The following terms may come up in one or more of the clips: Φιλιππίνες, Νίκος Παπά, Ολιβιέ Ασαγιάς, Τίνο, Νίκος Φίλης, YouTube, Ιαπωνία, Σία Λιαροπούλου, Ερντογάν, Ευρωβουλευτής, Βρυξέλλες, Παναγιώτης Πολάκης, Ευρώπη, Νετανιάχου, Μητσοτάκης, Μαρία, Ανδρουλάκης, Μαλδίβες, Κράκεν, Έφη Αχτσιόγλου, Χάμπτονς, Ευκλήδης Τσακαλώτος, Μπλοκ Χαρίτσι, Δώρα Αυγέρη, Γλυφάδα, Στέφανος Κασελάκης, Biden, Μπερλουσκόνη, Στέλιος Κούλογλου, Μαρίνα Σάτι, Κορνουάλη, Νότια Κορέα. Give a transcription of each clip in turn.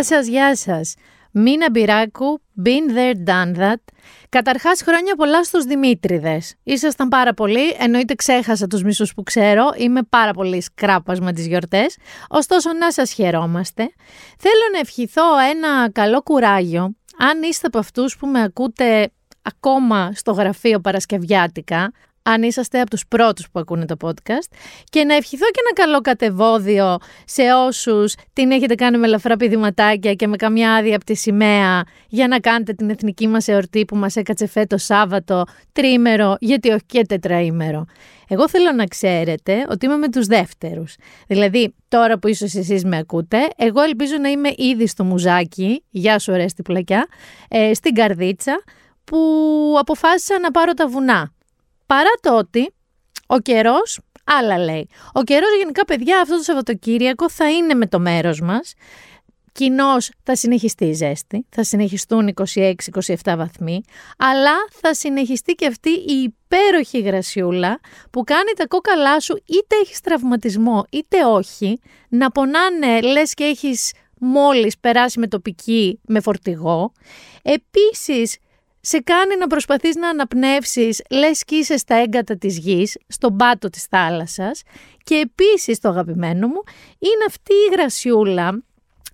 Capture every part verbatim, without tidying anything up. Γεια σας, γεια σας. Μίνα Μπυράκου, been there, done that. Καταρχάς, χρόνια πολλά στους Δημήτριδες. Ήσασταν πάρα πολλοί, εννοείται ξέχασα τους μισούς που ξέρω, είμαι πάρα πολύ σκράπασμα τις γιορτές, ωστόσο να σας χαιρόμαστε. Θέλω να ευχηθώ ένα καλό κουράγιο, αν είστε από αυτούς που με ακούτε ακόμα στο γραφείο Παρασκευιάτικα, αν είσαστε από τους πρώτους που ακούνε το podcast, και να ευχηθώ και ένα καλό κατεβόδιο σε όσους την έχετε κάνει με ελαφρά πηδηματάκια και με καμιά άδεια από τη σημαία για να κάνετε την εθνική μας εορτή που μας έκατσε φέτος Σάββατο, τριήμερο, γιατί όχι και τετραήμερο. Εγώ θέλω να ξέρετε ότι είμαι με τους δεύτερους. Δηλαδή, τώρα που ίσως εσείς με ακούτε, εγώ ελπίζω να είμαι ήδη στο Μουζάκι, γεια σου Ρέστη Πλακιά, ε, στην Καρδίτσα, που αποφάσισα να πάρω τα βουνά. Παρά το ότι ο καιρός άλλα λέει. Ο καιρός γενικά, παιδιά, αυτό το Σαββατοκύριακο θα είναι με το μέρος μας. Κοινώς θα συνεχιστεί η ζέστη, θα συνεχιστούν είκοσι έξι είκοσι επτά βαθμοί, αλλά θα συνεχιστεί και αυτή η υπέροχη υγρασιούλα που κάνει τα κόκαλά σου, είτε έχεις τραυματισμό είτε όχι, να πονάνε λες και έχεις μόλις περάσει με τοπική, με φορτηγό. Επίσης, σε κάνει να προσπαθείς να αναπνεύσεις λες και είσαι στα έγκατα της γης, στον πάτο της θάλασσας. Και επίσης το αγαπημένο μου είναι αυτή η υγρασιούλα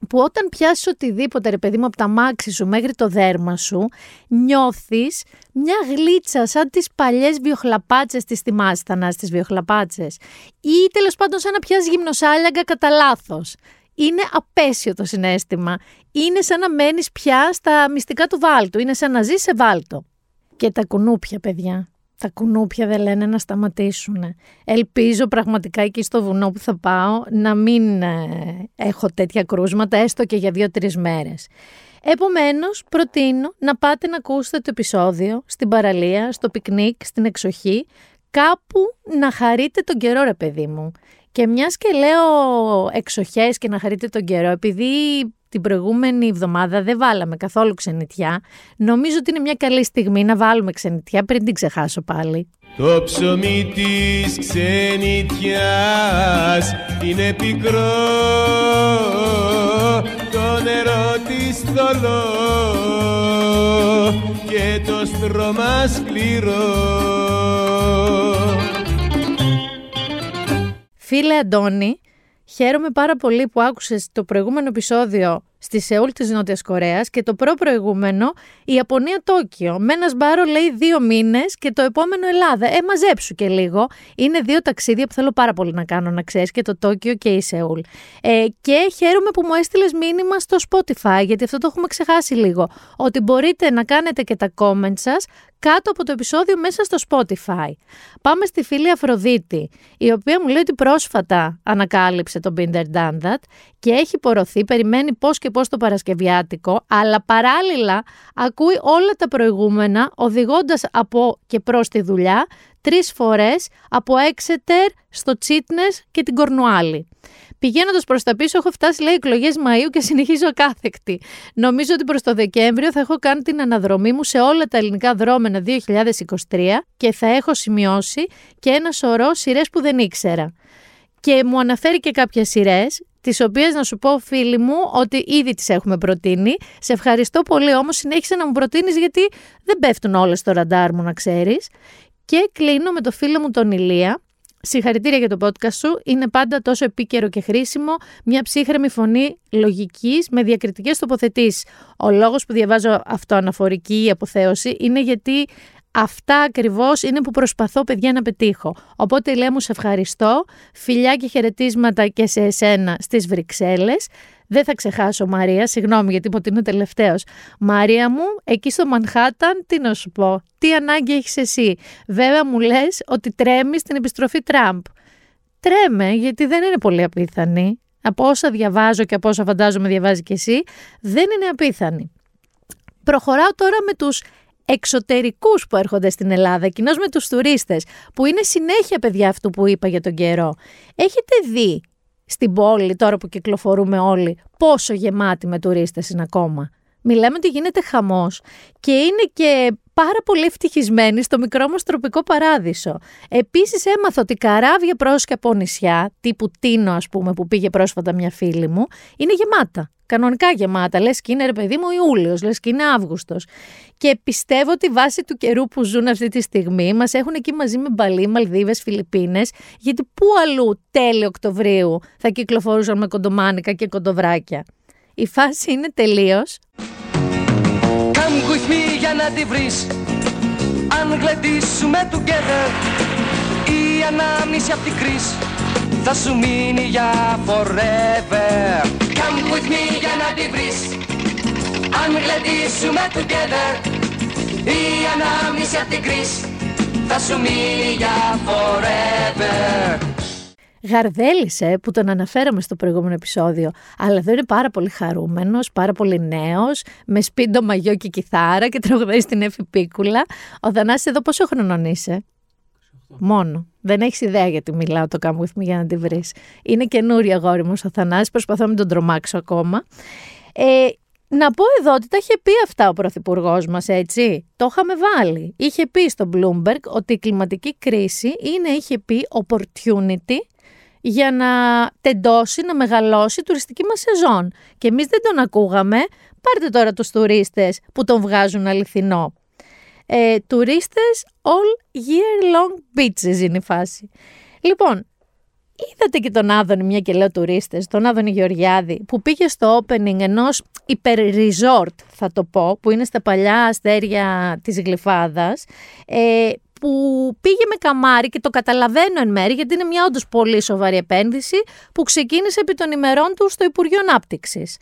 που όταν πιάσεις οτιδήποτε, ρε παιδί μου, από τα μάξι σου μέχρι το δέρμα σου, νιώθεις μια γλίτσα σαν τις παλιές βιοχλαπάτσες, τις θυμάσαι Θανάση, τις βιοχλαπάτσες, ή τέλος πάντων σαν να πιάσεις γυμνοσάλιαγγα κατά λάθος. Είναι απέσιο το συναίσθημα. Είναι σαν να μένεις πια στα μυστικά του βάλτου. Είναι σαν να ζεις σε βάλτο. Και τα κουνούπια, παιδιά. Τα κουνούπια δεν λένε να σταματήσουν. Ελπίζω πραγματικά εκεί στο βουνό που θα πάω να μην ε, έχω τέτοια κρούσματα, έστω και για δύο-τρεις μέρες. Επομένως, προτείνω να πάτε να ακούσετε το επεισόδιο στην παραλία, στο πικνίκ, στην εξοχή. Κάπου να χαρείτε τον καιρό, ρε παιδί μου. Και μιας και λέω εξοχές και να χαρείτε τον καιρό, επειδή την προηγούμενη εβδομάδα δεν βάλαμε καθόλου ξενιτιά, νομίζω ότι είναι μια καλή στιγμή να βάλουμε ξενιτιά πριν την ξεχάσω πάλι. Το ψωμί της ξενιτιάς είναι πικρό, το νερό της θολό και το στρώμα σκληρό. Φίλε Αντώνη, χαίρομαι πάρα πολύ που άκουσες το προηγούμενο επεισόδιο στη Σεούλ της Νότιας Κορέας και το προπροηγούμενο η Ιαπωνία Τόκιο. Με ένα μπάρο λέει δύο μήνες και το επόμενο Ελλάδα. Ε, μαζέψου και λίγο. Είναι δύο ταξίδια που θέλω πάρα πολύ να κάνω, να ξέρεις, και το Τόκιο και η Σεούλ. Ε, και χαίρομαι που μου έστειλες μήνυμα στο Spotify, γιατί αυτό το έχουμε ξεχάσει λίγο. Ότι μπορείτε να κάνετε και τα comments σας κάτω από το επεισόδιο μέσα στο Spotify. Πάμε στη φίλη Αφροδίτη, η οποία μου λέει ότι πρόσφατα ανακάλυψε τον Binder Dandat και έχει πορωθεί, περιμένει πώς και πώς το Παρασκευιάτικο, αλλά παράλληλα ακούει όλα τα προηγούμενα οδηγώντας από και προς τη δουλειά τρεις φορές από Έξετερ στο Τσίτνες και την Κορνουάλη. Πηγαίνοντας προς τα πίσω, έχω φτάσει, λέει, εκλογές Μαΐου και συνεχίζω ακάθεκτη. Νομίζω ότι προς το Δεκέμβριο θα έχω κάνει την αναδρομή μου σε όλα τα ελληνικά δρόμενα δύο χιλιάδες είκοσι τρία και θα έχω σημειώσει και ένα σωρό σειρές που δεν ήξερα. Και μου αναφέρει και κάποιες σειρές, τις οποίες να σου πω, φίλοι μου, ότι ήδη τις έχουμε προτείνει. Σε ευχαριστώ πολύ όμως, συνέχισε να μου προτείνεις, γιατί δεν πέφτουν όλες στο ραντάρ μου, να ξέρεις. Και κλείνω με το φίλο μου τον Ηλία. Συγχαρητήρια για το podcast σου, είναι πάντα τόσο επίκαιρο και χρήσιμο, μια ψύχρεμη φωνή λογικής με διακριτικές τοποθετήσεις. Ο λόγος που διαβάζω αυτοαναφορική ή αποθέωση είναι γιατί αυτά ακριβώς είναι που προσπαθώ, παιδιά, να πετύχω. Οπότε, Ηλία μου, σε ευχαριστώ, φιλιά και χαιρετίσματα και σε εσένα στις Βρυξέλλες. Δεν θα ξεχάσω, Μαρία, συγγνώμη γιατί είμαι τελευταίος. Μαρία μου, εκεί στο Μανχάταν, τι να σου πω, τι ανάγκη έχεις εσύ. Βέβαια μου λες ότι τρέμεις την επιστροφή Τραμπ. Τρέμε, γιατί δεν είναι πολύ απίθανη. Από όσα διαβάζω και από όσα φαντάζομαι διαβάζει κι εσύ, δεν είναι απίθανη. Προχωράω τώρα με τους εξωτερικούς που έρχονται στην Ελλάδα, κοινώς με τους τουρίστες, που είναι συνέχεια, παιδιά, αυτού που είπα για τον καιρό. Έχετε δει στην πόλη, τώρα που κυκλοφορούμε όλοι, πόσο γεμάτη με τουρίστες είναι ακόμα? Μιλάμε ότι γίνεται χαμός και είναι και πάρα πολύ ευτυχισμένοι στο μικρό μας τροπικό παράδεισο. Επίσης έμαθα ότι καράβια πρόσκια από νησιά, τύπου Τίνο ας πούμε, που πήγε πρόσφατα μια φίλη μου, είναι γεμάτα. κανονικά γεμάτα. Λες και είναι, ρε παιδί μου, Ιούλιος, λες και είναι Αύγουστος. Και πιστεύω ότι βάσει του καιρού που ζουν αυτή τη στιγμή μας έχουν εκεί μαζί με Μπαλί, Μαλδίβες, Φιλιππίνες, γιατί πού αλλού τέλη Οκτωβρίου θα κυκλοφορούσαν με κοντομάνικα και κοντοβράκια. Η φάση είναι τελείως. Come with me για να τη βρεις, αν γλεντήσουμε together, η ανάμνηση απ' την κρίση θα σου μείνει για forever. Come with me για να τη βρεις, αν γλεντήσουμε together, η ανάμνηση απ' την κρίση θα σου μείνει για forever. Γαρδέλησε που τον αναφέραμε στο προηγούμενο επεισόδιο, αλλά εδώ είναι πάρα πολύ χαρούμενος, πάρα πολύ νέος, με σπίτι, μαγιό και κιθάρα και τραγουδάει στην Εφη Πίκουλα. Ο Δανάσης εδώ πόσο χρονών είσαι? είκοσι οκτώ. Μόνο. Δεν έχεις ιδέα γιατί μιλάω το Come With Me για να τη βρεις. Είναι καινούρια αγόρι μου στο Θανάση, προσπαθώ να μην τον τρομάξω ακόμα. Ε, να πω εδώ ότι τα είχε πει αυτά ο Πρωθυπουργός μας, έτσι. Το είχαμε βάλει. Είχε πει στο Bloomberg ότι η κλιματική κρίση είναι, είχε πει, opportunity για να τεντώσει, να μεγαλώσει η τουριστική μας σεζόν. Και εμείς δεν τον ακούγαμε. Πάρτε τώρα τους τουρίστες που τον βγάζουν αληθινό. Ε, τουρίστες all year long beaches είναι η φάση. Λοιπόν, είδατε και τον Άδωνη, μια και λέω τουρίστες, τον Άδωνη Γεωργιάδη, που πήγε στο opening ενός υπερ-resort, θα το πω, που είναι στα παλιά αστέρια της Γλυφάδας, ε, που πήγε με καμάρι, και το καταλαβαίνω εν μέρη, γιατί είναι μια όντως πολύ σοβαρή επένδυση που ξεκίνησε επί των ημερών του στο Υπουργείο Ανάπτυξης.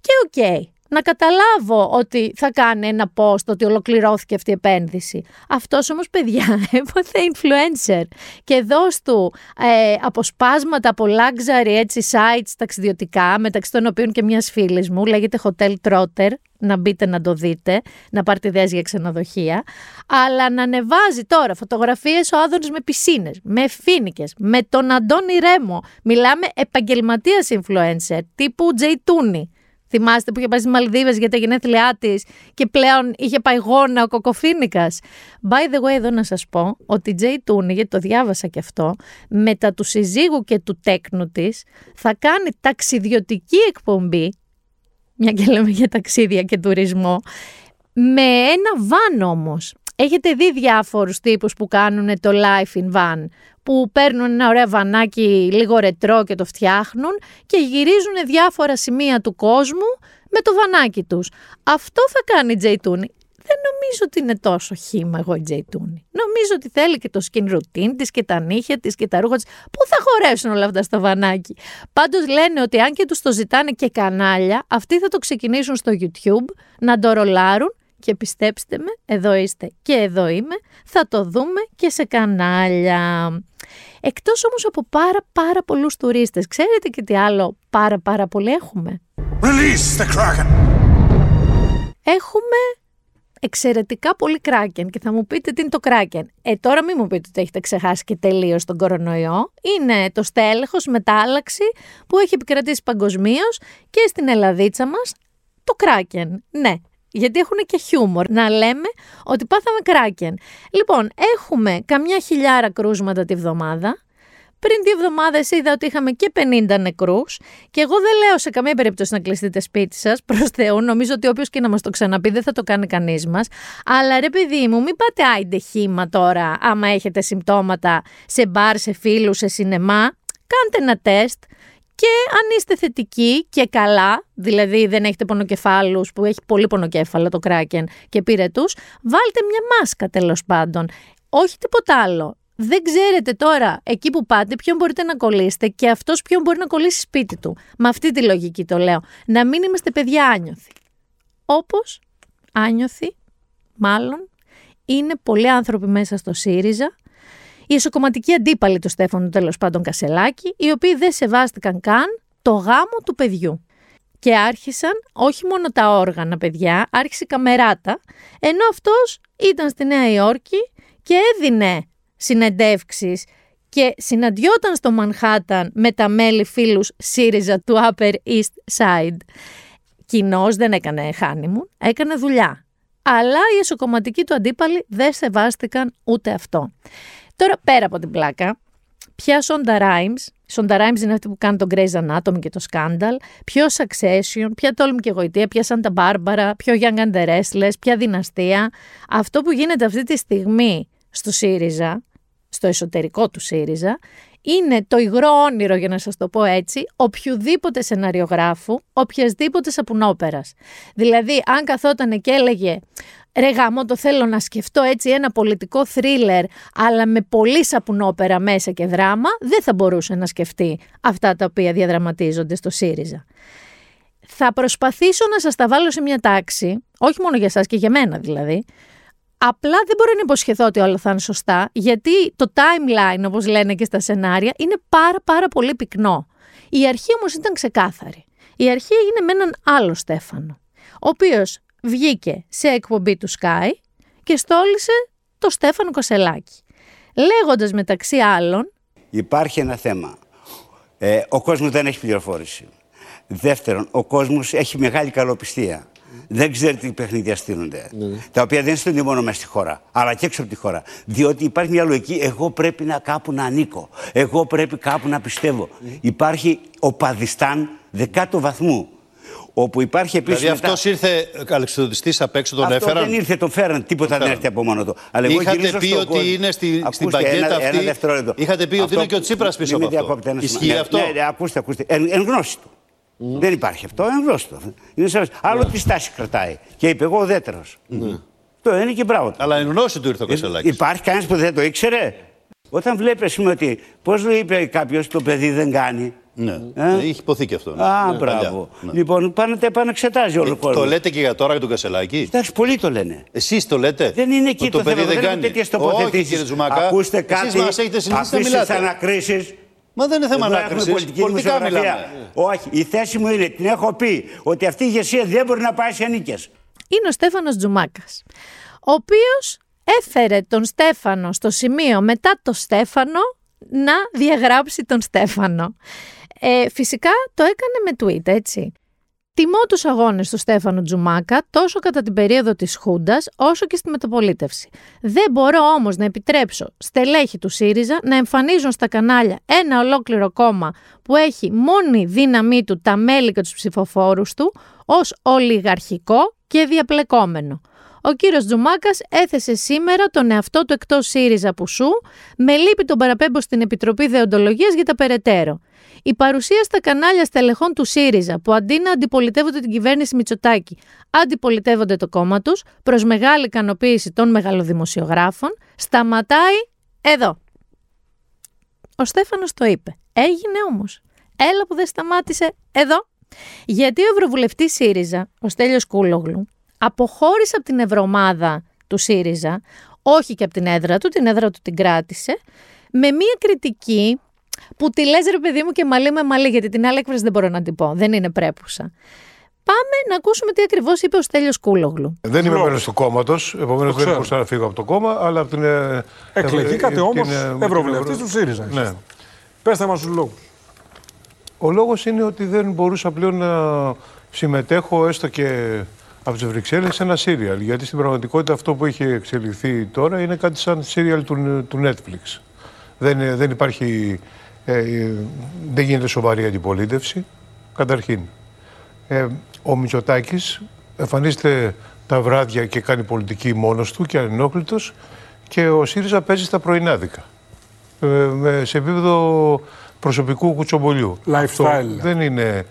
Και οκ, okay, να καταλάβω ότι θα κάνει ένα post ότι ολοκληρώθηκε αυτή η επένδυση. Αυτός όμως, παιδιά, έπαθε influencer. Και δώσ' του ε, αποσπάσματα από luxury, έτσι, sites ταξιδιωτικά, μεταξύ των οποίων και μιας φίλης μου, λέγεται Hotel Trotter. Να μπείτε να το δείτε, να πάρετε ιδέες για ξενοδοχεία. Αλλά να ανεβάζει τώρα φωτογραφίες ο Άδωνης με πισίνες, με φοίνικες, με τον Αντώνη Ρέμο. Μιλάμε επαγγελματίας influencer, τύπου Τζέι Τούνη. Θυμάστε που είχε πάει στις Μαλδίβες για τα γενέθλιά της και πλέον είχε πάει γόνα ο Κοκοφίνικας. By the way, εδώ να σας πω ότι η Τζέι Τούνη, γιατί το διάβασα και αυτό, μετά του συζύγου και του τέκνου της, θα κάνει ταξιδιωτική εκπομπή, μια και λέμε για ταξίδια και τουρισμό, με ένα βαν όμως. Έχετε δει διάφορους τύπους που κάνουν το life in van, που παίρνουν ένα ωραίο βανάκι λίγο ρετρό και το φτιάχνουν και γυρίζουν διάφορα σημεία του κόσμου με το βανάκι τους. Αυτό θα κάνει η Τζέι Τούνη. Δεν νομίζω ότι είναι τόσο χύμα εγώ η Τζέι Τούνη. Νομίζω ότι θέλει και το skin routine της και τα νύχια της και τα ρούχα της. Πού θα χωρέσουν όλα αυτά στο βανάκι? Πάντως λένε ότι αν και τους το ζητάνε και κανάλια, αυτοί θα το ξεκινήσουν στο YouTube να το ρολάρουν. Και πιστέψτε με, εδώ είστε και εδώ είμαι, θα το δούμε και σε κανάλια. Εκτός όμως από πάρα πάρα πολλούς τουρίστες, ξέρετε και τι άλλο πάρα πάρα πολύ έχουμε? Release the Kraken. Έχουμε εξαιρετικά πολύ Κράκεν, και θα μου πείτε τι είναι το Κράκεν. Ε, τώρα μην μου πείτε ότι έχετε ξεχάσει και τελείως τον κορονοϊό. Είναι το στέλεχος μετάλλαξη που έχει επικρατήσει παγκοσμίως και στην Ελλαδίτσα μας, το Κράκεν, ναι. Γιατί έχουν και χιούμορ να λέμε ότι πάθαμε κράκεν. Λοιπόν, έχουμε καμιά χιλιάρα κρούσματα τη βδομάδα. Πριν δύο εβδομάδες είδα ότι είχαμε και πενήντα νεκρούς. Και εγώ δεν λέω σε καμία περίπτωση να κλειστείτε σπίτι σας, προς Θεού. Νομίζω ότι όποιος και να μας το ξαναπεί δεν θα το κάνει κανείς μας. Αλλά ρε παιδί μου, μην πάτε άιντε χύμα τώρα, άμα έχετε συμπτώματα, σε μπαρ, σε φίλους, σε σινεμά. Κάντε ένα τεστ. Και αν είστε θετικοί και καλά, δηλαδή δεν έχετε πονοκεφάλους, που έχει πολύ πονοκέφαλα το κράκεν και πήρε τους, βάλτε μια μάσκα τέλος πάντων. Όχι τίποτα άλλο. Δεν ξέρετε τώρα εκεί που πάτε ποιον μπορείτε να κολλήσετε και αυτός ποιον μπορεί να κολλήσει σπίτι του. Με αυτή τη λογική το λέω. Να μην είμαστε παιδιά άνιωθοι. Όπως άνιωθοι, μάλλον, είναι πολλοί άνθρωποι μέσα στο ΣΥΡΙΖΑ, οι εσωκομματικοί αντίπαλοι του Στέφανου, τέλος πάντων, Κασελάκη, οι οποίοι δεν σεβάστηκαν καν το γάμο του παιδιού. Και άρχισαν όχι μόνο τα όργανα, παιδιά, άρχισε η καμεράτα, ενώ αυτός ήταν στη Νέα Υόρκη και έδινε συνεντεύξεις και συναντιόταν στο Μανχάταν με τα μέλη φίλους ΣΥΡΙΖΑ του Upper East Side. Κοινώς δεν έκανε χάνιμουν, έκανε δουλειά. Αλλά οι εσωκομματικοί του αντίπαλοι δεν σεβάστηκαν ούτε αυτό. Τώρα, πέρα από την πλάκα, Ποια Shonda Rhimes, Shonda Rhimes είναι αυτή που κάνει τον Grey's Anatomy και το Scandal, ποιο Succession, ποια Τόλμη και Γοητεία, ποια Santa Barbara, ποιο Young and the Restless, ποια Δυναστεία. Αυτό που γίνεται αυτή τη στιγμή στο ΣΥΡΙΖΑ, στο εσωτερικό του ΣΥΡΙΖΑ, είναι το υγρό όνειρο, για να σας το πω έτσι, οποιουδήποτε σεναριογράφου, οποιασδήποτε σαπουνόπερας. Δηλαδή, αν καθόταν και έλεγε «Ρε γαμώ, το θέλω να σκεφτώ έτσι ένα πολιτικό θρίλερ, αλλά με πολύ σαπουνόπερα μέσα και δράμα», δεν θα μπορούσε να σκεφτεί αυτά τα οποία διαδραματίζονται στο ΣΥΡΙΖΑ. Θα προσπαθήσω να σας τα βάλω σε μια τάξη, όχι μόνο για εσάς και για μένα δηλαδή. Απλά δεν μπορώ να υποσχεθώ ότι όλα θα είναι σωστά, γιατί το timeline, όπως λένε και στα σενάρια, είναι πάρα πάρα πολύ πυκνό. Η αρχή όμως ήταν ξεκάθαρη. Η αρχή έγινε με έναν άλλο Στέφανο, ο οποίος βγήκε σε εκπομπή του Sky και στόλισε το Στέφανο Κασελάκη, λέγοντας μεταξύ άλλων: υπάρχει ένα θέμα. Ε, ο κόσμος δεν έχει πληροφόρηση. Δεύτερον, ο κόσμος έχει μεγάλη καλοπιστία. Δεν ξέρει τι παιχνίδια στείνονται. Ναι. Τα οποία δεν στείνονται μόνο μέσα στη χώρα, αλλά και έξω από τη χώρα. Διότι υπάρχει μια λογική, εγώ πρέπει να κάπου να ανήκω. Εγώ πρέπει κάπου να πιστεύω. Ναι. Υπάρχει ο Παδιστάν δεκάτου βαθμού. Όπου υπάρχει επίσης. Δηλαδή μετά... αυτό ήρθε αλεξιδωτιστής απ' έξω, τον αυτό έφεραν. Δεν ήρθε, τον φέραν. Τίποτα τον δεν έρθει από μόνο του. Αλλά είχατε πει ότι κόσμο... είναι στη, στην παγκέτα αυτή. Ένα είχατε πει αυτό... ότι είναι και ο Τσίπρας πίσω από αυτό. Ισχύει αυτό. Ακούστε, ακούστε. Εν γνώση του. Mm. Δεν υπάρχει αυτό, είναι γνωστό. Είναι σαν... yeah. Άλλο τη στάση κρατάει. Και είπε: εγώ ουδέτερος. Mm. Το είναι και μπράβο. Αλλά η γνώση του ήρθε ο Κασελάκης. Υπάρχει κανένας που δεν το ήξερε. Όταν βλέπεις ότι. Πώς το είπε κάποιος, το παιδί δεν κάνει. Ναι, ε? ναι είχε υποθεί και αυτό. Ναι. Α, ναι, μπράβο. Ναι. Λοιπόν, πάνε τα επαναξετάζει όλο ο κόσμος. Το λέτε και για τώρα για τον Κασελάκη. Εντάξει, πολλοί το λένε. Εσείς το λέτε. Δεν είναι εκεί το, το παιδί δεν κάνει. Όχι, κύριε Τζουμάκα. Ακούστε κάτι. Αφήστε τις ανακρίσεις. Μα δεν είναι θέμα ανάκριση. Πολιτικά μιλάμε. Όχι. Η θέση μου είναι, την έχω πει, ότι αυτή η ηγεσία δεν μπορεί να πάει σε νίκες. Είναι ο Στέφανος Τζουμάκας, ο οποίος έφερε τον Στέφανο στο σημείο μετά το Στέφανο να διαγράψει τον Στέφανο. Ε, φυσικά το έκανε με tweet, έτσι. Τιμώ τους αγώνες του Στέφανου Τζουμάκα τόσο κατά την περίοδο της Χούντας όσο και στη μεταπολίτευση. Δεν μπορώ όμως να επιτρέψω στελέχη του ΣΥΡΙΖΑ να εμφανίζουν στα κανάλια ένα ολόκληρο κόμμα που έχει μόνη δύναμή του τα μέλη και τους ψηφοφόρους του ως ολιγαρχικό και διαπλεκόμενο. Ο κύριος Τζουμάκας έθεσε σήμερα τον εαυτό του εκτός ΣΥΡΙΖΑ που σου, με λύπη τον παραπέμπω στην Επιτροπή Δεοντολογίας για τα περαιτέρω. Η παρουσία στα κανάλια στελεχών του ΣΥΡΙΖΑ που αντί να αντιπολιτεύονται την κυβέρνηση Μητσοτάκη, αντιπολιτεύονται το κόμμα τους, προς μεγάλη ικανοποίηση των μεγαλοδημοσιογράφων, σταματάει εδώ. Ο Στέφανος το είπε. Έγινε όμως. Έλα που δεν σταμάτησε εδώ. Γιατί ο Ευρωβουλευτής ΣΥΡΙΖΑ, ο Στέλιος Κούλογλου, αποχώρησε από την ευρωομάδα του ΣΥΡΙΖΑ, όχι και από την έδρα του, την έδρα του την κράτησε, με μία κριτική που τη λες ρε παιδί μου και μαλλί με μαλλί, γιατί την άλλη έκφραση δεν μπορώ να την πω, δεν είναι πρέπουσα. Πάμε να ακούσουμε τι ακριβώς είπε ο Στέλιος Κούλογλου. Δεν είμαι μέλος του κόμματος, επομένως δεν μπορούσα να φύγω από το κόμμα, αλλά από την. Εκλεγήκατε όμως ευρωβουλευτής του ΣΥΡΙΖΑ. Ναι. Πέστε μας τους λόγους. Ο λόγος είναι ότι δεν μπορούσα πλέον να συμμετέχω έστω και. Από τις Βρυξέλλες σε ένα σύριαλ, γιατί στην πραγματικότητα αυτό που έχει εξελιχθεί τώρα είναι κάτι σαν σύριαλ του, του Netflix. Δεν, δεν υπάρχει, ε, δεν γίνεται σοβαρή αντιπολίτευση, καταρχήν. Ε, ο Μητσοτάκης εμφανίζεται τα βράδια και κάνει πολιτική μόνος του και ανενόχλητος και ο ΣΥΡΙΖΑ παίζει στα πρωινάδικα, ε, σε επίπεδο προσωπικού κουτσομπολιού. Lifestyle. Δεν είναι...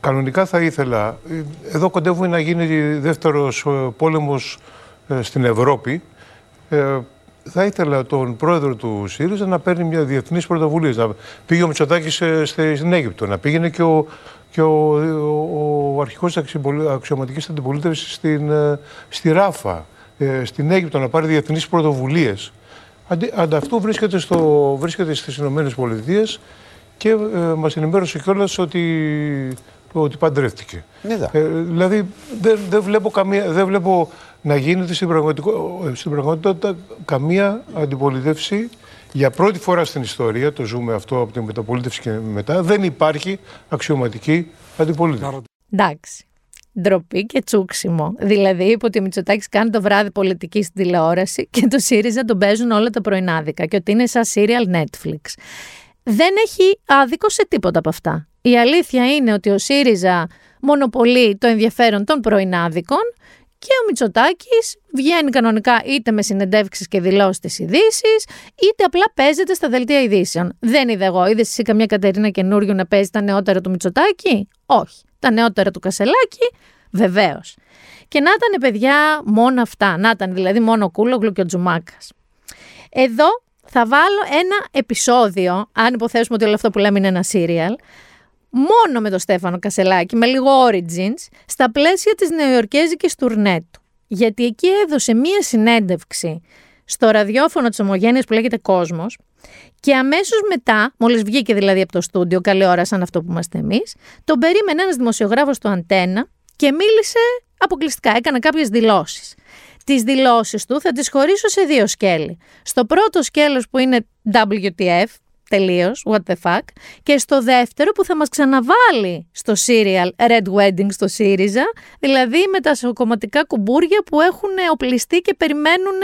Κανονικά θα ήθελα, εδώ κοντεύουμε να γίνει δεύτερος πόλεμος στην Ευρώπη, ε, θα ήθελα τον πρόεδρο του ΣΥΡΙΖΑ να παίρνει μια διεθνής πρωτοβουλία. Να πήγε ο Μητσοτάκης στην Αίγυπτο, να πήγαινε και ο, και ο, ο, ο αρχηγός αξιωματικής αντιπολίτευσης στην, στη Ράφα, ε, στην Αίγυπτο, να πάρει διεθνείς πρωτοβουλίες. Αντί, ανταυτού βρίσκεται, στο, βρίσκεται στις Ηνωμένες Πολιτείες και ε, μας ενημέρωσε κιόλας ότι... ότι παντρεύτηκε. Ε, δηλαδή δεν, δεν, βλέπω καμία, δεν βλέπω να γίνεται στην, στην πραγματικότητα καμία αντιπολίτευση. Για πρώτη φορά στην ιστορία, το ζούμε αυτό από την μεταπολίτευση και μετά, δεν υπάρχει αξιωματική αντιπολίτευση. Εντάξει. ντροπή και τσούξιμο. Δηλαδή, είπε ότι ο Μητσοτάκης κάνει το βράδυ πολιτική στην τηλεόραση και το ΣΥΡΙΖΑ τον παίζουν όλα τα πρωινάδικα και ότι είναι σαν serial Netflix. Δεν έχει άδικο σε τίποτα από αυτά. Η αλήθεια είναι ότι ο ΣΥΡΙΖΑ μονοπολεί το ενδιαφέρον των πρωινάδικων και ο Μητσοτάκης βγαίνει κανονικά είτε με συνεντεύξεις και δηλώσεις της ειδήσεις, είτε απλά παίζεται στα δελτία ειδήσεων. Δεν είδα εγώ. Είδες εσύ καμιά Κατερίνα καινούριου να παίζει τα νεότερα του Μητσοτάκη? Όχι. Τα νεότερα του Κασελάκη, βεβαίως. Και να ήταν, παιδιά, μόνο αυτά. Να ήταν δηλαδή μόνο ο Κούλογλου και ο Τζουμάκας. Εδώ θα βάλω ένα επεισόδιο, αν υποθέσουμε ότι όλο αυτό που λέμε είναι ένα serial, μόνο με τον Στέφανο Κασελάκη, με λίγο origins, στα πλαίσια της νεοϊορκέζικης τουρνέ του. Γιατί εκεί έδωσε μία συνέντευξη στο ραδιόφωνο της Ομογένειας που λέγεται Κόσμος και αμέσως μετά, μόλις βγήκε δηλαδή από το στούντιο, καλή ώρα σαν αυτό που είμαστε εμείς, τον περίμενε ένας δημοσιογράφος του Αντένα και μίλησε αποκλειστικά, έκανε κάποιες δηλώσεις. Τις δηλώσεις του θα τις χωρίσω σε δύο σκέλη. Στο πρώτο σκέλος που είναι ντάμπλιου τι εφ, τελείως, what the fuck, και στο δεύτερο που θα μας ξαναβάλει στο serial Red Wedding στο ΣΥΡΙΖΑ, δηλαδή με τα κομματικά κουμπούρια που έχουν οπλιστεί και περιμένουν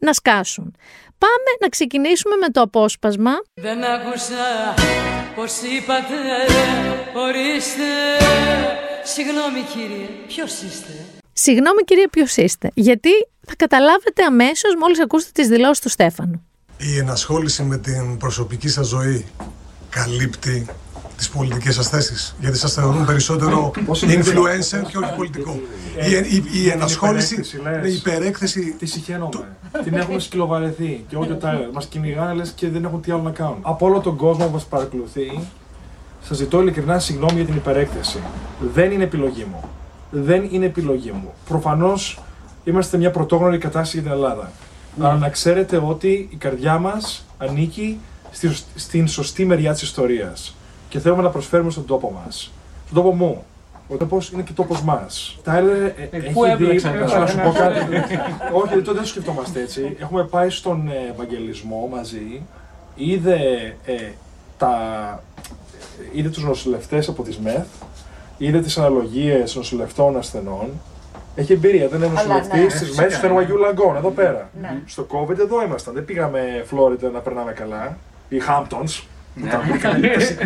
να σκάσουν. Πάμε να ξεκινήσουμε με το απόσπασμα. Δεν άκουσα πως είπατε, ορίστε, συγγνώμη κύριε, ποιος είστε? Συγγνώμη κύριε, ποιος είστε? Γιατί θα καταλάβετε αμέσως μόλις ακούσετε τις δηλώσεις του Στέφανου. Η ενασχόληση με την προσωπική σας ζωή καλύπτει τις πολιτικές σας θέσεις? Γιατί σας θεωρούν περισσότερο influencer και όχι πολιτικό. Η, η, η ενασχόληση, η υπερέκθεση... Τη συχαίνομαι. Την έχουμε σκυλοβαρεθεί και ό,τι τα μας κυνηγάνε λες και δεν έχουν τι άλλο να κάνουν. Από όλο τον κόσμο που μας παρακολουθεί, σας ζητώ ειλικρινά συγγνώμη για την υπερέκθεση. Δεν είναι επιλογή μου. Δεν είναι επιλογή μου. Προφανώς είμαστε μια πρωτόγνωρη κατάσταση για την Ελλάδα. Mm. Αλλά να ξέρετε ότι η καρδιά μας ανήκει στη, στην σωστή μεριά της ιστορίας και θέλουμε να προσφέρουμε στον τόπο μας. Στον τόπο μου. Ο τόπος είναι και τόπος μας. Τα έλεγε, ε, έχει δει, να σου πω κάτι. Όχι, δεν το σκεφτόμαστε έτσι. Έχουμε πάει στον Ευαγγελισμό μαζί, είδε, ε, τα, είδε τους νοσηλευτές από τις ΜΕΘ, είδε τις αναλογίες νοσηλευτών ασθενών. Έχει εμπειρία, δεν είναι νοσηλευτή στις μέρες του Φερουαγιού Λαγκών, εδώ πέρα. Ναι. Στο COVID εδώ ήμασταν, δεν πήγαμε Φλόριντα να περνάμε καλά, ή Χάμπτονς. Ναι.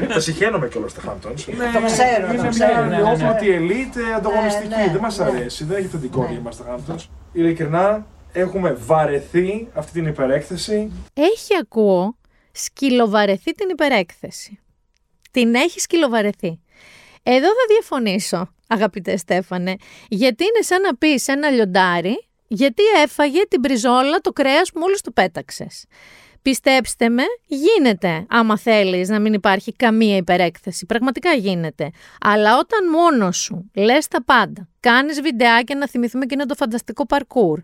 Τα συχαίνομαι κιόλας τα Χάμπτονς. Το ξέρω, το ξέρω. Είναι μια όπλωτη ελίτ ανταγωνιστική, δεν μας αρέσει, δεν έχει θετικό γεύμα στα Χάμπτονς. Ειλικρινά, έχουμε βαρεθεί αυτή την υπερέκθεση. Έχει, ακούω, σκυλοβαρεθεί την υπερέκθεση. Την έχει σκυλοβαρεθεί. Εδώ θα διαφωνήσω, αγαπητέ Στέφανε, γιατί είναι σαν να πεις ένα λιοντάρι γιατί έφαγε την μπριζόλα το κρέας που μόλις του πέταξες. Πιστέψτε με, γίνεται άμα θέλεις να μην υπάρχει καμία υπερέκθεση, πραγματικά γίνεται. Αλλά όταν μόνος σου λες τα πάντα, κάνεις βιντεάκια, να θυμηθούμε και είναι το φανταστικό παρκούρ,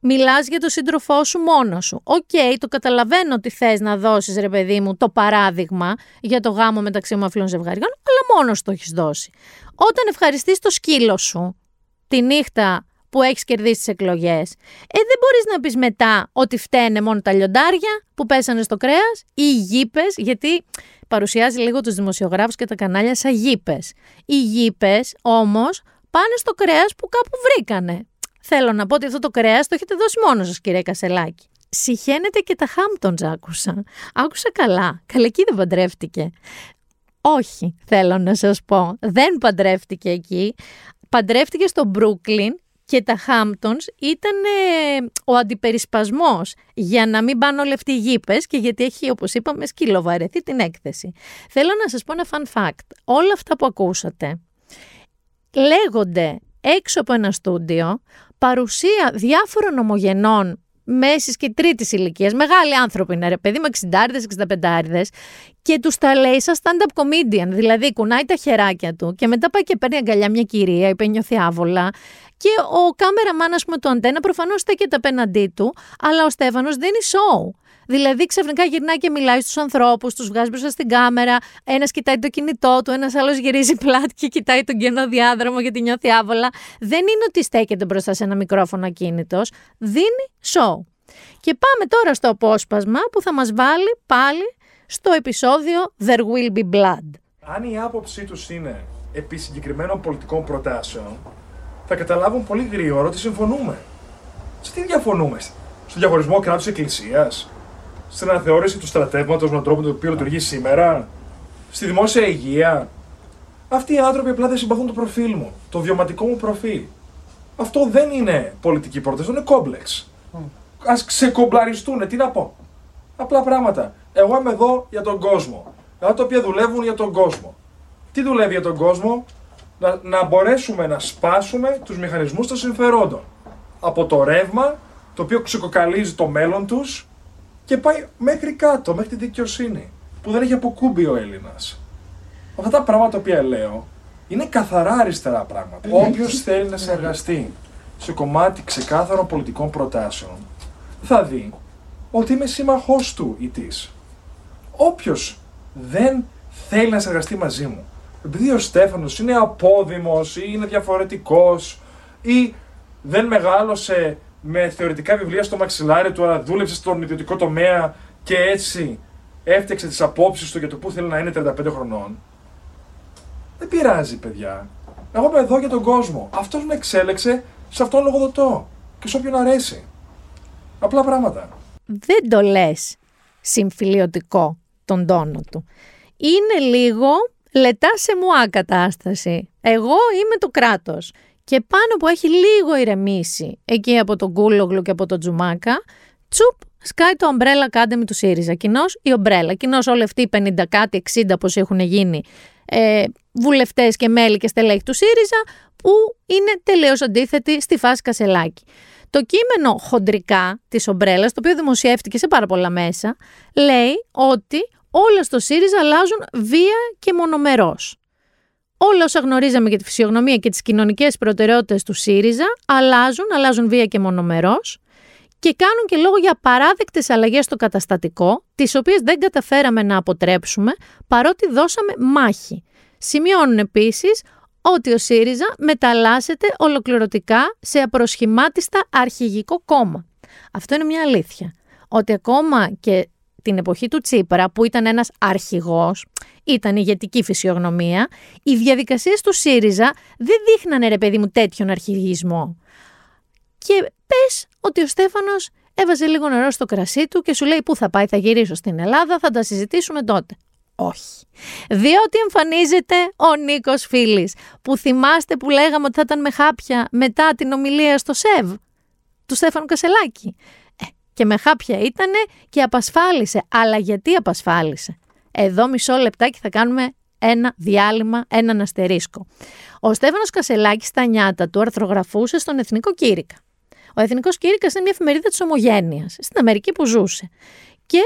μιλάς για τον σύντροφό σου μόνο σου. Οκ, okay, το καταλαβαίνω ότι θες να δώσεις, ρε παιδί μου, το παράδειγμα για το γάμο μεταξύ ομοφυλών ζευγαριών, αλλά μόνο σου το έχεις δώσει. Όταν ευχαριστείς το σκύλο σου τη νύχτα που έχεις κερδίσει τις εκλογές, ε, δεν μπορείς να πεις μετά ότι φταίνε μόνο τα λιοντάρια που πέσανε στο κρέας ή οι γήπες, γιατί παρουσιάζει λίγο τους δημοσιογράφους και τα κανάλια σαν γήπες. Οι γήπες όμως πάνε στο κρέας που κάπου βρήκανε. Θέλω να πω ότι αυτό το κρέας το έχετε δώσει μόνο σας, κύριε Κασελάκη. Συχαίνεται και τα Χάμπτονς άκουσα. Άκουσα καλά. Καλεκή δεν παντρεύτηκε. Όχι, θέλω να σας πω. Δεν παντρεύτηκε εκεί. Παντρεύτηκε στο Μπρούκλιν και τα Χάμπτονς ήταν ε, ο αντιπερισπασμός για να μην πάνε όλοι αυτοί οι γήπες και γιατί έχει, όπως είπαμε, σκυλοβαρεθεί την έκθεση. Θέλω να σας πω ένα fun fact. Όλα αυτά που ακούσατε λέγονται έξω από ένα στούντιο, παρουσία διάφορων ομογενών μέσης και τρίτης ηλικίας, μεγάλοι άνθρωποι είναι, ρε παιδί με εξηντάριδες εξήντα πεντάριδες, και τους τα λέει σαν stand-up comedian, δηλαδή κουνάει τα χεράκια του και μετά πάει και παίρνει αγκαλιά μια κυρία, είπε νιώθει άβολα, και ο κάμεραμάν, ας πούμε, του Αντένα προφανώς στέκεται απέναντί του, αλλά ο Στέφανος δίνει show. Δηλαδή ξαφνικά γυρνάει και μιλάει στους ανθρώπους, τους βγάζει μπροστά στην κάμερα, ένας κοιτάει το κινητό του, ένας άλλος γυρίζει πλάτη και κοιτάει τον κενό διάδρομο γιατί νιώθει άβολα. Δεν είναι ότι στέκεται μπροστά σε ένα μικρόφωνο ακίνητος, δίνει show. Και πάμε τώρα στο απόσπασμα που θα μας βάλει πάλι στο επεισόδιο There Will Be Blood. Αν η άποψή τους είναι επί συγκεκριμένων πολιτικών προτάσεων, θα καταλάβουν πολύ γρήγορα ότι συμφωνούμε. Σε τι διαφωνούμε, στον διαχωρισμό κράτους-εκκλησίας, στην αναθεώρηση του στρατεύματος με τον τρόπο τον οποίο λειτουργεί σήμερα, στη δημόσια υγεία. Αυτοί οι άνθρωποι απλά δεν συμπαθούν το προφίλ μου, το βιωματικό μου προφίλ. Αυτό δεν είναι πολιτική πρόταση, είναι κόμπλεξ. Mm. Ας ξεκομπλαριστούν, τι να πω. Απλά πράγματα. Εγώ είμαι εδώ για τον κόσμο. Αυτά τα οποία δουλεύουν για τον κόσμο. Τι δουλεύει για τον κόσμο, να, να μπορέσουμε να σπάσουμε τους μηχανισμούς των συμφερόντων. Από το ρεύμα, το οποίο ξεκοκαλίζει το μέλλον τους και πάει μέχρι κάτω, μέχρι τη δικαιοσύνη, που δεν έχει αποκούμπει ο Έλληνας. Αυτά τα πράγματα τα οποία λέω είναι καθαρά αριστερά πράγματα. Όποιος θέλει να συνεργαστεί σε κομμάτι ξεκάθαρων πολιτικών προτάσεων, θα δει ότι είμαι σύμμαχός του ή της. Όποιος δεν θέλει να συνεργαστεί μαζί μου, επειδή ο Στέφανος είναι απόδημος ή είναι διαφορετικός ή δεν μεγάλωσε με θεωρητικά βιβλία στο μαξιλάρι του, αλλά δούλεψε στον ιδιωτικό τομέα και έτσι έφτιαξε τις απόψεις του για το που θέλει να είναι τριάντα πέντε χρονών. Δεν πειράζει, παιδιά. Εγώ είμαι εδώ για τον κόσμο. Αυτός με εξέλεξε, σε αυτόν λογοδοτώ και σε όποιον αρέσει. Απλά πράγματα. Δεν το λες συμφιλιωτικό τον τόνο του. Είναι λίγο λετά σε μουά κατάσταση. Εγώ είμαι το κράτος. Και πάνω που έχει λίγο ηρεμήσει εκεί από τον Κούλογλου και από τον Τζουμάκα, τσουπ, σκάει το ομπρέλα Academy του ΣΥΡΙΖΑ. Κοινώς η ομπρέλα, κοινώς όλοι αυτοί οι πενήντα κάτι εξήντα πως έχουν γίνει ε, βουλευτές και μέλη και στελέχη του ΣΥΡΙΖΑ, που είναι τελείως αντίθετοι στη φάση Κασελάκη. Το κείμενο χοντρικά της ομπρέλας, το οποίο δημοσιεύτηκε σε πάρα πολλά μέσα, λέει ότι όλα στο ΣΥΡΙΖΑ αλλάζουν βία και μονομερός. Όλα όσα γνωρίζαμε για τη φυσιογνωμία και τις κοινωνικές προτεραιότητες του ΣΥΡΙΖΑ αλλάζουν, αλλάζουν βία και μονομερός και κάνουν και λόγο για παράδεκτες αλλαγές στο καταστατικό, τις οποίες δεν καταφέραμε να αποτρέψουμε παρότι δώσαμε μάχη. Σημειώνουν επίσης ότι ο ΣΥΡΙΖΑ μεταλλάσσεται ολοκληρωτικά σε απροσχημάτιστα αρχηγικό κόμμα. Αυτό είναι μια αλήθεια, ότι ακόμα και την εποχή του Τσίπρα, που ήταν ένας αρχηγός, ήταν ηγετική φυσιογνωμία, οι διαδικασίες του ΣΥΡΙΖΑ δεν δείχνανε, ρε παιδί μου, τέτοιον αρχηγισμό. Και πες ότι ο Στέφανος έβαζε λίγο νερό στο κρασί του και σου λέει πού θα πάει, θα γυρίσω στην Ελλάδα, θα τα συζητήσουμε τότε. Όχι. Διότι εμφανίζεται ο Νίκος Φίλης, που θυμάστε που λέγαμε ότι θα ήταν με χάπια μετά την ομιλία στο ΣΕΒ του Στέφανου Κασελάκη. Και με χάπια ήτανε και απασφάλισε. Αλλά γιατί απασφάλισε? Εδώ μισό λεπτάκι θα κάνουμε ένα διάλειμμα, έναν αστερίσκο. Ο Στέφανος Κασελάκης στα νιάτα του αρθρογραφούσε στον Εθνικό Κήρυκα. Ο Εθνικός Κήρυκας είναι μια εφημερίδα της Ομογένειας, στην Αμερική που ζούσε. Και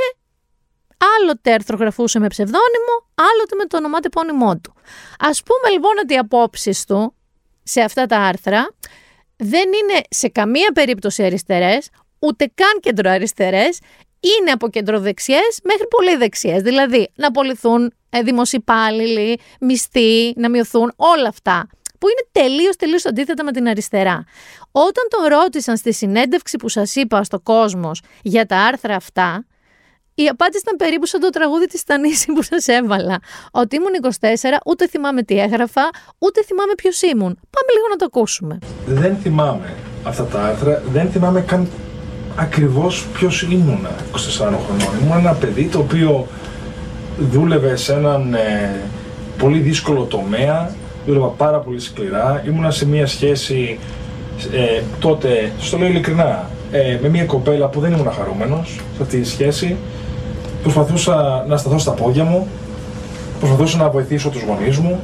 άλλοτε αρθρογραφούσε με ψευδώνυμο, άλλοτε με το ονοματεπώνυμό του. Ας πούμε λοιπόν ότι οι απόψεις του σε αυτά τα άρθρα δεν είναι σε καμία περίπτωση αριστερές, ούτε καν κεντροαριστερές, είναι από κεντροδεξιές μέχρι πολύ δεξιές. Δηλαδή, να απολυθούν δημοσιοπάλληλοι, μισθοί, να μειωθούν, όλα αυτά, που είναι τελείως, τελείως αντίθετα με την αριστερά. Όταν τον ρώτησαν στη συνέντευξη που σας είπα στο Κόσμος για τα άρθρα αυτά, η απάντηση ήταν περίπου σαν το τραγούδι της Τανίση που σας έβαλα. Ότι ήμουν είκοσι τέσσερα, ούτε θυμάμαι τι έγραφα, ούτε θυμάμαι ποιος ήμουν. Πάμε λίγο να το ακούσουμε. Δεν θυμάμαι αυτά τα άρθρα, δεν θυμάμαι καν ακριβώς ποιος ήμουνα είκοσι τεσσάρων χρονών. Ήμουν ένα παιδί το οποίο δούλευε σε έναν ε, πολύ δύσκολο τομέα, δούλευα πάρα πολύ σκληρά, ήμουνα σε μια σχέση ε, τότε, στο λέω ειλικρινά, ε, με μια κοπέλα που δεν ήμουν χαρούμενος σε αυτή τη σχέση. Προσπαθούσα να σταθώ στα πόδια μου, προσπαθούσα να βοηθήσω τους γονείς μου.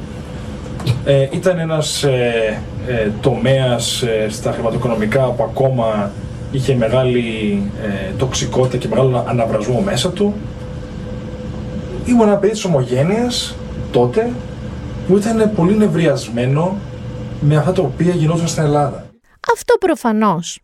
Ε, ήταν ένας ε, ε, τομέας ε, στα χρηματοοικονομικά που ακόμα είχε μεγάλη ε, τοξικότητα και μεγάλο αναβρασμό μέσα του. Ήμουν ένα παιδί της Ομογένειας τότε που ήταν πολύ νευριασμένο με αυτά τα οποία γινόταν στην Ελλάδα. Αυτό προφανώς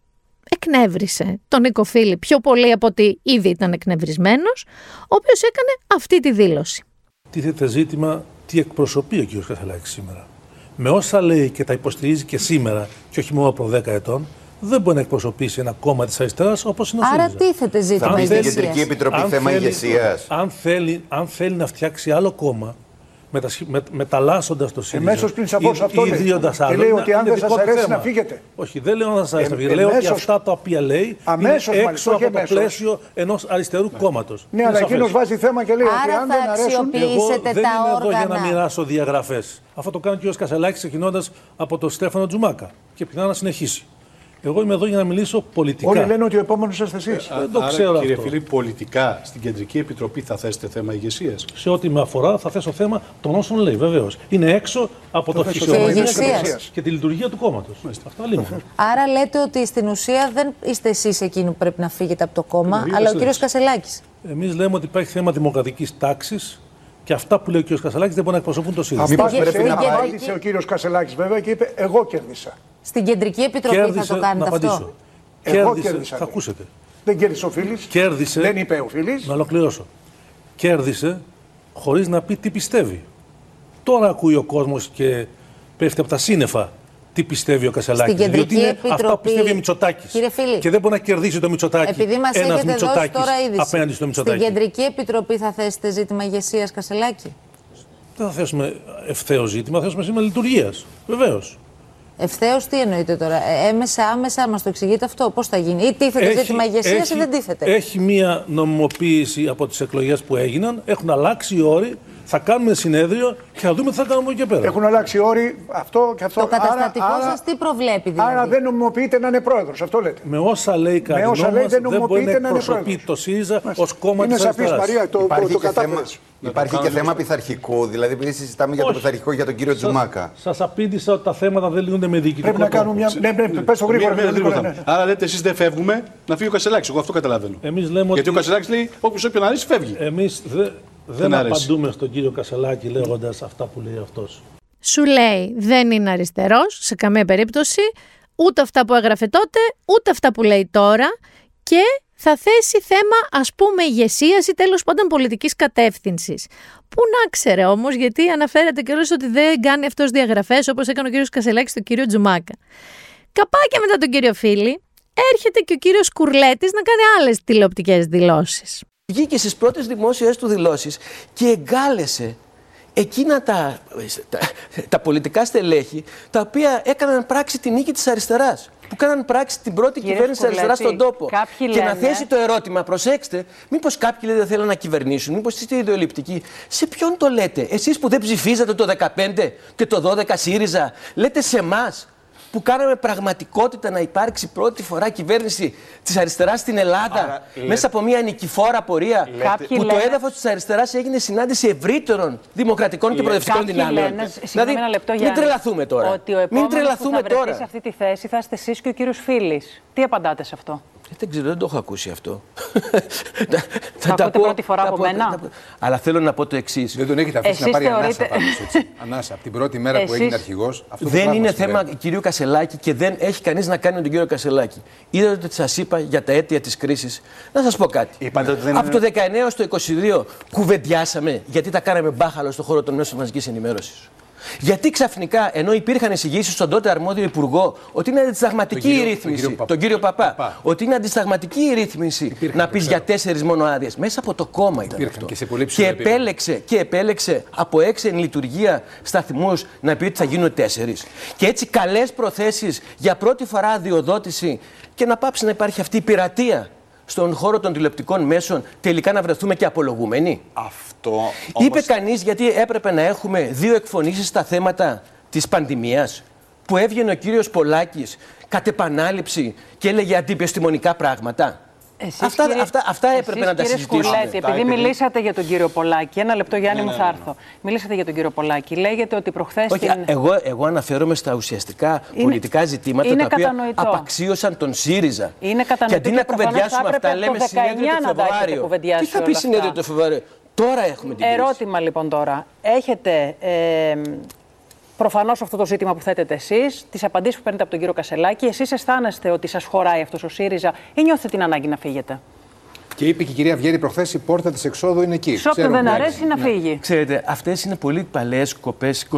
εκνεύρισε τον Νίκο Φίλη πιο πολύ από ότι ήδη ήταν εκνευρισμένος, ο οποίος έκανε αυτή τη δήλωση. Τίθεται ζήτημα τι εκπροσωπεί ο κ. Κασελάκης σήμερα. Με όσα λέει και τα υποστηρίζει και σήμερα, και όχι μόνο από δέκα ετών, δεν μπορεί να εκπροσωπήσει ένα κόμμα της αριστεράς όπως είναι ο ΣΥΡΙΖΑ. Άρα τίθεται ζήτημα ηγεσίας. Κεντρική Επιτροπή θέμα ηγεσίας. Αν θέλει, αν θέλει να φτιάξει άλλο κόμμα, μετασχ... με... μεταλλάσσοντας το ΣΥΡΙΖΑ. Εμέσως πριν σαφώς αυτό λέει. Ιδίοντας άλλο. Και λέει ότι αν δεν σας αρέσει θέμα. Να φύγετε. Όχι, δεν λέω να σας αρέσει ε, να φύγετε. Εμέσως... Λέω ότι αυτά τα οποία λέει αμέσως, είναι έξω από το πλαίσιο ενός αριστερού ναι. κόμματος. Ναι, είναι αλλά εκείνος βάζει θέμα και λέει άρα ότι αν δεν αρέσουν... Εγώ δεν είμαι εδώ για να μοιράσω διαγραφές. Αυτό το κάνει ο κ. Κασελάκης ξεκινώντας από τον Στέφανο Τζουμάκα. Και πιθανά να συνεχίσει. Εγώ είμαι εδώ για να μιλήσω πολιτικά. Όλοι λένε ότι ο επόμενος είστε εσείς. Δεν το άρα, ξέρω κύριε αυτό. Φίλη, πολιτικά στην Κεντρική Επιτροπή θα θέσετε θέμα ηγεσίας. Σε ό,τι με αφορά θα θέσω θέμα των όσων λέει, βεβαίως. Είναι έξω από το, το φυσιολογικό και τη λειτουργία του κόμματος. Αυτά λίγο. Άρα λέτε ότι στην ουσία δεν είστε εσείς εκείνοι που πρέπει να φύγετε από το κόμμα, ε, αλλά ο κύριος Κασελάκης. Εμείς λέμε ότι υπάρχει θέμα δημοκρατικής τάξης. Και αυτά που λέει ο κύριος Κασελάκης δεν μπορεί να εκπροσωπούν το ΣΥΡΙΖΑ. Απάντησε ο κύριος Κασελάκης βέβαια και είπε: εγώ κέρδισα. Στην Κεντρική Επιτροπή κέρδισε, θα το κάνετε αυτό. Εγώ κέρδισα. Κέρδισε, θα ακούσετε. Δεν κέρδισε ο Φίλης. Κέρδισε. Δεν είπε ο Φίλης. Να ολοκληρώσω. Κέρδισε χωρίς να πει τι πιστεύει. Τώρα ακούει ο κόσμος και πέφτει από τα σύννεφα τι πιστεύει ο Κασελάκης. Στην Κεντρική διότι είναι Επιτροπή. Αυτά που πιστεύει ο Μητσοτάκης. Κύριε Φίλη, και δεν μπορεί να κερδίσει το Μητσοτάκη. Επειδή μας έχετε δώσει τώρα είδηση. Απέναντι στο Μητσοτάκη. Στην Κεντρική Επιτροπή θα θέσετε ζήτημα ηγεσίας, Κασελάκη. Δεν θα θέσουμε ευθέως ζήτημα, θα θέσουμε ζήτημα λειτουργίας. Βεβαίως. Ευθέως τι εννοείται τώρα. Έμεσα, άμεσα μας το εξηγείτε αυτό. Πώς θα γίνει. Ή τίθεται έχει, ζήτημα ηγεσίας ή δεν τίθεται. Έχει μία νομιμοποίηση από τις εκλογές που έγιναν. Έχουν αλλάξει οι όροι. Θα κάνουμε συνέδριο και θα δούμε τι θα κάνουμε εκεί πέρα. Έχουν αλλάξει όροι αυτό και αυτό. Το καταστατικό σας τι προβλέπει, δηλαδή. Άρα δεν νομιμοποιείται να είναι πρόεδρος, αυτό λέτε. Με όσα λέει κανένα νόμος, δεν μπορεί να εκπροσωπεί το ΣΥΡΙΖΑ ως κόμμα της αριστεράς. Είναι σαφής, Μαρία, το, το, το κατάπτυξη. Υπάρχει και θέμα πειθαρχικό, δηλαδή επειδή συζητάμε για το πειθαρχικό για τον κύριο Τζουμάκα. Σας απήντησα ότι τα θέματα δεν λύνονται με διοικητικό τρόπο. Πρέπει να κάνουμε μια. Ναι, πες το γρήγορα. Άρα λέτε εσείς δεν φεύγουμε, να φύγει ο Κασελάκης. Εγώ αυτό καταλαβαίνω. Γιατί ο Κασελάκης λέει όποιον αρέσει φεύγει. Δεν απαντούμε στον κύριο Κασελάκη λέγοντας αυτά που λέει αυτός. Σου λέει δεν είναι αριστερός σε καμία περίπτωση, ούτε αυτά που έγραφε τότε, ούτε αυτά που λέει τώρα και θα θέσει θέμα ας πούμε ηγεσίας ή τέλος πάντων πολιτικής κατεύθυνσης. Πού να ξέρε όμως, γιατί αναφέρεται καιρός ότι δεν κάνει αυτός διαγραφές όπως έκανε ο κύριος Κασελάκης στον κύριο Τζουμάκα. Καπάκια μετά τον κύριο Φίλη έρχεται και ο κύριος Σκουρλέτης να κάνει άλλες τηλεοπτικές δηλώσεις. Βγήκε στις πρώτες δημόσιες του δηλώσεις και εγκάλεσε εκείνα τα, τα, τα πολιτικά στελέχη τα οποία έκαναν πράξη τη νίκη της αριστεράς. Που κάναν πράξη την πρώτη κύριε κυβέρνηση της αριστεράς στον τόπο. Και λένε... να θέσει το ερώτημα, προσέξτε, μήπως κάποιοι δεν θέλουν να κυβερνήσουν, μήπως είστε ιδεολειπτικοί. Σε ποιον το λέτε, εσείς που δεν ψηφίζατε το δεκαπέντε και το δώδεκα ΣΥΡΙΖΑ, λέτε σε εμάς που κάναμε πραγματικότητα να υπάρξει πρώτη φορά κυβέρνηση της αριστεράς στην Ελλάδα. Άρα, μέσα από μια νικηφόρα πορεία λέτε, που λέτε, το έδαφος της αριστεράς έγινε συνάντηση ευρύτερων δημοκρατικών λέτε, και προοδευτικών δυνάμεων. Δηλαδή, λεπτό, μην τρελαθούμε τώρα. Ότι ο επόμενος που θα βρεθεί σε αυτή τη θέση θα είστε εσείς και ο κύριος Φίλης. Τι απαντάτε σε αυτό? Δεν ξέρω, δεν το έχω ακούσει αυτό. Θα τα ακούτε πρώτη φορά από μένα. Αλλά θέλω να πω το εξής. Δεν τον έχετε αφήσει να πάρει ανάσα πάνω έτσι. Ανάσα, από την πρώτη μέρα που έγινε αρχηγός. Δεν είναι θέμα κυρίου Κασελάκη και δεν έχει κανείς να κάνει με τον κύριο Κασελάκη. Είδατε ότι σας είπα για τα αίτια της κρίσης. Να σας πω κάτι. Από το δεκαεννιά έως το είκοσι δύο κουβεντιάσαμε γιατί τα κάναμε μπάχαλο στον χώρο των μέσων μαζικής ενημέρωσης. Γιατί ξαφνικά, ενώ υπήρχαν εισηγήσεις στον τότε αρμόδιο υπουργό ότι είναι αντισταγματική τον η κύριο, ρύθμιση, τον κύριο, τον κύριο Παπά, Παπά, ότι είναι αντισταγματική η ρύθμιση υπήρχαν, να πεις για τέσσερις μόνο άδειες. Μέσα από το κόμμα ήταν υπήρχαν, αυτό. Και, και, επέλεξε, και επέλεξε από έξι εν λειτουργία σταθμούς να πει ότι θα γίνουν τέσσερις. Και έτσι καλές προθέσεις για πρώτη φορά αδειοδότηση και να πάψει να υπάρχει αυτή η πειρατεία στον χώρο των τηλεοπτικών μέσων, τελικά να βρεθούμε και απολογούμενοι. Αυτό όμως... Είπε κανείς γιατί έπρεπε να έχουμε δύο εκφωνήσεις στα θέματα της πανδημίας, που έβγαινε ο κύριος Πολάκης κατ' επανάληψη και έλεγε αντιπιστημονικά πράγματα. Εσείς, αυτά, κύριε, αυτά, αυτά έπρεπε εσείς, να τα συζητήσουμε. Κύριε Σκουρλέτη, επειδή μιλήσατε για τον κύριο Πολάκη, ένα λεπτό Γιάννη ναι, μου θα έρθω. Ναι, ναι, ναι. Μιλήσατε για τον κύριο Πολάκη, λέγεται ότι προχθές... Όχι, την... εγώ, εγώ αναφέρομαι στα ουσιαστικά είναι, πολιτικά ζητήματα είναι τα οποία κατανοητό. Απαξίωσαν τον ΣΥΡΙΖΑ. Είναι κατανοητό και αντί να κουβεντιάσουμε αυτά, λέμε συνέδριο το Φεβρουάριο. Τι θα πει συνέδριο το Φεβρουάριο. Τώρα έχουμε την κρίση. Ερώτημα λοιπόν τώρα. Έχετε... Προφανώς αυτό το ζήτημα που θέτετε εσείς, τις απαντήσεις που παίρνετε από τον κύριο Κασελάκη, εσείς αισθάνεστε ότι σας χωράει αυτός ο ΣΥΡΙΖΑ ή νιώθετε την ανάγκη να φύγετε? Και είπε και η κυρία Αυγέρη προχθές: η πόρτα της εξόδου είναι εκεί. Σε όποιον δεν αρέσει να φύγει. Ξέρετε, αυτές είναι πολύ παλαιές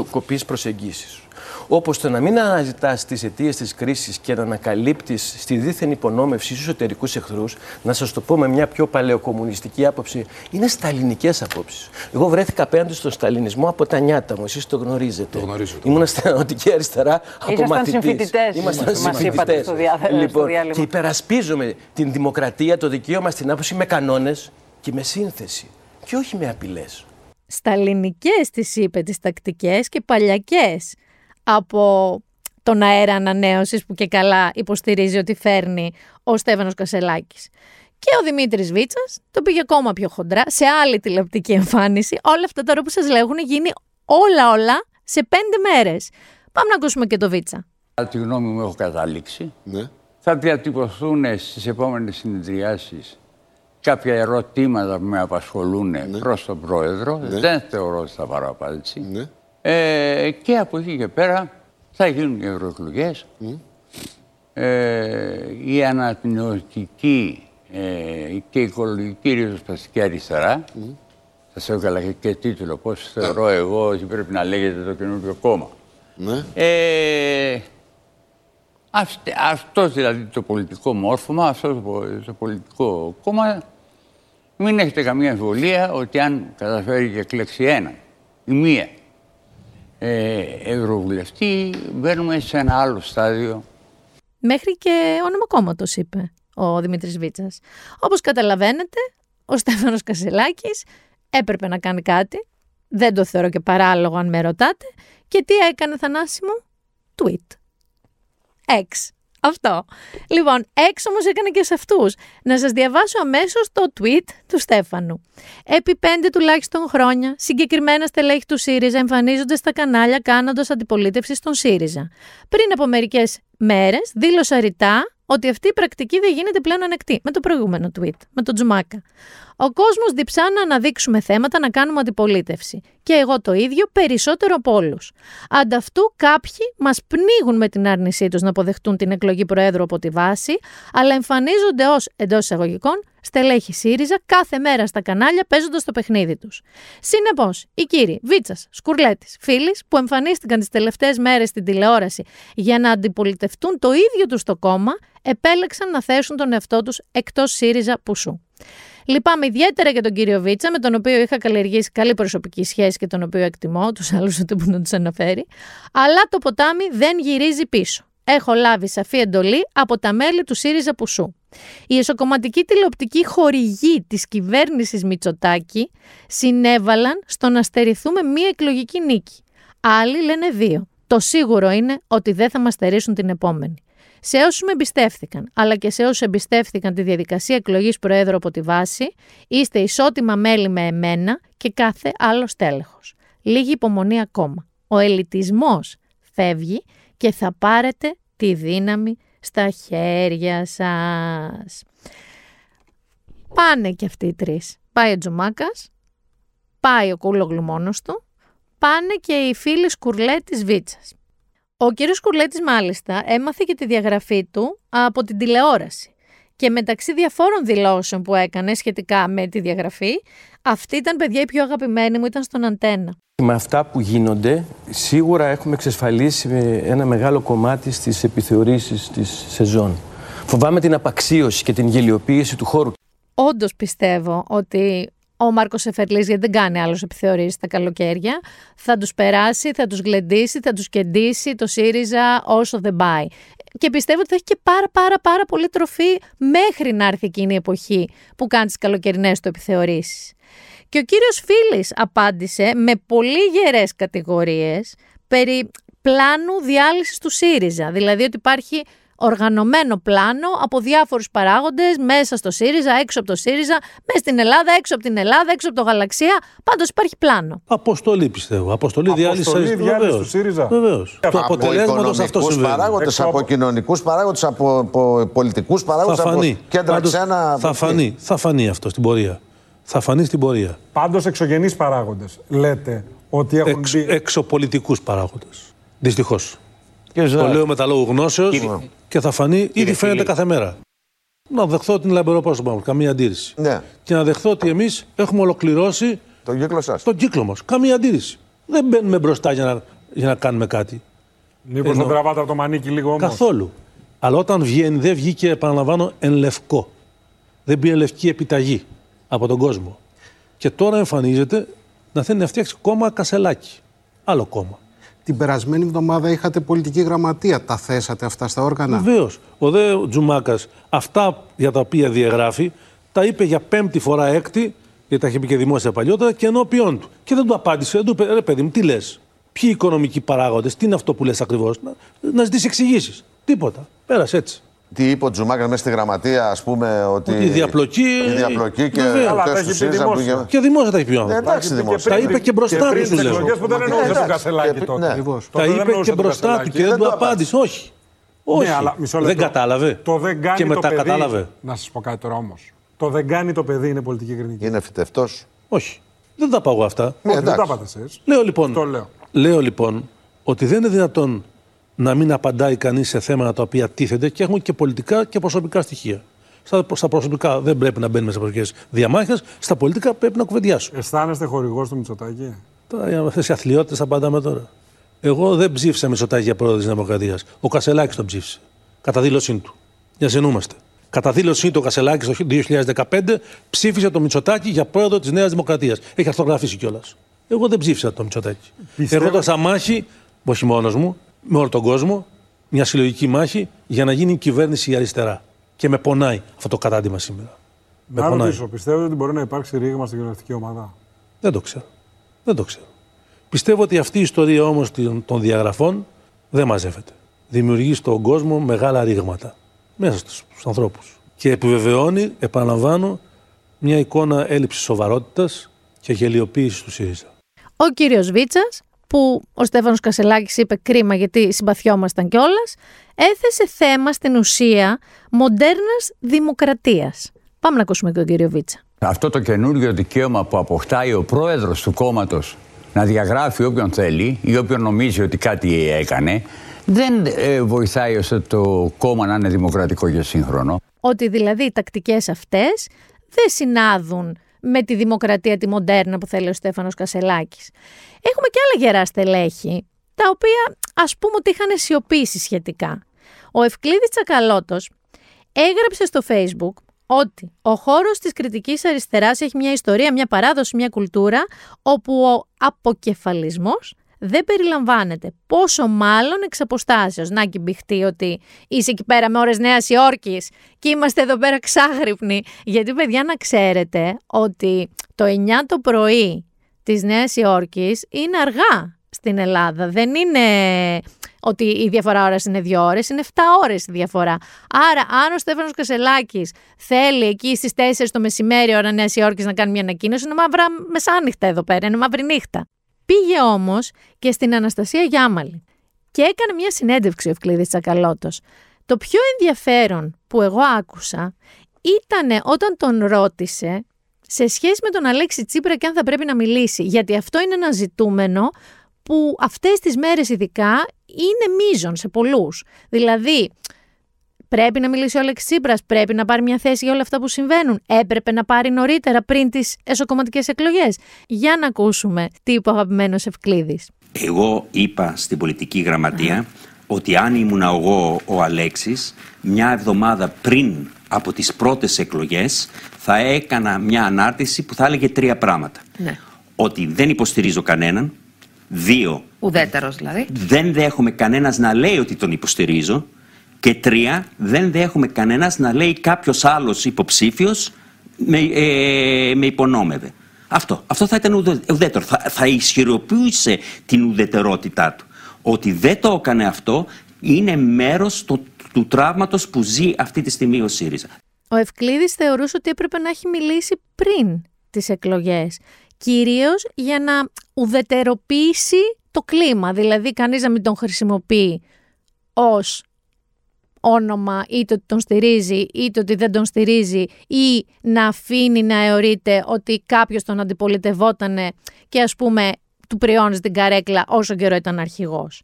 κοπές προσεγγίσεις. Όπως το να μην αναζητάς τις αιτίες της κρίσης και να ανακαλύπτεις στη δίθεν υπονόμευση στους εσωτερικούς εχθρούς, να σας το πω με μια πιο παλαιοκομμουνιστική άποψη, είναι σταλινικές απόψεις. Εγώ βρέθηκα απέναντι στον σταλινισμό από τα νιάτα μου. Εσείς το γνωρίζετε. Το γνωρίζω. Ήμουν στενανωτική αριστερά από μαθητής. Ήμασταν συμφοιτητές. Λοιπόν, και υπερασπίζομαι την δημοκρατία, το δικαίωμα στην άποψη με κανόνες και με σύνθεση. Και όχι με απειλές. Σταλινικές τις είπε τις τακτικές και παλιακές από τον αέρα ανανέωσης που και καλά υποστηρίζει ότι φέρνει ο Στέφανος Κασελάκης. Και ο Δημήτρης Βίτσας το πήγε ακόμα πιο χοντρά σε άλλη τηλεοπτική εμφάνιση. Όλα αυτά τώρα που σας λέω έχουν γίνει όλα όλα σε πέντε μέρες. Πάμε να ακούσουμε και το Βίτσα. Τη γνώμη μου έχω καταλήξει. Ναι. Θα διατυπωθούν στις επόμενες συνεδριάσεις κάποια ερωτήματα που με απασχολούν, ναι, προς τον Πρόεδρο. Ναι. Δεν θεωρώ ότι θα πάρω απάντηση. Ναι. Ε, και από εκεί και πέρα θα γίνουν οι ευρωεκλογές. Ναι. Ε, η αναπνευστική ε, και οικολογική ριζοσπαστική αριστερά. Ναι. Σας έβγαλα και τίτλο, πώς θεωρώ, ναι, εγώ ότι πρέπει να λέγεται το καινούργιο κόμμα. Ναι. Ε, Αυτ- αυτό δηλαδή το πολιτικό μόρφωμα, αυτό το, το πολιτικό κόμμα, μην έχετε καμία αμφιβολία ότι αν καταφέρει και εκλέξει έναν ή μία ε, ευρωβουλευτή, μπαίνουμε σε ένα άλλο στάδιο. Μέχρι και όνομα κόμματος είπε ο Δημήτρης Βίτσας. Όπως καταλαβαίνετε, ο Στέφανος Κασελάκης έπρεπε να κάνει κάτι. Δεν το θεωρώ και παράλογο αν με ρωτάτε. Και τι έκανε, Θανάση μου? Tweet. Εξ. Αυτό. Λοιπόν, έξ όμως έκανε και σε αυτούς. Να σας διαβάσω αμέσως το tweet του Στέφανου. Επί πέντε τουλάχιστον χρόνια, συγκεκριμένα στελέχη του ΣΥΡΙΖΑ εμφανίζονται στα κανάλια κάνοντας αντιπολίτευση στον ΣΥΡΙΖΑ. Πριν από μερικές μέρες δήλωσα ρητά ότι αυτή η πρακτική δεν γίνεται πλέον ανεκτή. Με το προηγούμενο tweet, με τον Τζουμάκα. Ο κόσμος διψά να αναδείξουμε θέματα, να κάνουμε αντιπολίτευση. Και εγώ το ίδιο, περισσότερο από όλους. Ανταυτού, κάποιοι μας πνίγουν με την άρνησή τους να αποδεχτούν την εκλογή Προέδρου από τη βάση, αλλά εμφανίζονται ως, εντός εισαγωγικών, στελέχη ΣΥΡΙΖΑ κάθε μέρα στα κανάλια παίζοντας το παιχνίδι τους. Συνεπώς, οι κύριοι Βίτσας, Σκουρλέτης, Φίλης, που εμφανίστηκαν τις τελευταίες μέρες στην τηλεόραση για να αντιπολιτευτούν το ίδιο τους το κόμμα, επέλεξαν να θέσουν τον εαυτό τους εκτός ΣΥΡΙΖΑ που σου. Λυπάμαι ιδιαίτερα για τον κύριο Βίτσα, με τον οποίο είχα καλλιεργήσει καλή προσωπική σχέση και τον οποίο εκτιμώ, τους άλλους ούτε που να τους αναφέρει, αλλά το ποτάμι δεν γυρίζει πίσω. Έχω λάβει σαφή εντολή από τα μέλη του ΣΥΡΙΖΑ που σου. Η εσωκομματική τηλεοπτική χορηγή της κυβέρνησης Μητσοτάκη συνέβαλαν στο να στερηθούμε μία εκλογική νίκη. Άλλοι λένε δύο. Το σίγουρο είναι ότι δεν θα μας στερήσουν την επόμενη. Σε όσους με εμπιστεύτηκαν, αλλά και σε όσους εμπιστεύτηκαν τη διαδικασία εκλογής Προέδρου από τη βάση, είστε ισότιμα μέλη με εμένα και κάθε άλλο στέλεχος. Λίγη υπομονή ακόμα. Ο ελιτισμός φεύγει και θα πάρετε τη δύναμη στα χέρια σας. Πάνε και αυτοί οι τρεις. Πάει ο Τζουμάκας, πάει ο Κούλογλου μόνος του, πάνε και οι φίλοι Σκουρλέτης Βίτσας. Ο κύριος Σκουρλέτης μάλιστα έμαθε και τη διαγραφή του από την τηλεόραση. Και μεταξύ διαφόρων δηλώσεων που έκανε σχετικά με τη διαγραφή, αυτή ήταν, παιδιά, η πιο αγαπημένη μου, ήταν στον Αντένα. Με αυτά που γίνονται, σίγουρα έχουμε εξασφαλίσει ένα μεγάλο κομμάτι στις επιθεωρήσεις της σεζόν. Φοβάμαι την απαξίωση και την γελιοποίηση του χώρου. Όντως πιστεύω ότι ο Μάρκος Σεφερλής, γιατί δεν κάνει άλλος επιθεωρήσεις τα καλοκαίρια, θα τους περάσει, θα τους γλεντήσει, θα τους κεντήσει το ΣΥΡΙΖΑ όσο δεν πάει. Και πιστεύω ότι θα έχει και πάρα πάρα πάρα πολύ τροφή μέχρι να έρθει εκείνη η εποχή που κάνει τις καλοκαιρινές του επιθεωρήσεις. Και ο κύριος Φίλης απάντησε με πολύ γερές κατηγορίες περί πλάνου διάλυσης του ΣΥΡΙΖΑ. Δηλαδή ότι υπάρχει οργανωμένο πλάνο από διάφορους παράγοντες μέσα στο ΣΥΡΙΖΑ, έξω από το ΣΥΡΙΖΑ, μέσα στην Ελλάδα, έξω από την Ελλάδα, έξω από το Γαλαξία. Πάντως υπάρχει πλάνο. Αποστολή, πιστεύω. Αποστολή διάλυσης του ΣΥΡΙΖΑ. Βεβαίως. Του αποτελέσματος αυτό συμβαίνει. Από κοινωνικούς παράγοντες, από πολιτικούς παράγοντες, από κέντρα ξένα. Θα φανεί. Θα φανεί αυτό στην πορεία. Θα φανεί στην πορεία. Πάντως εξωγενείς παράγοντες λέτε ότι έχουν Εξ, δει... Εξωπολιτικούς παράγοντες. Δυστυχώς. Και το λέω με τα λόγου γνώσεως και, και θα φανεί, και ήδη φαίνεται κάθε μέρα. Να δεχθώ την λαμπερό πρόσωπο, καμία αντίρρηση. Ναι. Και να δεχθώ ότι εμείς έχουμε ολοκληρώσει τον κύκλο σας. Τον κύκλο μας. Καμία αντίρρηση. Δεν μπαίνουμε μπροστά για να, για να κάνουμε κάτι. Μήπως θα τραβάτε από το μανίκι λίγο όμως? Καθόλου. Αλλά όταν βγαίνει, δεν βγήκε, επαναλαμβάνω, εν λευκό. Δεν πήρε λευκή επιταγή από τον κόσμο. Και τώρα εμφανίζεται να θέλει να φτιάξει κόμμα Κασελάκη. Άλλο κόμμα. Την περασμένη εβδομάδα είχατε πολιτική γραμματεία. Τα θέσατε αυτά στα όργανα? Βεβαίως. Ο δε Τζουμάκας, αυτά για τα οποία διαγράφει, τα είπε για πέμπτη φορά έκτη, γιατί τα είχε πει και δημόσια παλιότερα, και ενώπιον του. Και δεν του απάντησε. Δεν του είπε, ρε παιδί μου, τι λες? Ποιοι οικονομικοί παράγοντες, τι είναι αυτό που λες ακριβώς? Να, να ζητήσει εξηγήσεις. Τίποτα. Πέρασε έτσι. Τι είπε ο Τζουμάκας μέσα στη γραμματεία, ας πούμε, ότι. Η διαπλοκή. Η διαπλοκή και. Αλλά τα έχει πει δημόσια. Και δημόσια τα έχει πει ο άνθρωπος. Τα είπε και μπροστά του. Στι εκλογές που δεν εννοούσε τον Κασελάκη τότε. Τα είπε και μπροστά του και δεν του απάντησε. Όχι. Όχι. Δεν κατάλαβε. Και μετά κατάλαβε. Να σας πω κάτι τώρα όμως. Το δεν κάνει το παιδί είναι πολιτική κριτική? Είναι φυτευτός? Όχι. Δεν τα πάω αυτά. Δεν τα πάτε εσείς. Λέω λοιπόν ότι δεν είναι δυνατόν να μην απαντάει κανείς σε θέματα τα οποία τίθενται και έχουν και πολιτικά και προσωπικά στοιχεία. Στα, στα προσωπικά δεν πρέπει να μπαίνουμε σε προσωπικές διαμάχες, στα πολιτικά πρέπει να κουβεντιάσουμε. Αισθάνεστε χορηγός του Μητσοτάκη? Αυτές οι αθλειότητες θα απαντάμε τώρα. Εγώ δεν ψήφισα Μητσοτάκη για πρόεδρο της Δημοκρατίας. Ο Κασελάκης τον ψήφισε. Κατά δήλωσή του. Για συνούμαστε. Κατά δήλωσή του ο Κασελάκης το δύο χιλιάδες δεκαπέντε ψήφισε τον Μητσοτάκη για πρόεδρο της Νέας Δημοκρατίας. Έχει αυτογραφήσει κιόλας. Εγώ δεν ψήφισα τον Μητσοτάκη. Πιστεύω... Εγώ έδωσα μάχη, όχι μόνος μου, με όλο τον κόσμο, μια συλλογική μάχη για να γίνει η κυβέρνηση η αριστερά. Και με πονάει αυτό το κατάντημα σήμερα. Με πονάει. Να ρωτήσω, πιστεύετε ότι μπορεί να υπάρξει ρήγμα στην κοινωνική ομάδα? Δεν το ξέρω. Δεν το ξέρω. Πιστεύω ότι αυτή η ιστορία όμως των διαγραφών δεν μαζεύεται. Δημιουργεί στον κόσμο μεγάλα ρήγματα μέσα στους ανθρώπους. Και επιβεβαιώνει, επαναλαμβάνω, μια εικόνα έλλειψης σοβαρότητας και γελιοποίησης του ΣΥΡΙΖΑ. Ο κύριος Βίτσας, που ο Στέφανος Κασελάκης είπε κρίμα γιατί συμπαθιόμασταν κιόλας, έθεσε θέμα στην ουσία μοντέρνας δημοκρατίας. Πάμε να ακούσουμε και τον κύριο Βίτσα. Αυτό το καινούργιο δικαίωμα που αποκτάει ο πρόεδρος του κόμματος να διαγράφει όποιον θέλει ή όποιον νομίζει ότι κάτι έκανε, δεν ε, βοηθάει ώστε το κόμμα να είναι δημοκρατικό και σύγχρονο. Ότι δηλαδή οι τακτικές αυτές δεν συνάδουν με τη δημοκρατία τη μοντέρνα που θέλει ο Στέφανος Κασελάκης. Έχουμε και άλλα γερά στελέχη, τα οποία ας πούμε ότι είχαν σιωπήσει σχετικά. Ο Ευκλήδης Τσακαλώτος έγραψε στο Facebook ότι ο χώρος της κριτικής αριστεράς έχει μια ιστορία, μια παράδοση, μια κουλτούρα, όπου ο αποκεφαλισμός δεν περιλαμβάνεται. Πόσο μάλλον εξ αποστάσεως. Να κυμπηχτεί ότι είσαι εκεί πέρα με ώρες Νέας Υόρκης και είμαστε εδώ πέρα ξάχρυπνοι. Γιατί, παιδιά, να ξέρετε ότι το εννιά το πρωί της Νέας Υόρκης είναι αργά στην Ελλάδα. Δεν είναι ότι η διαφορά ώρας είναι δύο ώρες, είναι εφτά ώρες η διαφορά. Άρα, αν ο Στέφανος Κασελάκης θέλει εκεί στις τέσσερις το μεσημέρι ώρα Νέας Υόρκης να κάνει μια ανακοίνωση, είναι μαύρα μεσάνυχτα εδώ πέρα, είναι μαύρη νύχτα. Πήγε όμως και στην Αναστασία Γιάμαλη και έκανε μια συνέντευξη ο Ευκλήδης Τσακαλώτος. Το πιο ενδιαφέρον που εγώ άκουσα ήταν όταν τον ρώτησε σε σχέση με τον Αλέξη Τσίπρα και αν θα πρέπει να μιλήσει. Γιατί αυτό είναι ένα ζητούμενο που αυτές τις μέρες ειδικά είναι μείζον σε πολλούς. Δηλαδή, πρέπει να μιλήσει ο Αλέξης Τσίπρας, πρέπει να πάρει μια θέση για όλα αυτά που συμβαίνουν. Έπρεπε να πάρει νωρίτερα πριν τις εσωκομματικές εκλογές. Για να ακούσουμε τι είπε ο αγαπημένος Ευκλήδης. Εγώ είπα στην πολιτική γραμματεία mm. ότι αν ήμουν εγώ ο Αλέξης, μια εβδομάδα πριν από τις πρώτες εκλογές, θα έκανα μια ανάρτηση που θα έλεγε τρία πράγματα. Mm. Ότι δεν υποστηρίζω κανέναν. Δύο. Ουδέτερος δηλαδή. Δεν δέχομαι κανένας να λέει ότι τον υποστηρίζω. Και τρία, δεν δέχομαι κανένας να λέει κάποιος άλλος υποψήφιος με, ε, με υπονόμευε. Αυτό, αυτό θα ήταν ουδε, ουδέτερο. Θα, θα ισχυροποιούσε την ουδετερότητά του. Ότι δεν το έκανε αυτό είναι μέρος το, του τραύματος που ζει αυτή τη στιγμή ο ΣΥΡΙΖΑ. Ο Ευκλήδης θεωρούσε ότι έπρεπε να έχει μιλήσει πριν τις εκλογές. Κυρίως για να ουδετεροποιήσει το κλίμα. Δηλαδή κανείς να μην τον χρησιμοποιεί ως όνομα, είτε ότι τον στηρίζει είτε ότι δεν τον στηρίζει, ή να αφήνει να αιωρείται ότι κάποιος τον αντιπολιτευότανε και ας πούμε του πριώνει την καρέκλα όσο καιρό ήταν αρχηγός.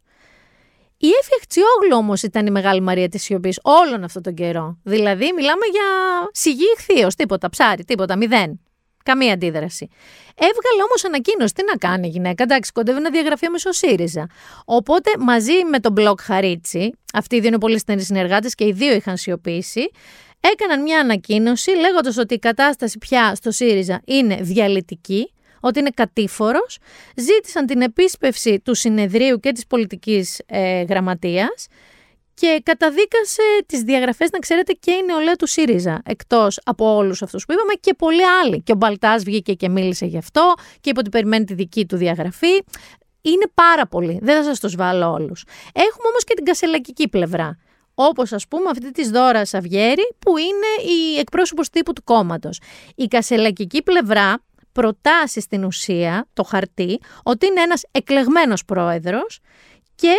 Η Έφη Αχτσιόγλου όμως ήταν η μεγάλη Μαρία της σιωπής όλον αυτόν τον καιρό. Δηλαδή μιλάμε για σιγή ηχθείως, τίποτα ψάρι, τίποτα μηδέν. Καμία αντίδραση. Έβγαλε όμως ανακοίνωση. Τι να κάνει η γυναίκα, εντάξει, κοντεύει να διαγραφεί όμως ο ΣΥΡΙΖΑ. Οπότε μαζί με τον Μπλοκ Χαρίτσι, αυτοί οι δύο είναι πολύ στενοί συνεργάτες και οι δύο είχαν σιωπήσει, έκαναν μια ανακοίνωση λέγοντας ότι η κατάσταση πια στο ΣΥΡΙΖΑ είναι διαλυτική, ότι είναι κατήφορος. Ζήτησαν την επίσπευση του συνεδρίου και της πολιτικής ε, γραμματείας και καταδίκασε τις διαγραφές, να ξέρετε, και η νεολαία του ΣΥΡΙΖΑ, εκτός από όλους αυτούς που είπαμε και πολλοί άλλοι. Και ο Μπαλτάς βγήκε και μίλησε γι' αυτό και είπε ότι περιμένει τη δική του διαγραφή. Είναι πάρα πολλοί, δεν θα σας τους βάλω όλους. Έχουμε όμως και την κασελακική πλευρά. Όπως ας πούμε αυτή της Δώρας Αυγέρη, που είναι η εκπρόσωπος τύπου του κόμματος. Η κασελακική πλευρά προτάσει στην ουσία, το χαρτί, ότι είναι ένας εκλεγμένος πρόεδρος και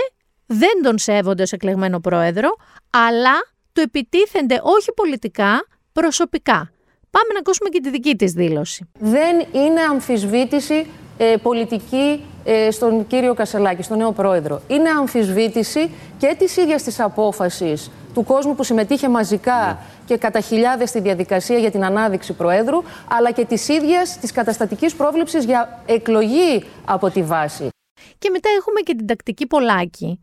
δεν τον σέβονται ως εκλεγμένο πρόεδρο, αλλά του επιτίθενται όχι πολιτικά, προσωπικά. Πάμε να ακούσουμε και τη δική της δήλωση. Δεν είναι αμφισβήτηση ε, πολιτική ε, στον κύριο Κασελάκη, στον νέο πρόεδρο. Είναι αμφισβήτηση και της ίδιας της απόφασης του κόσμου που συμμετείχε μαζικά yeah. και κατά χιλιάδες στη διαδικασία για την ανάδειξη Προέδρου, αλλά και της ίδιας της καταστατικής πρόβλεψης για εκλογή από τη βάση. Και μετά έχουμε και την τακτική Πολάκη,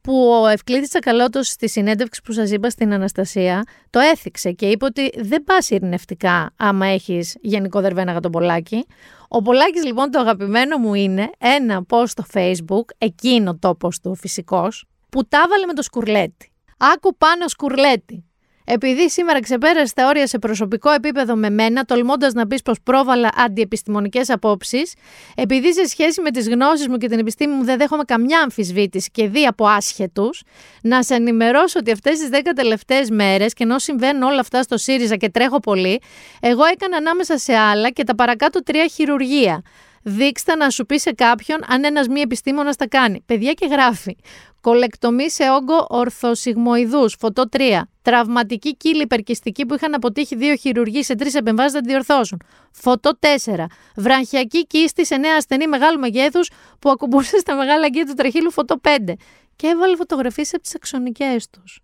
που ο Ευκλήδης Τσακαλώτος στη συνέντευξη που σας είπα στην Αναστασία το έθιξε και είπε ότι δεν πας ειρηνευτικά άμα έχεις γενικό δερβέναγα τον Πολάκη. Ο Πολάκης λοιπόν, το αγαπημένο μου, είναι ένα post στο Facebook, εκείνο το post του φυσικός, που τα βάλε με το Σκουρλέτη. Άκου πάνω Σκουρλέτη. Επειδή σήμερα ξεπέρασε τα όρια σε προσωπικό επίπεδο με μένα, τολμώντας να πεις πως πρόβαλα αντιεπιστημονικές απόψεις, επειδή σε σχέση με τις γνώσεις μου και την επιστήμη μου δεν δέχομαι καμιά αμφισβήτηση και δει από άσχετους, να σε ενημερώσω ότι αυτές τις δέκα τελευταίες μέρες, και ενώ συμβαίνουν όλα αυτά στο ΣΥΡΙΖΑ και τρέχω πολύ, εγώ έκανα ανάμεσα σε άλλα και τα παρακάτω τρία χειρουργία. Δείξτε να σου πει σε κάποιον αν ένας μη επιστήμονας τα κάνει. Παιδιά, και γράφει. Κολεκτομή σε όγκο ορθοσυγμοειδούς, φωτό τρία. Τραυματική κύλη υπερκιστική που είχαν αποτύχει δύο χειρουργοί σε τρεις επεμβάσεις δεν τη διορθώσουν. Φωτό τέσσερα. Βραχιακή κίστη σε νέα ασθενή μεγάλου μεγέθους που ακουμπούσε στα μεγάλα αγκία του τραχύλου, φωτό πέντε. Και έβαλε φωτογραφίες από τις αξονικές τους.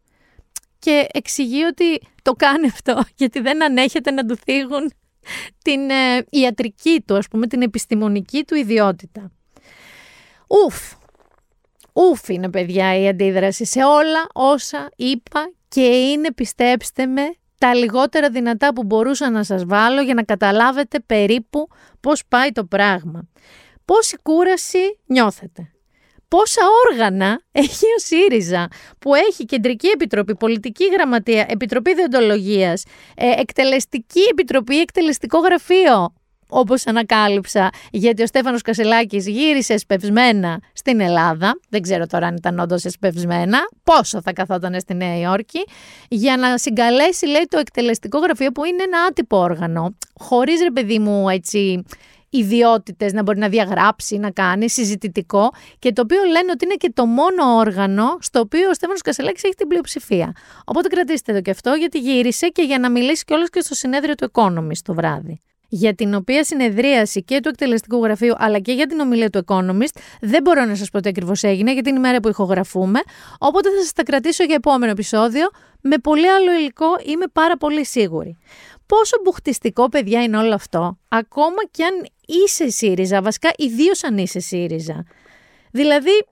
Και εξηγεί ότι το κάνει αυτό γιατί δεν ανέχεται να του θίγουν την ε, ιατρική του, ας πούμε, την επιστημονική του ιδιότητα. Ουφ, ουφ είναι, παιδιά, η αντίδραση σε όλα όσα είπα και είναι, πιστέψτε με, τα λιγότερα δυνατά που μπορούσα να σας βάλω για να καταλάβετε περίπου πώς πάει το πράγμα. Πόση κούραση νιώθετε. Πόσα όργανα έχει ο ΣΥΡΙΖΑ, που έχει κεντρική επιτροπή, πολιτική γραμματεία, επιτροπή δεοντολογίας, εκτελεστική επιτροπή, εκτελεστικό γραφείο, όπως ανακάλυψα, γιατί ο Στέφανος Κασελάκης γύρισε εσπευσμένα στην Ελλάδα, δεν ξέρω τώρα αν ήταν όντως εσπευσμένα, πόσο θα καθόταν στη Νέα Υόρκη, για να συγκαλέσει, λέει, το εκτελεστικό γραφείο, που είναι ένα άτυπο όργανο, χωρίς, ρε παιδί μου, έτσι, ιδιότητες, να μπορεί να διαγράψει, να κάνει συζητητικό, και το οποίο λένε ότι είναι και το μόνο όργανο στο οποίο ο Στέφανος Κασελάκης έχει την πλειοψηφία. Οπότε κρατήστε το και αυτό, γιατί γύρισε και για να μιλήσει κιόλας και στο συνέδριο του Economist το βράδυ. Για την οποία συνεδρίαση και του εκτελεστικού γραφείου, αλλά και για την ομιλία του Economist, δεν μπορώ να σας πω τι ακριβώς έγινε, γιατί είναι η μέρα που ηχογραφούμε. Οπότε θα σας τα κρατήσω για επόμενο επεισόδιο. Με πολύ άλλο υλικό, είμαι πάρα πολύ σίγουρη. Πόσο μπουχτιστικό, παιδιά, είναι όλο αυτό, ακόμα κι αν είσαι ΣΥΡΙΖΑ, βασικά ιδίως αν είσαι ΣΥΡΙΖΑ. Δηλαδή,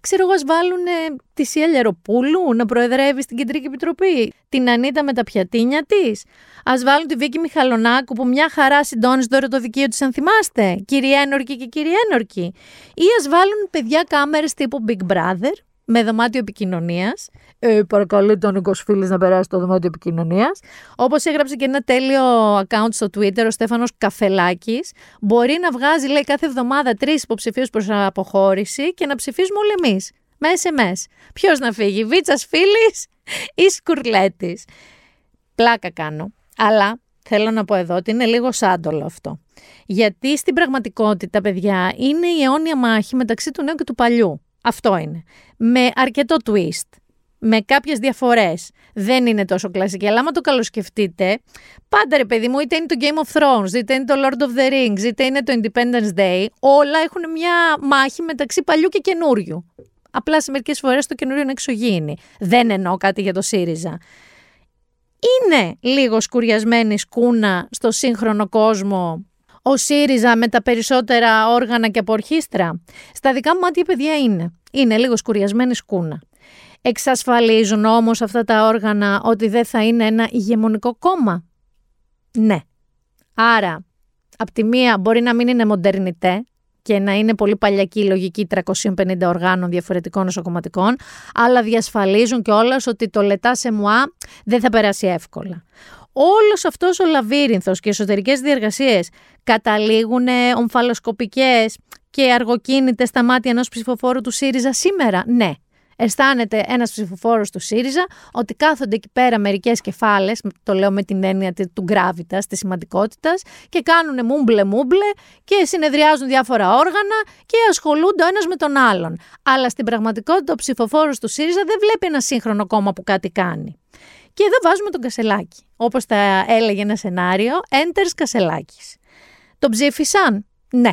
ξέρω εγώ, ας βάλουνε τη Σία Λιαροπούλου να προεδρεύει στην Κεντρική Επιτροπή, την Ανίτα με τα πιατίνια της. Ας βάλουν τη Βίκη Μιχαλονάκου, που μια χαρά συντώνει τώρα το δικείο της, αν θυμάστε, κυρία ένορκη και κυρία ένορκη. Ή ας βάλουν, παιδιά, κάμερες τύπου Big Brother με δωμάτιο επικοινωνίας. Ε, παρακαλεί τον Νίκος Φίλης να περάσει το δωμάτιο επικοινωνίας. Όπως έγραψε και ένα τέλειο account στο Twitter ο Στέφανος Καφελάκης, μπορεί να βγάζει, λέει, κάθε εβδομάδα τρεις υποψηφίους προς αποχώρηση και να ψηφίζουμε όλοι εμείς με ες εμ ες. Ποιος να φύγει, Βίτσας, Φίλης ή Σκουρλέτης. Πλάκα κάνω, αλλά θέλω να πω εδώ ότι είναι λίγο σάντολο αυτό. Γιατί στην πραγματικότητα, παιδιά, είναι η αιώνια μάχη μεταξύ του νέου και του παλιού. Αυτό είναι. Με αρκετό twist. Με κάποιες διαφορές. Δεν είναι τόσο κλασική. Αλλά άμα το καλοσκεφτείτε, πάντα, ρε παιδί μου, είτε είναι το Game of Thrones, είτε είναι το Lord of the Rings, είτε είναι το Independence Day, όλα έχουν μια μάχη μεταξύ παλιού και καινούριου. Απλά σε μερικές φορές το καινούριο είναι εξωγήινη. Δεν εννοώ κάτι για το ΣΥΡΙΖΑ. είναι λίγο σκουριασμένη σκούνα στο σύγχρονο κόσμο ο ΣΥΡΙΖΑ με τα περισσότερα όργανα και από ορχήστρα. Στα δικά μου μάτια, παιδιά, είναι. Είναι λίγο σκουριασμένη σκούνα. Εξασφαλίζουν όμως αυτά τα όργανα ότι δεν θα είναι ένα ηγεμονικό κόμμα? Ναι. Άρα, απ' τη μία μπορεί να μην είναι μοντερνιτέ και να είναι πολύ παλιακή η λογική τριακόσιων πενήντα οργάνων διαφορετικών νοσοκομματικών, αλλά διασφαλίζουν κιόλας ότι το λετά σε μουά δεν θα περάσει εύκολα. Όλος αυτός ο λαβύρινθος και οι εσωτερικές διεργασίες καταλήγουν ομφαλοσκοπικές και αργοκίνητες στα μάτια ενός ψηφοφόρου του ΣΥΡΙΖΑ σήμερα? Ναι. Αισθάνεται ένας ψηφοφόρος του ΣΥΡΙΖΑ ότι κάθονται εκεί πέρα μερικές κεφάλες, το λέω με την έννοια του γκράβιτα, της σημαντικότητας, και κάνουνε μούμπλε μούμπλε και συνεδριάζουν διάφορα όργανα και ασχολούνται ο ένας με τον άλλον. Αλλά στην πραγματικότητα ο ψηφοφόρος του ΣΥΡΙΖΑ δεν βλέπει ένα σύγχρονο κόμμα που κάτι κάνει. Και εδώ βάζουμε τον Κασελάκη. Όπως θα έλεγε ένα σενάριο, Enters Κασελάκης. Τον ψήφισαν? Ναι,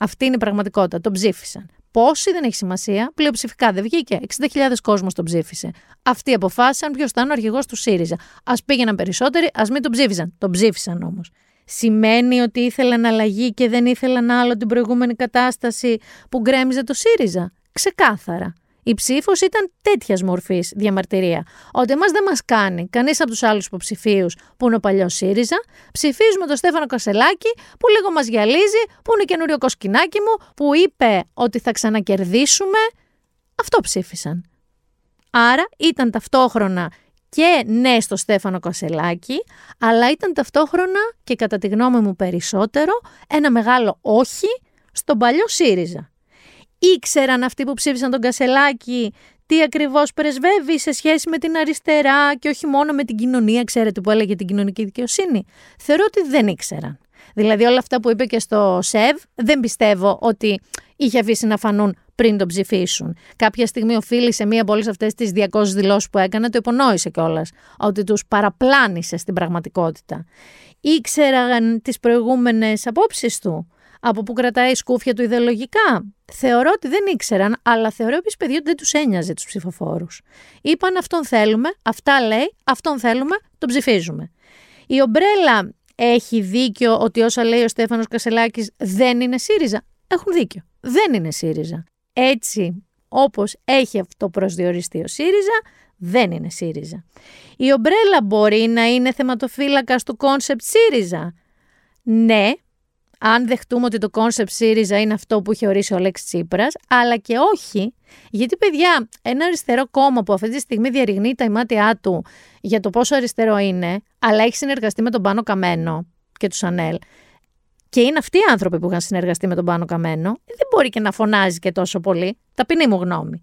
αυτή είναι η πραγματικότητα. Τον ψήφισαν. Πόσοι δεν έχει σημασία, πλειοψηφικά δεν βγήκε. εξήντα χιλιάδες κόσμος τον ψήφισε. Αυτοί αποφάσισαν ποιος θα είναι ο αρχηγός του ΣΥΡΙΖΑ. Ας πήγαιναν περισσότεροι, ας μην τον ψήφισαν. Τον ψήφισαν όμως. Σημαίνει ότι ήθελαν αλλαγή και δεν ήθελαν άλλο την προηγούμενη κατάσταση που γκρέμιζε το ΣΥΡΙΖΑ? Ξεκάθαρα. Η ψήφος ήταν τέτοιας μορφής διαμαρτυρία. Ότι εμάς δεν μας κάνει κανείς από τους άλλους υποψηφίους που είναι ο παλιός ΣΥΡΙΖΑ. Ψηφίζουμε τον Στέφανο Κασελάκη που λίγο μας γυαλίζει, που είναι καινούριο κοσκινάκι μου, που είπε ότι θα ξανακερδίσουμε. Αυτό ψήφισαν. Άρα ήταν ταυτόχρονα και ναι στο Στέφανο Κασελάκη, αλλά ήταν ταυτόχρονα και κατά τη γνώμη μου περισσότερο ένα μεγάλο όχι στον παλιό ΣΥΡΙΖΑ. Ήξεραν αυτοί που ψήφισαν τον Κασελάκη τι ακριβώς πρεσβεύει σε σχέση με την αριστερά και όχι μόνο με την κοινωνία, ξέρετε που έλεγε την κοινωνική δικαιοσύνη? Θεωρώ ότι δεν ήξεραν. Δηλαδή όλα αυτά που είπε και στο ΣΕΒ δεν πιστεύω ότι είχε αφήσει να φανούν πριν τον ψηφίσουν. Κάποια στιγμή ο Φίλης σε μία από όλες αυτές τις διακόσιες δηλώσεις που έκανε το υπονόησε κιόλας ότι τους παραπλάνησε στην πραγματικότητα. Ήξεραν τις προηγούμενες απόψεις του? Από που κρατάει η σκούφια του ιδεολογικά? Θεωρώ ότι δεν ήξεραν, αλλά θεωρώ επίσης, παιδί, ότι δεν τους ένοιαζε τους ψηφοφόρους. Είπαν αυτόν θέλουμε, αυτά λέει, αυτόν θέλουμε, τον ψηφίζουμε. Η ομπρέλα έχει δίκιο ότι όσα λέει ο Στέφανος Κασελάκης δεν είναι ΣΥΡΙΖΑ? Έχουν δίκιο. Δεν είναι ΣΥΡΙΖΑ. Έτσι, όπως έχει αυτό προσδιοριστεί ο ΣΥΡΙΖΑ, δεν είναι ΣΥΡΙΖΑ. Η ομπρέλα μπορεί να είναι θεματοφύλακας του κόνσεπτ ΣΥΡΙΖΑ? Ναι. Αν δεχτούμε ότι το κόνσεπτ ΣΥΡΙΖΑ είναι αυτό που είχε ορίσει ο Αλέξης Τσίπρας, αλλά και όχι, γιατί, παιδιά, ένα αριστερό κόμμα που αυτή τη στιγμή διαρριγνύει τα ημάτια του για το πόσο αριστερό είναι, αλλά έχει συνεργαστεί με τον Πάνο Καμένο και τους Ανέλ, και είναι αυτοί οι άνθρωποι που είχαν συνεργαστεί με τον Πάνο Καμένο, δεν μπορεί και να φωνάζει και τόσο πολύ. Ταπεινή μου γνώμη.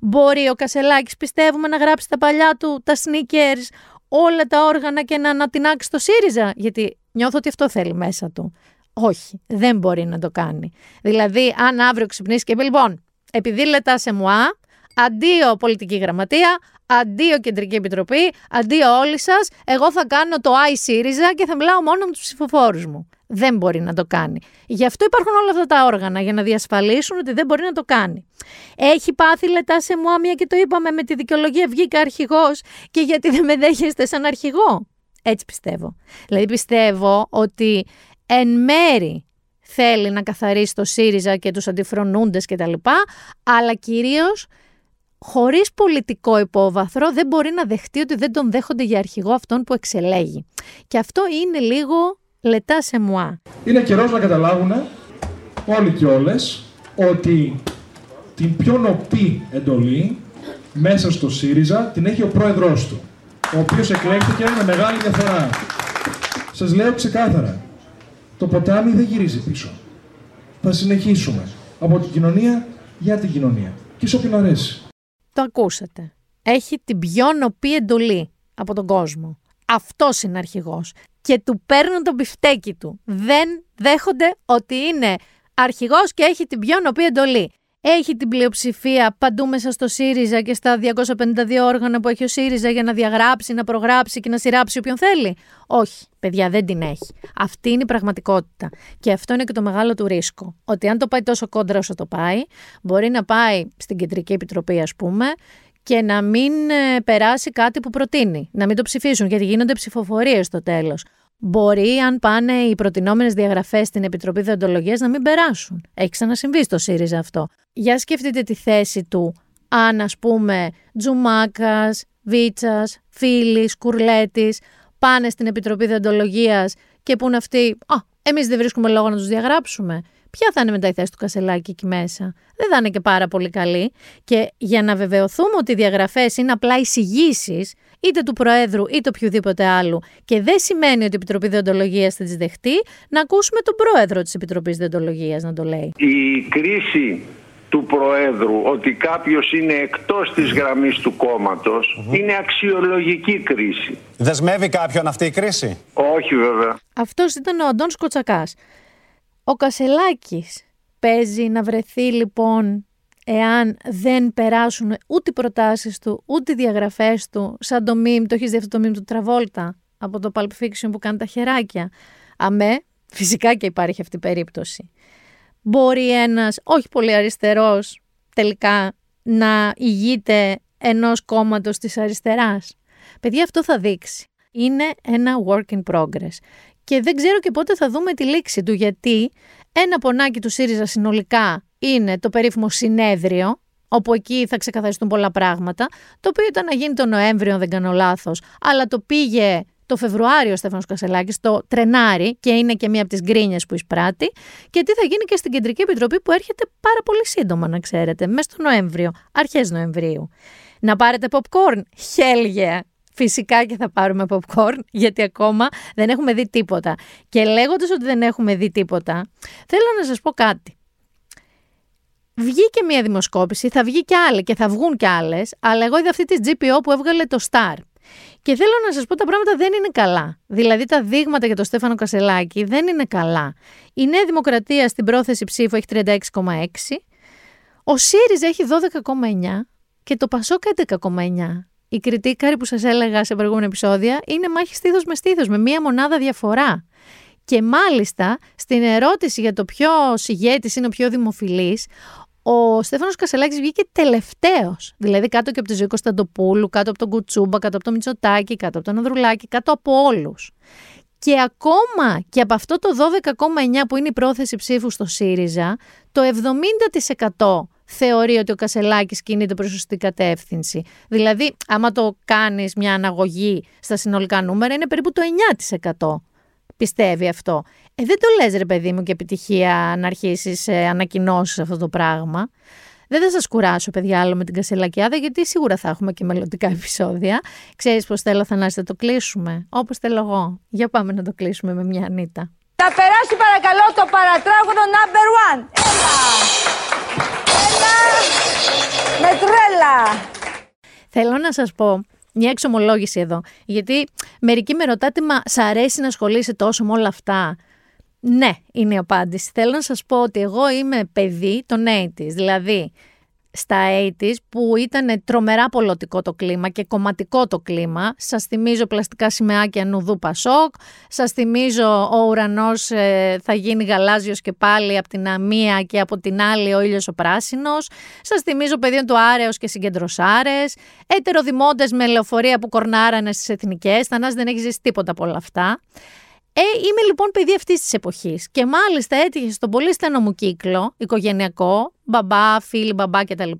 Μπορεί ο Κασελάκης, πιστεύουμε, να γράψει τα παλιά του, τα sneakers, όλα τα όργανα και να ανατινάξει το ΣΥΡΙΖΑ? Γιατί νιώθω ότι αυτό θέλει μέσα του. Όχι, δεν μπορεί να το κάνει. Δηλαδή, αν αύριο ξυπνήσει και πει, λοιπόν, επειδή λετά σε μουά, αντίο πολιτική γραμματεία, αντίο κεντρική επιτροπή, αντίο όλοι σας, εγώ θα κάνω το I ΣΥΡΙΖΑ και θα μιλάω μόνο με τους ψηφοφόρους μου. Δεν μπορεί να το κάνει. Γι' αυτό υπάρχουν όλα αυτά τα όργανα, για να διασφαλίσουν ότι δεν μπορεί να το κάνει. Έχει πάθει λετά σε μουά, μια και το είπαμε, με τη δικαιολογία βγήκα αρχηγός και γιατί δεν με δέχεστε σαν αρχηγό. Έτσι πιστεύω. Δηλαδή, πιστεύω ότι εν μέρη θέλει να καθαρίσει το ΣΥΡΙΖΑ και τους αντιφρονούντες κτλ. Αλλά κυρίως χωρίς πολιτικό υπόβαθρο δεν μπορεί να δεχτεί ότι δεν τον δέχονται για αρχηγό αυτόν που εξελέγει. Και αυτό είναι λίγο λετά σε μουά. Είναι καιρός να καταλάβουν όλοι και όλες ότι την πιο νοπή εντολή μέσα στο ΣΥΡΙΖΑ την έχει ο πρόεδρός του, ο οποίος εκλέχθηκε με μεγάλη διαφορά. Σας λέω ξεκάθαρα. Το ποτάμι δεν γυρίζει πίσω. Θα συνεχίσουμε από την κοινωνία για την κοινωνία. Και σε όποιον αρέσει. Το ακούσατε. Έχει την πιο νοπή εντολή από τον κόσμο. Αυτός είναι αρχηγός. Και του παίρνουν το μπιφτέκι του. Δεν δέχονται ότι είναι αρχηγός και έχει την πιο νοπή εντολή. Έχει την πλειοψηφία παντού μέσα στο ΣΥΡΙΖΑ και στα διακόσια πενήντα δύο όργανα που έχει ο ΣΥΡΙΖΑ για να διαγράψει, να προγράψει και να σειράψει όποιον θέλει. Όχι, παιδιά, δεν την έχει. Αυτή είναι η πραγματικότητα. Και αυτό είναι και το μεγάλο του ρίσκο. Ότι αν το πάει τόσο κόντρα όσο το πάει, μπορεί να πάει στην Κεντρική Επιτροπή, ας πούμε, και να μην περάσει κάτι που προτείνει, να μην το ψηφίσουν, γιατί γίνονται ψηφοφορίες στο τέλος. Μπορεί, αν πάνε οι προτινόμενες διαγραφές στην Επιτροπή Δεοντολογίας, να μην περάσουν. Έχει ξανασυμβεί στο ΣΥΡΙΖΑ αυτό. Για σκεφτείτε τη θέση του αν, ας πούμε, Τζουμάκας, Βίτσας, Φίλης, Κουρλέτης πάνε στην Επιτροπή Δεοντολογίας και πούν αυτοί, «Α, εμείς δεν βρίσκουμε λόγο να τους διαγράψουμε». Ποια θα είναι μετά η θέση του Κασελάκη εκεί μέσα? Δεν θα είναι και πάρα πολύ καλή. Και για να βεβαιωθούμε ότι οι διαγραφές είναι απλά εισηγήσεις, είτε του Προέδρου είτε οποιοδήποτε άλλου, και δεν σημαίνει ότι η Επιτροπή Δεοντολογίας θα τις δεχτεί, να ακούσουμε τον Πρόεδρο της Επιτροπής Δεοντολογίας να το λέει. Η κρίση του Προέδρου ότι κάποιος είναι εκτός της γραμμής του κόμματος mm-hmm. είναι αξιολογική κρίση. Δεσμεύει κάποιον αυτή η κρίση? Όχι, βέβαια. Αυτός ήταν ο Αντώνης Κοτσακάς. Ο Κασελάκης παίζει να βρεθεί λοιπόν, εάν δεν περάσουν ούτε οι προτάσεις του, ούτε οι διαγραφές του, σαν το μιμ, το έχεις δει αυτό το μιμ του Τραβόλτα από το Pulp Fiction που κάνει τα χεράκια. Αμέ, φυσικά και υπάρχει αυτή η περίπτωση. Μπορεί ένας όχι πολύ αριστερός τελικά να ηγείται ενός κόμματος της αριστεράς. Παιδιά, αυτό θα δείξει. Είναι ένα work in progress. Και δεν ξέρω και πότε θα δούμε τη λήξη του, γιατί ένα πονάκι του ΣΥΡΙΖΑ συνολικά είναι το περίφημο συνέδριο, όπου εκεί θα ξεκαθαριστούν πολλά πράγματα, το οποίο ήταν να γίνει τον Νοέμβριο, αν δεν κάνω λάθος, αλλά το πήγε το Φεβρουάριο ο Στέφανος Κασελάκης, το τρενάρι, και είναι και μία από τις γκρίνιες που εισπράττει, και τι θα γίνει και στην Κεντρική Επιτροπή που έρχεται πάρα πολύ σύντομα, να ξέρετε, μέσα στο Νοέμβριο, αρχές Νοεμβρίου. Να πάρετε popcorn, hell yeah! Φυσικά και θα πάρουμε popcorn, γιατί ακόμα δεν έχουμε δει τίποτα. Και λέγοντας ότι δεν έχουμε δει τίποτα, θέλω να σας πω κάτι. Βγήκε μια δημοσκόπηση, θα βγει κι άλλη και θα βγουν κι άλλες, αλλά εγώ είδα αυτή της τζι πι ο που έβγαλε το Star. Και θέλω να σας πω, τα πράγματα δεν είναι καλά. Δηλαδή τα δείγματα για τον Στέφανο Κασελάκη δεν είναι καλά. Η Νέα Δημοκρατία στην πρόθεση ψήφου έχει τριάντα έξι κόμμα έξι, ο ΣΥΡΙΖΑ έχει δώδεκα κόμμα εννιά και το ΠΑΣΟΚ έντεκα κόμμα εννιά. Η κριτήκαρη που σας έλεγα σε προηγούμενα επεισόδια είναι μάχη στήθος με στήθος, με μία μονάδα διαφορά. Και μάλιστα στην ερώτηση για το ποιος ηγέτης είναι ο πιο δημοφιλής, ο Στέφανος Κασελάκης βγήκε τελευταίος. Δηλαδή κάτω και από τη Ζωή Κωνσταντοπούλου, κάτω από τον Κουτσούμπα, κάτω από τον Μητσοτάκη, κάτω από τον Ανδρουλάκη, κάτω από όλους. Και ακόμα και από αυτό το δώδεκα κόμμα εννιά που είναι η πρόθεση ψήφου στο ΣΥΡΙΖΑ, το εβδομήντα τοις εκατό θεωρεί ότι ο Κασελάκης κινείται προς σωστή κατεύθυνση. Δηλαδή, άμα το κάνεις μια αναγωγή στα συνολικά νούμερα, είναι περίπου το εννιά τοις εκατό πιστεύει αυτό. Ε, δεν το λες, ρε παιδί μου, και επιτυχία να αρχίσεις ε, ανακοινώσεις αυτό το πράγμα. Δεν θα σας κουράσω, παιδιά, άλλο με την Κασελακιάδα, γιατί σίγουρα θα έχουμε και μελλοντικά επεισόδια. Ξέρεις πώς θέλω, Θανάση, θα το κλείσουμε? Όπως θέλω εγώ. Για πάμε να το κλείσουμε με μια Ανίτα. Θα περάσει παρακαλώ το παρατράγωνο number one. Έλα! Με τρέλα. Θέλω να σας πω μια εξομολόγηση εδώ, γιατί μερικοί με ρωτάτε, μα σ' αρέσει να ασχολείσαι τόσο με όλα αυτά? Ναι, είναι η απάντηση. Θέλω να σας πω ότι εγώ είμαι παιδί των ογδόντα, δηλαδή στα ογδόντα που ήταν τρομερά πολιτικό το κλίμα και κομματικό το κλίμα. Σας θυμίζω πλαστικά σημαίακια νουδού Πασόκ, σας θυμίζω ο ουρανός ε, θα γίνει γαλάζιος και πάλι από την αμία και από την άλλη ο ήλιος ο πράσινος, σας θυμίζω πεδίο του Άρεος και συγκεντρωσάρες, ετεροδημόντες με λεωφορεία που κορνάρανε στις εθνικές. Θανάση, δεν έχει ζήσει τίποτα από όλα αυτά. Ε, είμαι λοιπόν παιδί αυτής της εποχής και μάλιστα έτυχε στον πολύ στενό μου κύκλο, οικογενειακό, μπαμπά, φίλοι, μπαμπά κτλ,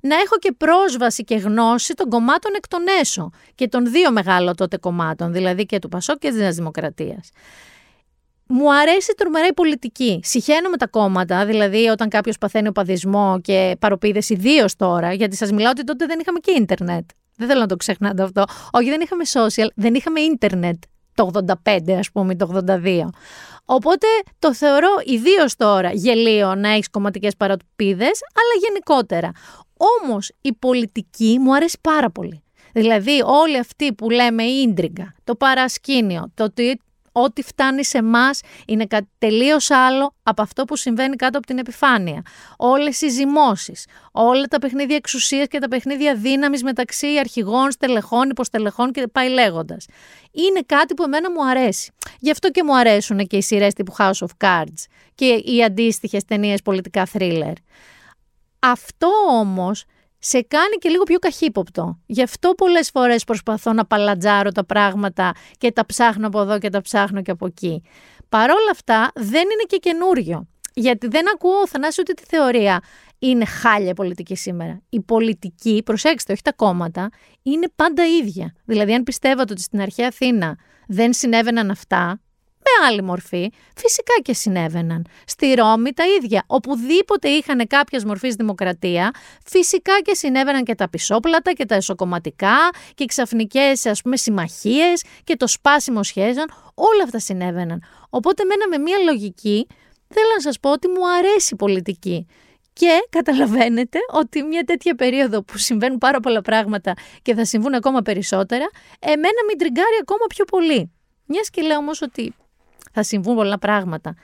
να έχω και πρόσβαση και γνώση των κομμάτων εκ των έσω και των δύο μεγάλων τότε κομμάτων, δηλαδή και του Πασόκ και της Νέας Δημοκρατίας. Μου αρέσει τρομερά η πολιτική. Συχαίνω με τα κόμματα, δηλαδή όταν κάποιος παθαίνει οπαδισμό και παροπίδες, ιδίως τώρα, γιατί σας μιλάω ότι τότε δεν είχαμε και ίντερνετ. Δεν θέλω να το ξεχνάτε αυτό. Όχι, δεν είχαμε social, δεν είχαμε ίντερνετ. Το ογδόντα πέντε, ας πούμε, το ογδόντα δύο. Οπότε το θεωρώ ιδίως τώρα γελίο να έχεις κομματικές παρατυπίδες, αλλά γενικότερα. Όμως η πολιτική μου αρέσει πάρα πολύ. Δηλαδή όλοι αυτοί που λέμε η ίντριγκα, το παρασκήνιο, το ότι ό,τι φτάνει σε εμάς είναι κάτι τελείως άλλο από αυτό που συμβαίνει κάτω από την επιφάνεια. Όλες οι ζυμώσεις, όλα τα παιχνίδια εξουσίας και τα παιχνίδια δύναμης μεταξύ αρχηγών, στελεχών, υποστελεχών και πάει λέγοντας. Είναι κάτι που εμένα μου αρέσει. Γι' αυτό και μου αρέσουν και οι σειρές τύπου House of Cards και οι αντίστοιχες ταινίες πολιτικά thriller. Αυτό όμως σε κάνει και λίγο πιο καχύποπτο. Γι' αυτό πολλές φορές προσπαθώ να παλατζάρω τα πράγματα και τα ψάχνω από εδώ και τα ψάχνω και από εκεί. Παρ' όλα αυτά δεν είναι και καινούριο. Γιατί δεν ακούω ο Θανάσης ούτε τη θεωρία είναι χάλια πολιτική σήμερα. Η πολιτική, προσέξτε, όχι τα κόμματα, είναι πάντα ίδια. Δηλαδή, αν πιστεύατε ότι στην αρχαία Αθήνα δεν συνέβαιναν αυτά, με άλλη μορφή, φυσικά και συνέβαιναν. Στη Ρώμη τα ίδια. Οπουδήποτε είχαν κάποιας μορφής δημοκρατία, φυσικά και συνέβαιναν και τα πισόπλατα και τα εσωκομματικά και οι ξαφνικές, ας πούμε, συμμαχίες και το σπάσιμο σχέσεων. Όλα αυτά συνέβαιναν. Οπότε, μένα με μία λογική. Θέλω να σας πω ότι μου αρέσει η πολιτική και καταλαβαίνετε ότι μια τέτοια περίοδο που συμβαίνουν πάρα πολλά πράγματα και θα συμβούν ακόμα περισσότερα, εμένα με τριγκάρει ακόμα πιο πολύ. Μιας και λέω όμως ότι θα συμβούν πολλά πράγματα.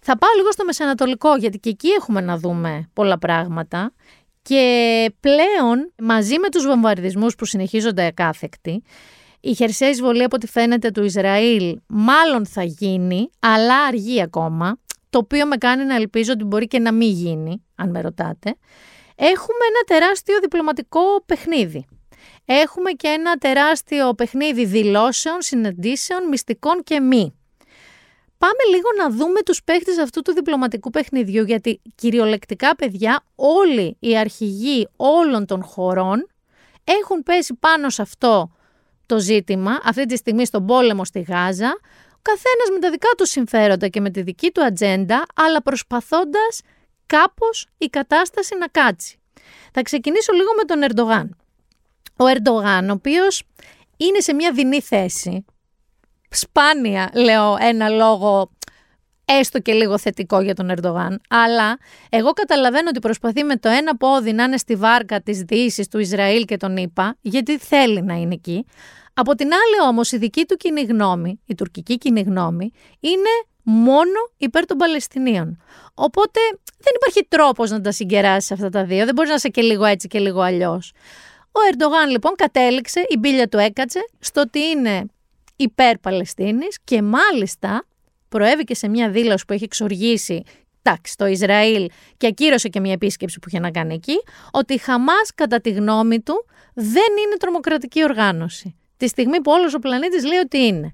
Θα πάω λίγο στο Μεσανατολικό, γιατί και εκεί έχουμε να δούμε πολλά πράγματα. Και πλέον, μαζί με τους βομβαρδισμούς που συνεχίζονται ακάθεκτοι, η χερσαία εισβολή από ό,τι φαίνεται του Ισραήλ μάλλον θα γίνει, αλλά αργεί ακόμα. Το οποίο με κάνει να ελπίζω ότι μπορεί και να μην γίνει, αν με ρωτάτε. Έχουμε ένα τεράστιο διπλωματικό παιχνίδι. Έχουμε και ένα τεράστιο παιχνίδι δηλώσεων, συναντήσεων, μυστικών και μη. Πάμε λίγο να δούμε τους παίχτες αυτού του διπλωματικού παιχνιδιού, γιατί κυριολεκτικά, παιδιά, όλοι οι αρχηγοί όλων των χωρών έχουν πέσει πάνω σε αυτό το ζήτημα, αυτή τη στιγμή στον πόλεμο στη Γάζα, καθένας με τα δικά του συμφέροντα και με τη δική του ατζέντα, αλλά προσπαθώντας κάπως η κατάσταση να κάτσει. Θα ξεκινήσω λίγο με τον Ερντογάν. Ο Ερντογάν, ο οποίος είναι σε μια δεινή θέση, σπάνια λέω ένα λόγο έστω και λίγο θετικό για τον Ερντογάν, αλλά εγώ καταλαβαίνω ότι προσπαθεί με το ένα πόδι να είναι στη βάρκα της Δύσης, του Ισραήλ και τον ΗΠΑ, γιατί θέλει να είναι εκεί. Από την άλλη όμως η δική του κοινή γνώμη, η τουρκική κοινή γνώμη, είναι μόνο υπέρ των Παλαιστινίων. Οπότε δεν υπάρχει τρόπος να τα συγκεράσεις αυτά τα δύο, δεν μπορείς να είσαι και λίγο έτσι και λίγο αλλιώς. Ο Ερντογάν λοιπόν κατέληξε, η μπίλια του έκατσε, στο ότι είναι υπέρ Παλαιστίνης και μάλιστα προέβηκε σε μια δήλωση που έχει εξοργήσει τάξη το Ισραήλ και ακύρωσε και μια επίσκεψη που είχε να κάνει εκεί, ότι η Χαμάς κατά τη γνώμη του δεν είναι τρομοκρατική οργάνωση. Τη στιγμή που όλος ο πλανήτης λέει ότι είναι.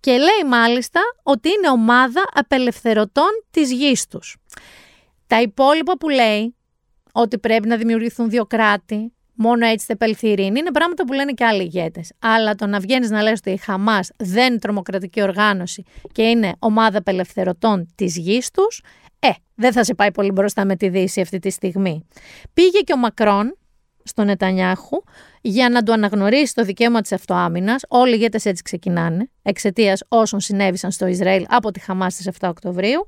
Και λέει μάλιστα ότι είναι ομάδα απελευθερωτών της γης τους. Τα υπόλοιπα που λέει, ότι πρέπει να δημιουργηθούν δύο κράτη, μόνο έτσι θα επέλθει η ειρήνη, είναι πράγματα που λένε και άλλοι ηγέτες. Αλλά το να βγαίνεις να λες ότι η Χαμάς δεν είναι τρομοκρατική οργάνωση και είναι ομάδα απελευθερωτών της γης τους, ε, δεν θα σε πάει πολύ μπροστά με τη Δύση αυτή τη στιγμή. Πήγε και ο Μακρόν στον Νετανιάχου για να του αναγνωρίσει το δικαίωμα της αυτοάμυνας. Όλοι οι ηγέτες έτσι ξεκινάνε, εξαιτίας όσων συνέβησαν στο Ισραήλ από τη Χαμάς στις εφτά Οκτωβρίου.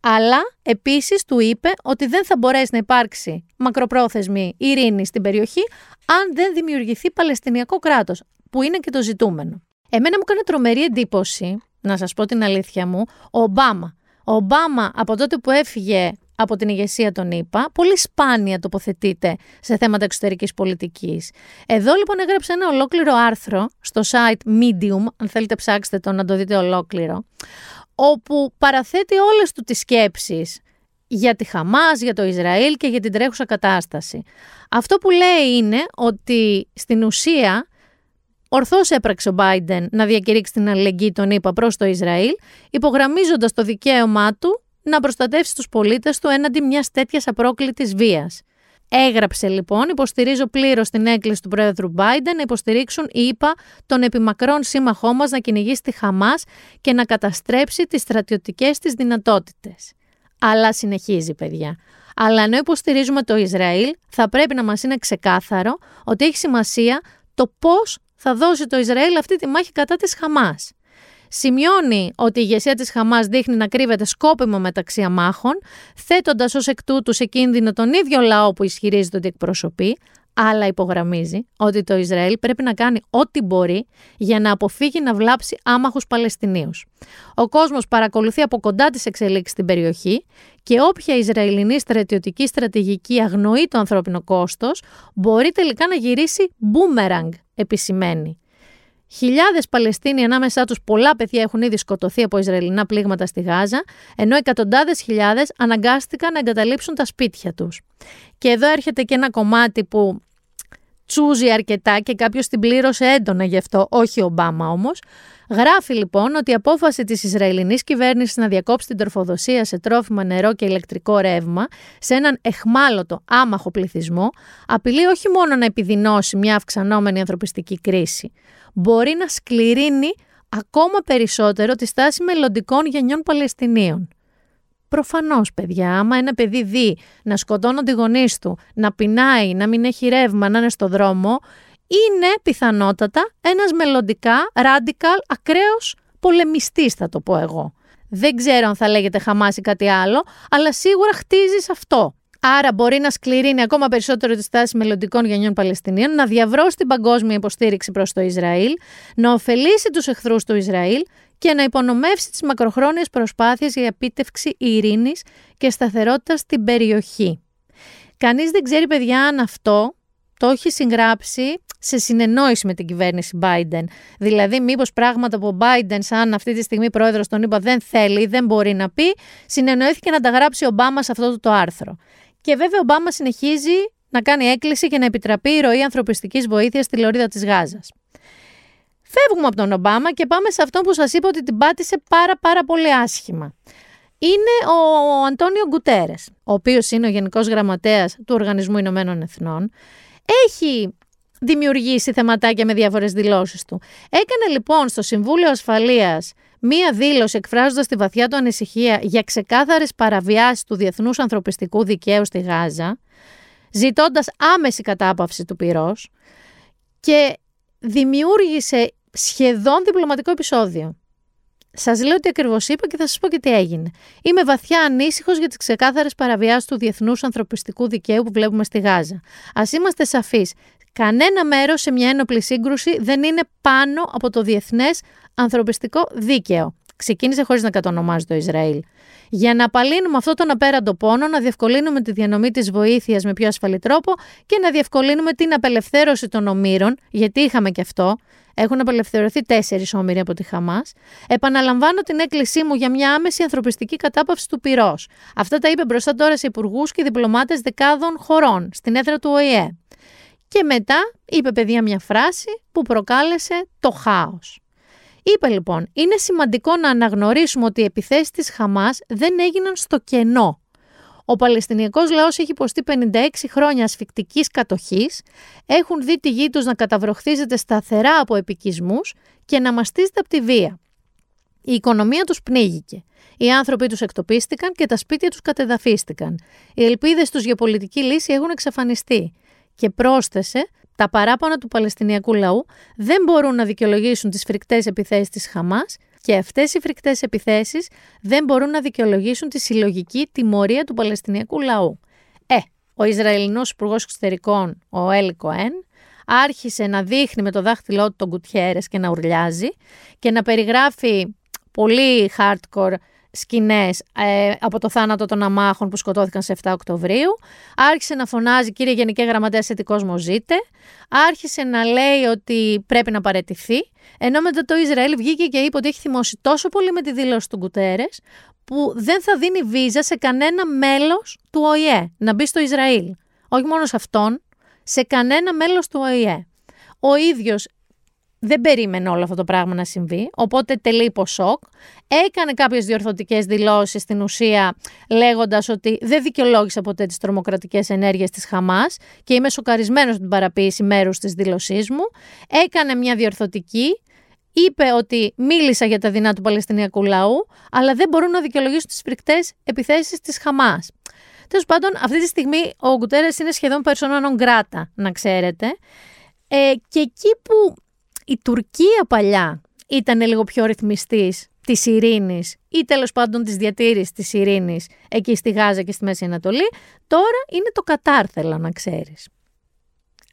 Αλλά επίσης του είπε ότι δεν θα μπορέσει να υπάρξει μακροπρόθεσμη ειρήνη στην περιοχή αν δεν δημιουργηθεί Παλαιστινιακό κράτος, που είναι και το ζητούμενο. Εμένα μου κάνει τρομερή εντύπωση, να σας πω την αλήθεια μου, ο Ομπάμα. Ο Ομπάμα από τότε που έφυγε από την ηγεσία των ΗΠΑ, πολύ σπάνια τοποθετείται σε θέματα εξωτερικής πολιτικής. Εδώ λοιπόν έγραψε ένα ολόκληρο άρθρο στο site Medium, αν θέλετε ψάξτε το να το δείτε ολόκληρο, όπου παραθέτει όλες του τις σκέψεις για τη Χαμάς, για το Ισραήλ και για την τρέχουσα κατάσταση. Αυτό που λέει είναι ότι στην ουσία ορθώς έπραξε ο Biden να διακηρύξει την αλληλεγγύη των ΗΠΑ προς το Ισραήλ, υπογραμμίζοντας το δικαίωμά του να προστατεύσει τους πολίτες του έναντι μιας τέτοιας απρόκλητης βίας. Έγραψε λοιπόν, υποστηρίζω πλήρως την έκκληση του πρόεδρου Biden να υποστηρίξουν, είπα, τον επιμακρόν σύμμαχό μας να κυνηγήσει τη Χαμάς και να καταστρέψει τις στρατιωτικές της δυνατότητες. Αλλά συνεχίζει, παιδιά. Αλλά ενώ υποστηρίζουμε το Ισραήλ, θα πρέπει να μας είναι ξεκάθαρο ότι έχει σημασία το πώς θα δώσει το Ισραήλ αυτή τη μάχη κατά της Χαμάς. Σημειώνει ότι η ηγεσία της Χαμάς δείχνει να κρύβεται σκόπιμο μεταξύ αμάχων, θέτοντας ως εκ τούτου σε κίνδυνο τον ίδιο λαό που ισχυρίζεται ότι εκπροσωπεί, αλλά υπογραμμίζει ότι το Ισραήλ πρέπει να κάνει ό,τι μπορεί για να αποφύγει να βλάψει άμαχους Παλαιστινίους. Ο κόσμος παρακολουθεί από κοντά τις εξελίξεις στην περιοχή και όποια Ισραηλινή στρατιωτική στρατηγική αγνοεί το ανθρώπινο κόστος μπορεί τελικά να γυρίσει μπούμεραγκ, επισημαίνει. Χιλιάδες Παλαιστίνοι, ανάμεσά τους πολλά παιδιά, έχουν ήδη σκοτωθεί από Ισραηλινά πλήγματα στη Γάζα, ενώ εκατοντάδες χιλιάδες αναγκάστηκαν να εγκαταλείψουν τα σπίτια τους. Και εδώ έρχεται και ένα κομμάτι που τσούζει αρκετά και κάποιος την πλήρωσε έντονα γι' αυτό, όχι ο Ομπάμα όμως. Γράφει λοιπόν ότι η απόφαση της Ισραηλινής κυβέρνησης να διακόψει την τροφοδοσία σε τρόφιμα, νερό και ηλεκτρικό ρεύμα σε έναν αιχμάλωτο άμαχο πληθυσμό απειλεί όχι μόνο να επιδεινώσει μια αυξανόμενη ανθρωπιστική κρίση, μπορεί να σκληρύνει ακόμα περισσότερο τη στάση μελλοντικών γενιών Παλαιστινίων. Προφανώς, παιδιά, άμα ένα παιδί δει να σκοτώνονται οι γονείς του, να πεινάει, να μην έχει ρεύμα, να είναι στο δρόμο, είναι πιθανότατα ένας μελλοντικά radical, ακραίος πολεμιστής, θα το πω εγώ. Δεν ξέρω αν θα λέγεται Χαμάς ή κάτι άλλο, αλλά σίγουρα χτίζει σε αυτό. Άρα μπορεί να σκληρύνει ακόμα περισσότερο τη στάση μελλοντικών γενιών Παλαιστινίων, να διαβρώσει την παγκόσμια υποστήριξη προς το Ισραήλ, να ωφελήσει τους εχθρούς του Ισραήλ και να υπονομεύσει τις μακροχρόνιες προσπάθειες για επίτευξη ειρήνης και σταθερότητας στην περιοχή. Κανείς δεν ξέρει, παιδιά, αν αυτό το έχει συγγράψει σε συνεννόηση με την κυβέρνηση Biden. Δηλαδή, μήπως πράγματα που ο Biden, σαν αυτή τη στιγμή πρόεδρος τον ΗΠΑ, δεν θέλει, δεν μπορεί να πει, συνεννοήθηκε να τα γράψει ο Ομπάμα σε αυτό το άρθρο. Και βέβαια, ο Ομπάμα συνεχίζει να κάνει έκκληση και να επιτραπεί η ροή ανθρωπιστικής βοήθειας στη λωρίδα της Γάζας. Φεύγουμε από τον Ομπάμα και πάμε σε αυτό που σας είπα ότι την πάτησε πάρα πάρα πολύ άσχημα. Είναι ο Αντώνιο Γκουτέρες, ο οποίος είναι ο Γενικός Γραμματέας του Οργανισμού Ηνωμένων Εθνών. Έχει δημιουργήσει θεματάκια με διάφορες δηλώσεις του. Έκανε λοιπόν στο Συμβούλιο Ασφαλείας μία δήλωση εκφράζοντας τη βαθιά του ανησυχία για ξεκάθαρες παραβιάσεις του διεθνούς ανθρωπιστικού δικαίου στη Γάζα, ζητώντας άμεση κατάπαυση του πυρός και δημιούργησε σχεδόν διπλωματικό επεισόδιο. Σας λέω τι ακριβώς είπα και θα σας πω και τι έγινε. Είμαι βαθιά ανήσυχος για τις ξεκάθαρες παραβιάσεις του διεθνούς ανθρωπιστικού δικαίου που βλέπουμε στη Γάζα. Ας είμαστε σαφείς. Κανένα μέρος σε μια ένοπλη σύγκρουση δεν είναι πάνω από το διεθνές ανθρωπιστικό δίκαιο. Ξεκίνησε χωρίς να κατονομάζει το Ισραήλ. Για να απαλύνουμε αυτόν τον απέραντο πόνο, να διευκολύνουμε τη διανομή της βοήθειας με πιο ασφαλή τρόπο και να διευκολύνουμε την απελευθέρωση των ομήρων, γιατί είχαμε και αυτό. Έχουν απελευθερωθεί τέσσερις ομήροι από τη Χαμάς. Επαναλαμβάνω την έκκλησή μου για μια άμεση ανθρωπιστική κατάπαυση του πυρός. Αυτά τα είπε μπροστά τώρα σε υπουργούς και διπλωμάτες δεκάδων χωρών στην έδρα του Ο Ε Ε. Και μετά είπε, παιδιά, μια φράση που προκάλεσε το χάος. Είπε λοιπόν, είναι σημαντικό να αναγνωρίσουμε ότι οι επιθέσεις της Χαμάς δεν έγιναν στο κενό. Ο Παλαιστινιακός λαός έχει υποστεί πενήντα έξι χρόνια ασφικτικής κατοχής, έχουν δει τη γη τους να καταβροχθίζεται σταθερά από επικισμούς και να μαστίζεται από τη βία. Η οικονομία τους πνίγηκε, οι άνθρωποι τους εκτοπίστηκαν και τα σπίτια τους κατεδαφίστηκαν. Οι ελπίδες τους για πολιτική λύση έχουν εξαφανιστεί και πρόσθεσε, τα παράπονα του Παλαιστινιακού λαού δεν μπορούν να δικαιολογήσουν τις φρικτές επιθέσεις της Χαμάς και αυτές οι φρικτές επιθέσεις δεν μπορούν να δικαιολογήσουν τη συλλογική τιμωρία του Παλαιστινιακού λαού. Ε, ο Ισραηλινός Υπουργός Εξωτερικών, ο Έλι Κοέν, άρχισε να δείχνει με το δάχτυλό του τον Κουτιέρες και να ουρλιάζει και να περιγράφει πολύ hardcore σκηνές ε, από το θάνατο των αμάχων που σκοτώθηκαν σε εφτά Οκτωβρίου. Άρχισε να φωνάζει, κύριε Γενικέ Γραμματέα, σε τι κόσμο ζείτε. Άρχισε να λέει ότι πρέπει να παραιτηθεί. Ενώ μετά το Ισραήλ βγήκε και είπε ότι έχει θυμώσει τόσο πολύ με τη δήλωση του Γκουτέρες που δεν θα δίνει βίζα σε κανένα μέλος του Ο Ε Ε να μπει στο Ισραήλ. Όχι μόνο σε αυτόν, σε κανένα μέλος του Ο Ε Ε. Ο ίδιος δεν περίμενε όλο αυτό το πράγμα να συμβεί, οπότε τελεί υπό σοκ. Έκανε κάποιες διορθωτικές δηλώσεις στην ουσία λέγοντας ότι δεν δικαιολόγησε ποτέ τις τρομοκρατικές ενέργειες της Χαμάς και είμαι σοκαρισμένος με την παραποίηση μέρους της δήλωσής μου. Έκανε μια διορθωτική, είπε ότι μίλησα για τα δεινά του Παλαιστινιακού λαού, αλλά δεν μπορούν να δικαιολογήσουν τις φρικτές επιθέσεις της Χαμάς. Τέλος πάντων, αυτή τη στιγμή ο Γκουτέρες είναι σχεδόν persona non grata, να ξέρετε. Ε, και εκεί που η Τουρκία παλιά ήταν λίγο πιο ρυθμιστής της ειρήνης ή τέλος πάντων της διατήρησης της ειρήνης εκεί στη Γάζα και στη Μέση Ανατολή, τώρα είναι το Κατάρ, θέλω να ξέρεις.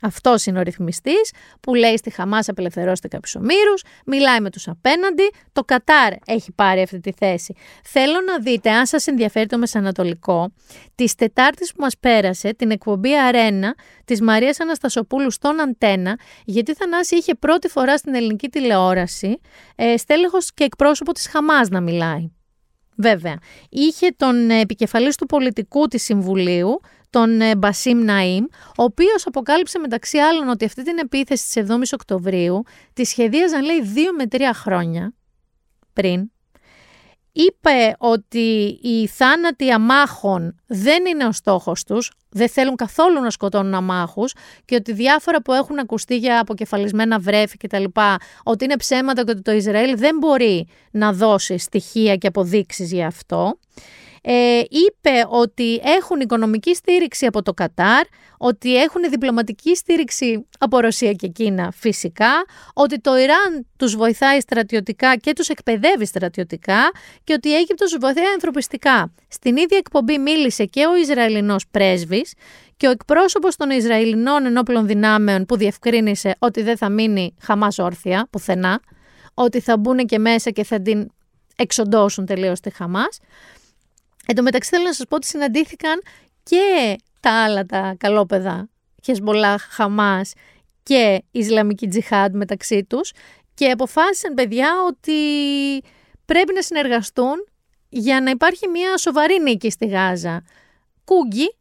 Αυτός είναι ο ρυθμιστής που λέει στη Χαμάς απελευθερώστε κάποιους ομήρους, μιλάει με τους απέναντι, το Κατάρ έχει πάρει αυτή τη θέση. Θέλω να δείτε, αν σας ενδιαφέρει το Μεσανατολικό, της Τετάρτης που μας πέρασε, την εκπομπή Αρένα της Μαρίας Αναστασοπούλου στον Αντένα, γιατί Θανάση είχε πρώτη φορά στην ελληνική τηλεόραση ε, στέλεχος και εκπρόσωπο της Χαμάς να μιλάει. Βέβαια, είχε τον επικεφαλής του πολιτικού της Συμβουλίου, τον Μπασίμ Ναΐμ, ο οποίος αποκάλυψε μεταξύ άλλων ότι αυτή την επίθεση της εβδόμης Οκτωβρίου τη σχεδίαζαν, λέει, δύο με τρία χρόνια πριν. Είπε ότι οι θάνατοι αμάχων δεν είναι ο στόχος τους, δεν θέλουν καθόλου να σκοτώνουν αμάχους και ότι διάφορα που έχουν ακουστεί για αποκεφαλισμένα βρέφη κτλ. Ότι είναι ψέματα και ότι το Ισραήλ δεν μπορεί να δώσει στοιχεία και αποδείξεις για αυτό. Ε, είπε ότι έχουν οικονομική στήριξη από το Κατάρ, ότι έχουν διπλωματική στήριξη από Ρωσία και Κίνα φυσικά, ότι το Ιράν τους βοηθάει στρατιωτικά και τους εκπαιδεύει στρατιωτικά και ότι η Αίγυπτος τους βοηθάει ανθρωπιστικά. Στην ίδια εκπομπή μίλησε και ο Ισραηλινός πρέσβης και ο εκπρόσωπος των Ισραηλινών ενόπλων δυνάμεων που διευκρίνησε ότι δεν θα μείνει Χαμάς όρθια πουθενά, ότι θα μπουν και μέσα και θα την εξοντώσουν τελείως τη Χαμάς. Εν τω μεταξύ θέλω να σας πω ότι συναντήθηκαν και τα άλλα τα καλόπεδα, Χεσμπολά, Χαμάς και Ισλαμική Τζιχάντ μεταξύ τους και αποφάσισαν, παιδιά, ότι πρέπει να συνεργαστούν για να υπάρχει μια σοβαρή νίκη στη Γάζα. Κούγκι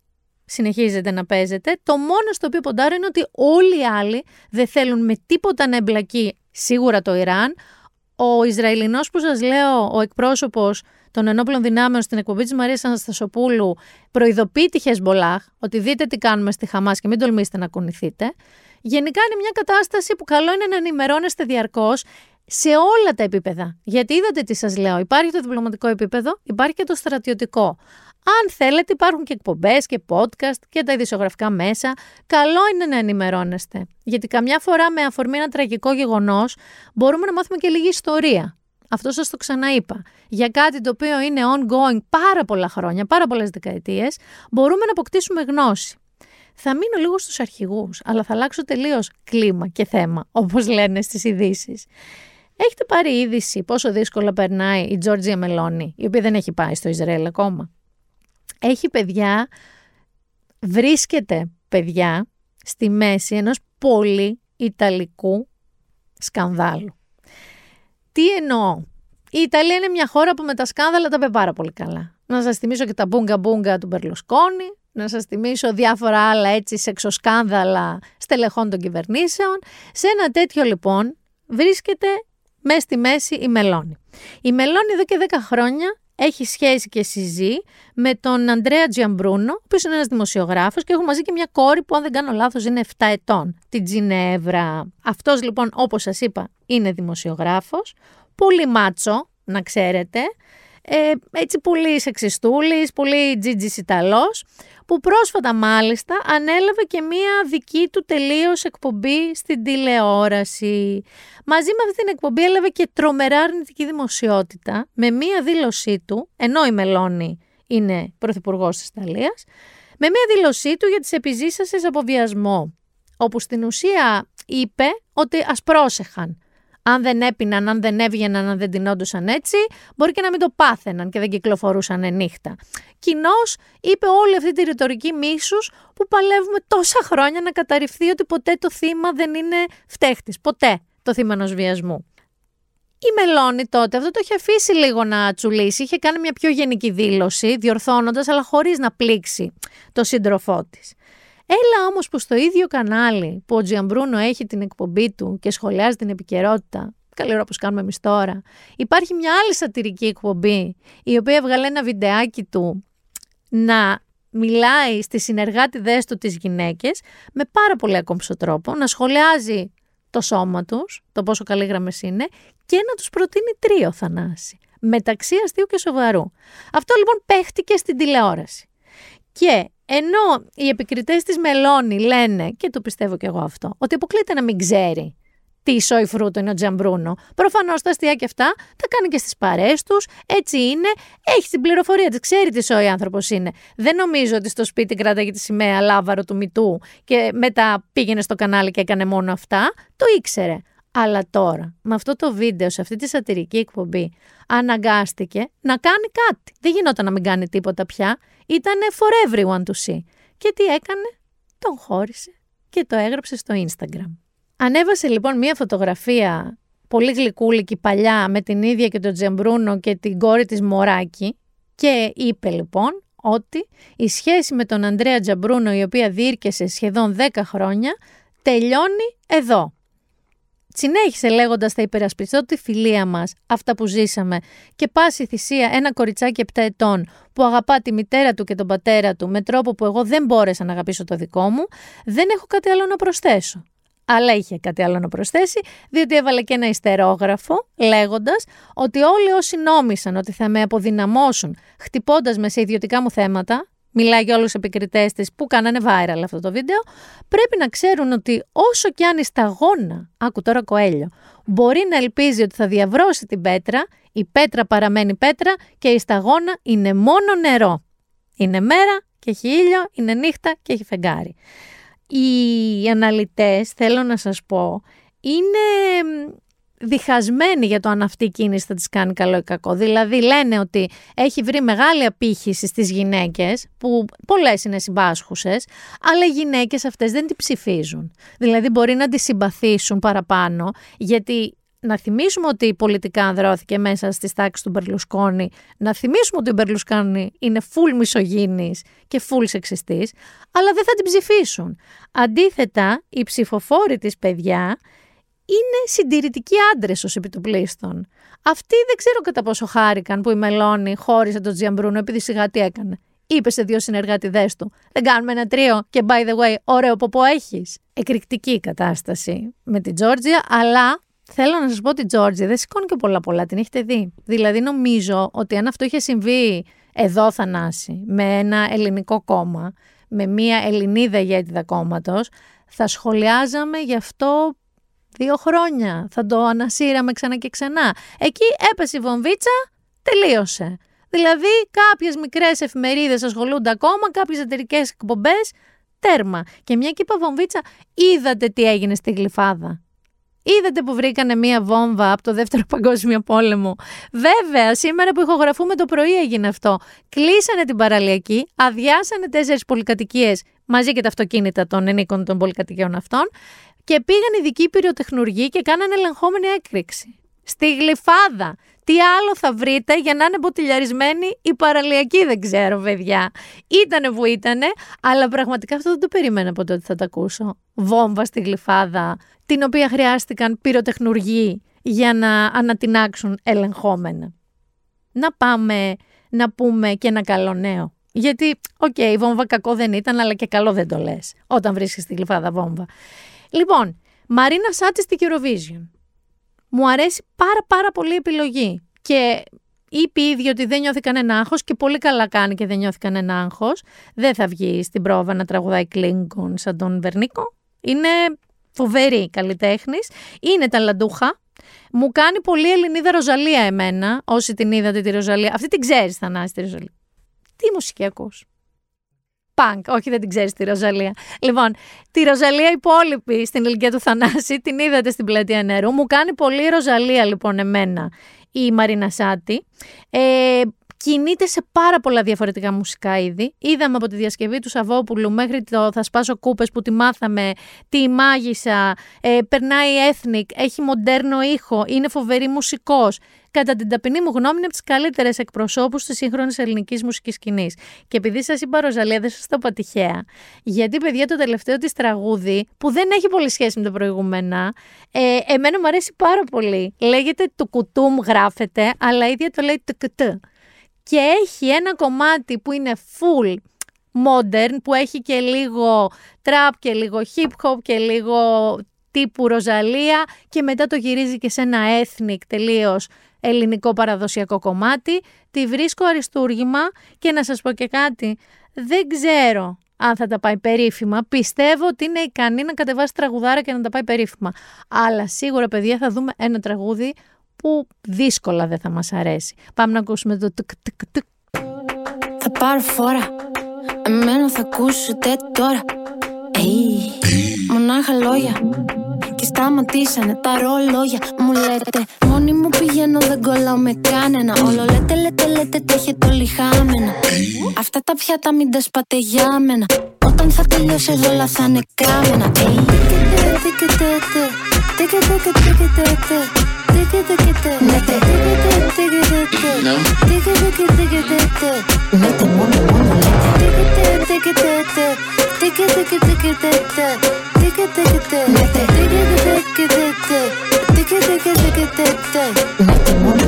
συνεχίζεται να παίζεται. Το μόνο στο οποίο ποντάρω είναι ότι όλοι οι άλλοι δεν θέλουν με τίποτα να εμπλακεί σίγουρα το Ιράν. Ο Ισραηλινός που σας λέω, ο εκπρόσωπος των ενόπλων δυνάμεων στην εκπομπή της Μαρίας Αναστασοπούλου, προειδοποιεί τη Χεσμπολάχ ότι δείτε τι κάνουμε στη Χαμάς και μην τολμήσετε να κουνηθείτε. Γενικά είναι μια κατάσταση που καλό είναι να ενημερώνεστε διαρκώς σε όλα τα επίπεδα. Γιατί είδατε τι σας λέω, υπάρχει το διπλωματικό επίπεδο, υπάρχει και το στρατιωτικό. Αν θέλετε υπάρχουν και εκπομπές και podcast και τα ειδησιογραφικά μέσα. Καλό είναι να ενημερώνεστε. Γιατί καμιά φορά με αφορμή ένα τραγικό γεγονός μπορούμε να μάθουμε και λίγη ιστορία. Αυτό σας το ξαναείπα. Για κάτι το οποίο είναι ongoing πάρα πολλά χρόνια, πάρα πολλές δεκαετίες, μπορούμε να αποκτήσουμε γνώση. Θα μείνω λίγο στους αρχηγούς, αλλά θα αλλάξω τελείως κλίμα και θέμα, όπως λένε στις ειδήσεις. Έχετε πάρει είδηση πόσο δύσκολα περνάει η Τζόρτζια Μελόνι, η οποία δεν έχει πάει στο Ισραήλ ακόμα. Έχει παιδιά, βρίσκεται παιδιά στη μέση ενός πολύ ιταλικού σκανδάλου. Τι εννοώ, η Ιταλία είναι μια χώρα που με τα σκάνδαλα τα πάει πάρα πολύ καλά. Να σας θυμίσω και τα μπουγκα μπουγκα του Μπερλουσκόνη, να σας θυμίσω διάφορα άλλα έτσι σεξοσκάνδαλα στελεχών των κυβερνήσεων. Σε ένα τέτοιο λοιπόν βρίσκεται μέσα στη μέση η Μελόνι. Η Μελόνι εδώ και δέκα χρόνια... έχει σχέση και συζεί με τον Αντρέα Τζιαμπρούνο, ο οποίος είναι ένας δημοσιογράφος και έχουν μαζί και μια κόρη που αν δεν κάνω λάθος είναι επτά ετών, την Τζινεύρα. Αυτός λοιπόν, όπως σας είπα, είναι δημοσιογράφος, πολύ μάτσο, να ξέρετε, ε, έτσι πολύ σεξιστούλης, πολύ τζιτζις Ιταλός, που πρόσφατα μάλιστα ανέλαβε και μια δική του τελείως εκπομπή στην τηλεόραση. Μαζί με αυτή την εκπομπή έλαβε και τρομερά αρνητική δημοσιότητα με μια δήλωσή του, ενώ η Μελόνι είναι πρωθυπουργός της Ιταλίας, με μια δήλωσή του για τις επιζήσασες από βιασμό, όπου στην ουσία είπε ότι ας πρόσεχαν. Αν δεν έπιναν, αν δεν έβγαιναν, αν δεν τεινόντουσαν έτσι, μπορεί και να μην το πάθαιναν και δεν κυκλοφορούσαν νύχτα. Κοινώς είπε όλη αυτή τη ρητορική μίσους που παλεύουμε τόσα χρόνια να καταρριφθεί ότι ποτέ το θύμα δεν είναι φταίχτης. Ποτέ το θύμα ενός βιασμού. Η Μελόνι τότε αυτό το είχε αφήσει λίγο να τσουλήσει, είχε κάνει μια πιο γενική δήλωση, διορθώνοντας αλλά χωρίς να πλήξει το σύντροφό της. Έλα όμως που στο ίδιο κανάλι που ο Τζιαμπρούνο έχει την εκπομπή του και σχολιάζει την επικαιρότητα, καλή ώρα όπως κάνουμε εμείς τώρα, υπάρχει μια άλλη σατυρική εκπομπή η οποία έβγαλε ένα βιντεάκι του να μιλάει στις συνεργάτιδες του τις γυναίκες με πάρα πολύ ακόμψο τρόπο, να σχολιάζει το σώμα τους, το πόσο καλή γραμμές είναι και να τους προτείνει τρίο, Θανάση, μεταξύ αστείου και σοβαρού. Αυτό λοιπόν παίχτηκε στην τηλεόραση. Και ενώ οι επικριτές της Μελόνι λένε, και το πιστεύω και εγώ αυτό, ότι αποκλείται να μην ξέρει τι η Σόι Φρούτο είναι ο Τζαμπρούνο. Προφανώς τα αστεία και αυτά τα κάνει και στις παρέες τους. Έτσι είναι. Έχει την πληροφορία της. Ξέρει τι Σόι άνθρωπος είναι. Δεν νομίζω ότι στο σπίτι κράταγε τη σημαία λάβαρο του Μητού και μετά πήγαινε στο κανάλι και έκανε μόνο αυτά. Το ήξερε. Αλλά τώρα, με αυτό το βίντεο, σε αυτή τη σατιρική εκπομπή, αναγκάστηκε να κάνει κάτι. Δεν γινόταν να μην κάνει τίποτα πια. Ήτανε for everyone to see. Και τι έκανε? Τον χώρισε και το έγραψε στο Instagram. Ανέβασε λοιπόν μία φωτογραφία πολύ γλυκούλικη παλιά με την ίδια και τον Τζεμπρούνο και την κόρη της Μωράκη και είπε λοιπόν ότι η σχέση με τον Ανδρέα Τζαμπρούνο, η οποία διήρκεσε σχεδόν δέκα χρόνια, τελειώνει εδώ. Συνέχισε λέγοντας: θα υπερασπιστώ τη φιλία μας, αυτά που ζήσαμε, και πάση θυσία ένα κοριτσάκι επτά ετών που αγαπά τη μητέρα του και τον πατέρα του με τρόπο που εγώ δεν μπόρεσα να αγαπήσω το δικό μου. Δεν έχω κάτι άλλο να προσθέσω. Αλλά είχε κάτι άλλο να προσθέσει, διότι έβαλε και ένα ιστερόγραφο λέγοντας ότι όλοι όσοι νόμισαν ότι θα με αποδυναμώσουν χτυπώντας με σε ιδιωτικά μου θέματα, μιλάει για όλους τους επικριτές της που κάνανε viral αυτό το βίντεο, πρέπει να ξέρουν ότι όσο κι αν η σταγόνα, άκου τώρα Κοέλιο, μπορεί να ελπίζει ότι θα διαβρώσει την πέτρα, η πέτρα παραμένει πέτρα και η σταγόνα είναι μόνο νερό. Είναι μέρα και έχει ήλιο, είναι νύχτα και έχει φεγγάρι. Οι αναλυτές, θέλω να σας πω, είναι διχασμένοι για το αν αυτή η κίνηση θα τις κάνει καλό ή κακό. Δηλαδή λένε ότι έχει βρει μεγάλη απήχηση στις γυναίκες, που πολλές είναι συμπάσχουσες, αλλά οι γυναίκες αυτές δεν τη ψηφίζουν. Δηλαδή μπορεί να τη συμπαθήσουν παραπάνω, γιατί να θυμίσουμε ότι πολιτικά ανδρώθηκε μέσα στις τάξεις του Μπερλουσκόνη, να θυμίσουμε ότι ο Μπερλουσκόνη είναι φουλ μισογίνης και φουλ σεξιστής, αλλά δεν θα την ψηφίσουν. Αντίθετα, οι ψηφοφόροι της, παιδιά, είναι συντηρητικοί άντρες ως επιτοπλίστων. Αυτοί δεν ξέρω κατά πόσο χάρηκαν που η Μελώνη χώρισε τον Τζιαμπρούνο, επειδή σιγά τι έκανε. Είπε σε δύο συνεργάτιδές του: δεν κάνουμε ένα τρίο και by the way, ωραίο ποπό έχεις. Εκρηκτική κατάσταση με την Τζόρτζια, αλλά θέλω να σας πω ότι η Τζόρτζια δεν σηκώνει και πολλά πολλά, την έχετε δει. Δηλαδή νομίζω ότι αν αυτό είχε συμβεί εδώ, Θανάση, με ένα ελληνικό κόμμα, με μια Ελληνίδα ηγέτιδα κόμματος, θα σχολιάζαμε γι' αυτό δύο χρόνια. Θα το ανασύραμε ξανά και ξανά. Εκεί έπεσε η βομβίτσα, τελείωσε. Δηλαδή κάποιες μικρές εφημερίδες ασχολούνται ακόμα, κάποιες εταιρικές εκπομπές, τέρμα. Και μια κύπα βομβίτσα, είδατε τι έγινε στη Γλυφάδα. Είδατε που βρήκανε μία βόμβα από το δεύτερο παγκόσμιο πόλεμο. Βέβαια, σήμερα που ηχογραφούμε το πρωί έγινε αυτό. Κλείσανε την παραλιακή, αδειάσανε τέσσερις πολυκατοικίες μαζί και τα αυτοκίνητα των ενίκων των πολυκατοικιών αυτών και πήγαν ειδικοί πυροτεχνουργοί και κάνανε ελεγχόμενη έκρηξη. Στη Γλυφάδα. Τι άλλο θα βρείτε για να είναι μποτιλιαρισμένη η παραλιακή, δεν ξέρω, παιδιά. Ήτανε που ήτανε, αλλά πραγματικά αυτό δεν το περίμενα ποτέ ότι θα το ακούσω. Βόμβα στη Γλυφάδα, την οποία χρειάστηκαν πυροτεχνουργοί για να ανατινάξουν ελεγχόμενα. Να πάμε να πούμε και ένα καλό νέο. Γιατί, οκ, okay, η βόμβα κακό δεν ήταν, αλλά και καλό δεν το λες όταν βρίσκεις στη Γλυφάδα βόμβα. Λοιπόν, Μαρίνα Σάτι στη Eurovision. Μου αρέσει πάρα πάρα πολύ η επιλογή και είπε ήδη ότι δεν νιώθει κανένα άγχος και πολύ καλά κάνει και δεν νιώθει κανένα άγχος. Δεν θα βγει στην πρόβα να τραγουδάει Κλίνγκον σαν τον Βερνίκο. Είναι φοβερή καλλιτέχνης, είναι ταλαντούχα. Μου κάνει πολύ Ελληνίδα Ροζαλία εμένα, όσοι την είδατε τη Ροζαλία. Αυτή την ξέρεις, Θανάση, τη Ροζαλία. Τι μουσική ακούς? Punk. Όχι, δεν την ξέρεις τη Ροζαλία. Λοιπόν, τη Ροζαλία υπόλοιπη στην ηλικία του Θανάση, την είδατε στην Πλατεία Νερού. Μου κάνει πολύ Ροζαλία λοιπόν εμένα η Μαρίνα Σάτι. Ε, κινείται σε πάρα πολλά διαφορετικά μουσικά είδη. Είδαμε από τη διασκευή του Σαββόπουλου μέχρι το «Θα σπάσω κούπες» που τη μάθαμε, τη μάγισσα, ε, περνάει ethnic, έχει μοντέρνο ήχο, είναι φοβερή μουσικός. Κατά την ταπεινή μου γνώμη είναι από τις καλύτερες εκπροσώπους της σύγχρονης ελληνικής μουσικής σκηνής. Και επειδή σας είπα Ροζαλία, δεν σας το είπα τυχαία. Γιατί, παιδιά, το τελευταίο της τραγούδι, που δεν έχει πολύ σχέση με τα προηγούμενα, ε, εμένα μου αρέσει πάρα πολύ. Λέγεται «Του κουτούμ», γράφεται, αλλά ίδια το λέει «Του κουτού». Και έχει ένα κομμάτι που είναι full modern, που έχει και λίγο trap και λίγο hip hop και λίγο τύπου Ροζαλία και μετά το γυρίζει και σε ένα ethnic τελείως ελληνικό παραδοσιακό κομμάτι. Τη βρίσκω αριστούργημα και να σας πω και κάτι, δεν ξέρω αν θα τα πάει περίφημα. Πιστεύω ότι είναι ικανή να κατεβάσει τραγουδάρα και να τα πάει περίφημα. Αλλά σίγουρα, παιδιά, θα δούμε ένα τραγούδι που δύσκολα δεν θα μας αρέσει. Πάμε να ακούσουμε το τκ τκ τκ. Θα πάρω φόρα, εμένα θα ακούσετε τώρα. Hey. Μονάχα λόγια και σταματήσανε τα ρολόγια. Μου λέτε μόνοι μου πηγαίνω, δεν κολλάω με κανένα. Όλο λέτε, λέτε, λέτε, τέχετε όλοι χάμενα. hey. Αυτά τα πιάτα μην τα σπάτε για μένα. Όταν θα τελειώσεις όλα θα είναι κάμενα. Λέτε μόνο, μόνο λέτε. Take it, take it, take it, take it, take it, take it, take it, take it, take it.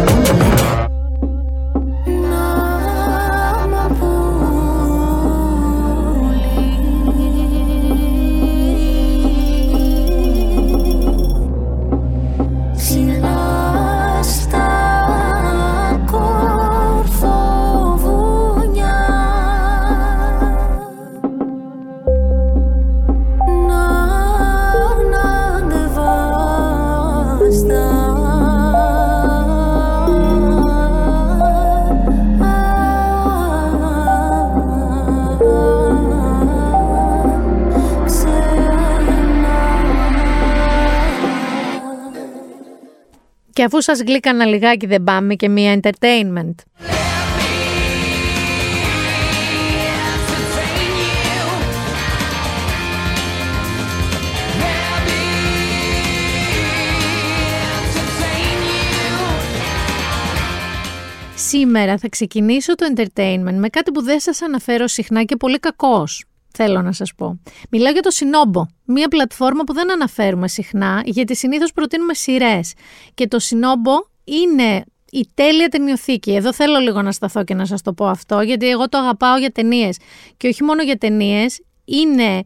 Και αφού σας γλύκανα λιγάκι, δεν πάμε και μία entertainment? Σήμερα θα ξεκινήσω το entertainment με κάτι που δεν σας αναφέρω συχνά και πολύ κακώς. Θέλω να σας πω. Μιλάω για το Σινόμπο, μία πλατφόρμα που δεν αναφέρουμε συχνά, γιατί συνήθως προτείνουμε σειρές. Και το Σινόμπο είναι η τέλεια ταινιοθήκη. Εδώ θέλω λίγο να σταθώ και να σας το πω αυτό, γιατί εγώ το αγαπάω για ταινίες. Και όχι μόνο για ταινίες, είναι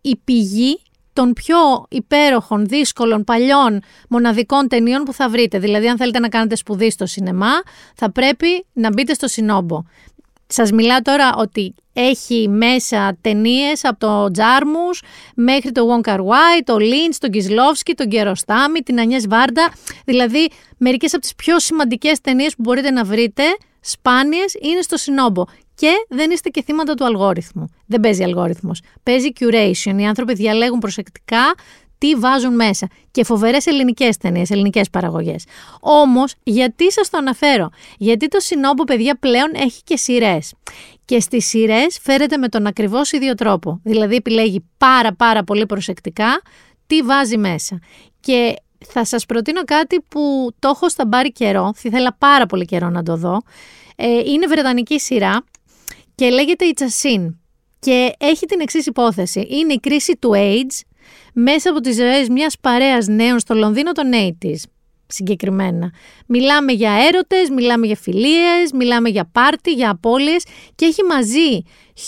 η πηγή των πιο υπέροχων, δύσκολων, παλιών, μοναδικών ταινιών που θα βρείτε. Δηλαδή, αν θέλετε να κάνετε σπουδή στο σινεμά, θα πρέπει να μπείτε στο Σινόμπο. Σας μιλάω τώρα ότι έχει μέσα ταινίες από το Τζάρμους μέχρι το Wong Kar Wai, το Lynch, τον Κισλόφσκι, τον Γκεροστάμι, την Ανιές Βάρντα. Δηλαδή μερικές από τις πιο σημαντικές ταινίες που μπορείτε να βρείτε, σπάνιες, είναι στο Σινόμπο. Και δεν είστε και θύματα του αλγόριθμου. Δεν παίζει αλγόριθμος. Παίζει curation. Οι άνθρωποι διαλέγουν προσεκτικά τι βάζουν μέσα. Και φοβερές ελληνικές ταινίες, ελληνικές παραγωγές. Όμως, γιατί σας το αναφέρω? Γιατί το Σινόμπο, παιδιά, πλέον έχει και σειρές. Και στις σειρές φέρεται με τον ακριβώς ίδιο τρόπο. Δηλαδή, επιλέγει πάρα πάρα πολύ προσεκτικά τι βάζει μέσα. Και θα σας προτείνω κάτι που το έχω σταμπάρει καιρό. Θα ήθελα πάρα πολύ καιρό να το δω. Είναι βρετανική σειρά και λέγεται It's a Sin. Και έχει την εξής υπόθεση. Είναι η κρίση του AIDS μέσα από τις ζωές μιας παρέας νέων στο Λονδίνο των ογδόντα, συγκεκριμένα. Μιλάμε για έρωτες, μιλάμε για φιλίες, μιλάμε για πάρτι, για απώλειες και έχει μαζί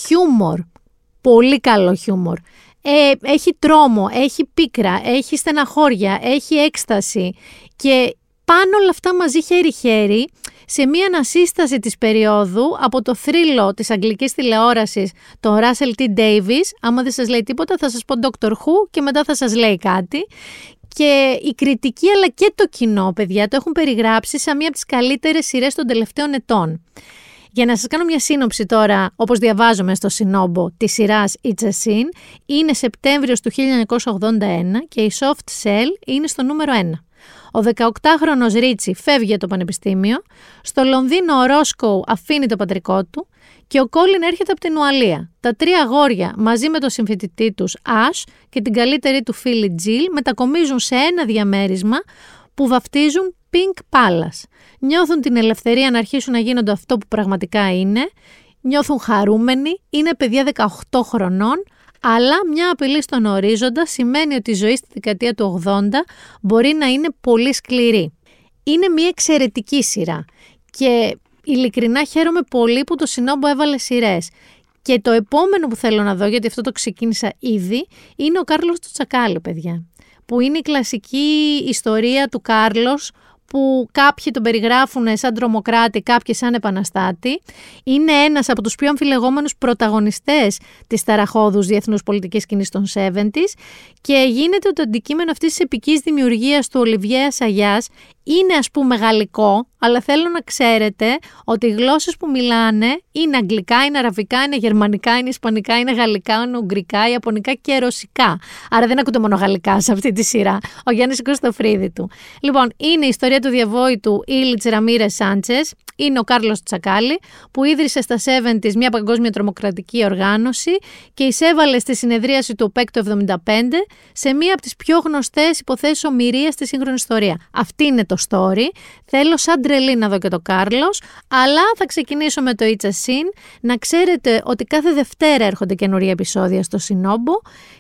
χιούμορ, πολύ καλό χιούμορ. Ε, έχει τρόμο, έχει πίκρα, έχει στεναχώρια, έχει έκσταση και πάνω όλα αυτά μαζί χέρι-χέρι σε μία ανασύσταση της περίοδου από το θρύλο της αγγλικής τηλεόρασης, τον Russell Τι Davies. Άμα δεν σας λέει τίποτα θα σας πω Doctor Who και μετά θα σας λέει κάτι. Και η κριτική αλλά και το κοινό, παιδιά, το έχουν περιγράψει σαν μία από τις καλύτερες σειρές των τελευταίων ετών. Για να σας κάνω μια σύνοψη τώρα, όπως διαβάζουμε στο Σινόμπο, της σειράς It's a Sin, είναι Σεπτέμβριος του χίλια εννιακόσια ογδόντα ένα και η Soft Cell είναι στο νούμερο ένα. Ο δεκαοκτάχρονος Ρίτσι φεύγει για το πανεπιστήμιο, στο Λονδίνο ο Ρόσκο αφήνει το πατρικό του και ο Κόλιν έρχεται από την Ουαλία. Τα τρία αγόρια μαζί με τον συμφοιτητή τους Ασ και την καλύτερη του φίλη Τζιλ μετακομίζουν σε ένα διαμέρισμα που βαφτίζουν Pink Palace. Νιώθουν την ελευθερία να αρχίσουν να γίνονται αυτό που πραγματικά είναι, νιώθουν χαρούμενοι, είναι παιδιά δεκαοκτώ χρονών, αλλά μια απειλή στον ορίζοντα σημαίνει ότι η ζωή στη δεκαετία του ογδόντα μπορεί να είναι πολύ σκληρή. Είναι μια εξαιρετική σειρά και ειλικρινά χαίρομαι πολύ που το Σινόμπο έβαλε σειρές. Και το επόμενο που θέλω να δω, γιατί αυτό το ξεκίνησα ήδη, είναι ο Κάρλος του Τσακάλι, παιδιά. Που είναι η κλασική ιστορία του Κάρλος που κάποιοι τον περιγράφουν σαν τρομοκράτη, κάποιοι σαν επαναστάτη, είναι ένας από τους πιο αμφιλεγόμενους πρωταγωνιστές της ταραχώδους διεθνούς πολιτικής σκηνής των εβδομήντα και γίνεται το αντικείμενο αυτής της επικής δημιουργίας του Ολιβιέ Ασαγιάς. Είναι ας πούμε γαλλικό, αλλά θέλω να ξέρετε ότι οι γλώσσες που μιλάνε είναι αγγλικά, είναι αραβικά, είναι γερμανικά, είναι ισπανικά, είναι γαλλικά, είναι ουγγρικά, ιαπωνικά και ρωσικά. Άρα δεν ακούτε μόνο γαλλικά σε αυτή τη σειρά. Ο Γιάννης Κωστοφρίδη του. Λοιπόν, είναι η ιστορία του διαβόητου Ήλιτς Ραμίρες Σάντσες, είναι ο Κάρλος Τσακάλι, που ίδρυσε στα εβδομήντα μια παγκόσμια τρομοκρατική οργάνωση και εισέβαλε στη συνεδρίαση του ΟΠΕΚ το εβδομήντα πέντε σε μία από τις πιο γνωστές υποθέσεις ομηρίας στη σύγχρονη ιστορία. Αυτή είναι το story. Θέλω σαν τρελή να δω και το Κάρλος, αλλά θα ξεκινήσω με το It's a Sin. Να ξέρετε ότι κάθε Δευτέρα έρχονται καινούρια επεισόδια στο Σινόμπο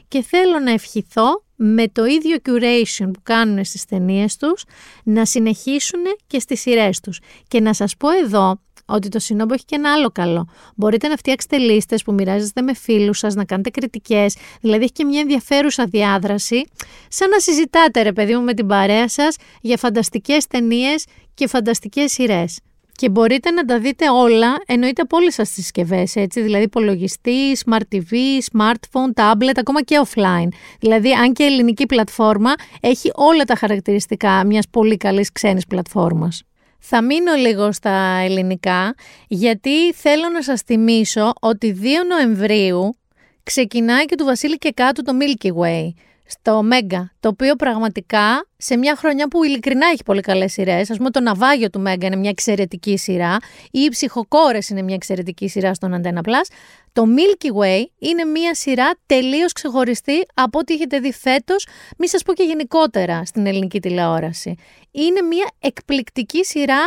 και θέλω να ευχηθώ με το ίδιο curation που κάνουν στις ταινίες τους, να συνεχίσουν και στις σειρές τους. Και να σας πω εδώ ότι το Σινόμπο έχει και ένα άλλο καλό. Μπορείτε να φτιάξετε λίστες που μοιράζεστε με φίλους σας, να κάνετε κριτικές, δηλαδή έχει και μια ενδιαφέρουσα διάδραση, σαν να συζητάτε ρε παιδί μου με την παρέα σας για φανταστικές ταινίες και φανταστικές σειρές. Και μπορείτε να τα δείτε όλα, εννοείται από όλες σας τις συσκευές, έτσι, δηλαδή υπολογιστή, smart τι βι, smartphone, tablet, ακόμα και offline. Δηλαδή, αν και η ελληνική πλατφόρμα έχει όλα τα χαρακτηριστικά μιας πολύ καλής ξένης πλατφόρμας. Θα μείνω λίγο στα ελληνικά, γιατί θέλω να σας θυμίσω ότι δύο Νοεμβρίου ξεκινάει και του Βασίλη και κάτω το Milky Way. Στο Μέγκα, το οποίο πραγματικά σε μια χρονιά που ειλικρινά έχει πολύ καλές σειρές, ας πούμε το Ναυάγιο του Μέγκα είναι μια εξαιρετική σειρά, ή οι Ψυχοκόρες είναι μια εξαιρετική σειρά στον Αντένα Plus, το Milky Way είναι μια σειρά τελείως ξεχωριστή από ό,τι έχετε δει φέτος, μη σας πω και γενικότερα στην ελληνική τηλεόραση. Είναι μια εκπληκτική σειρά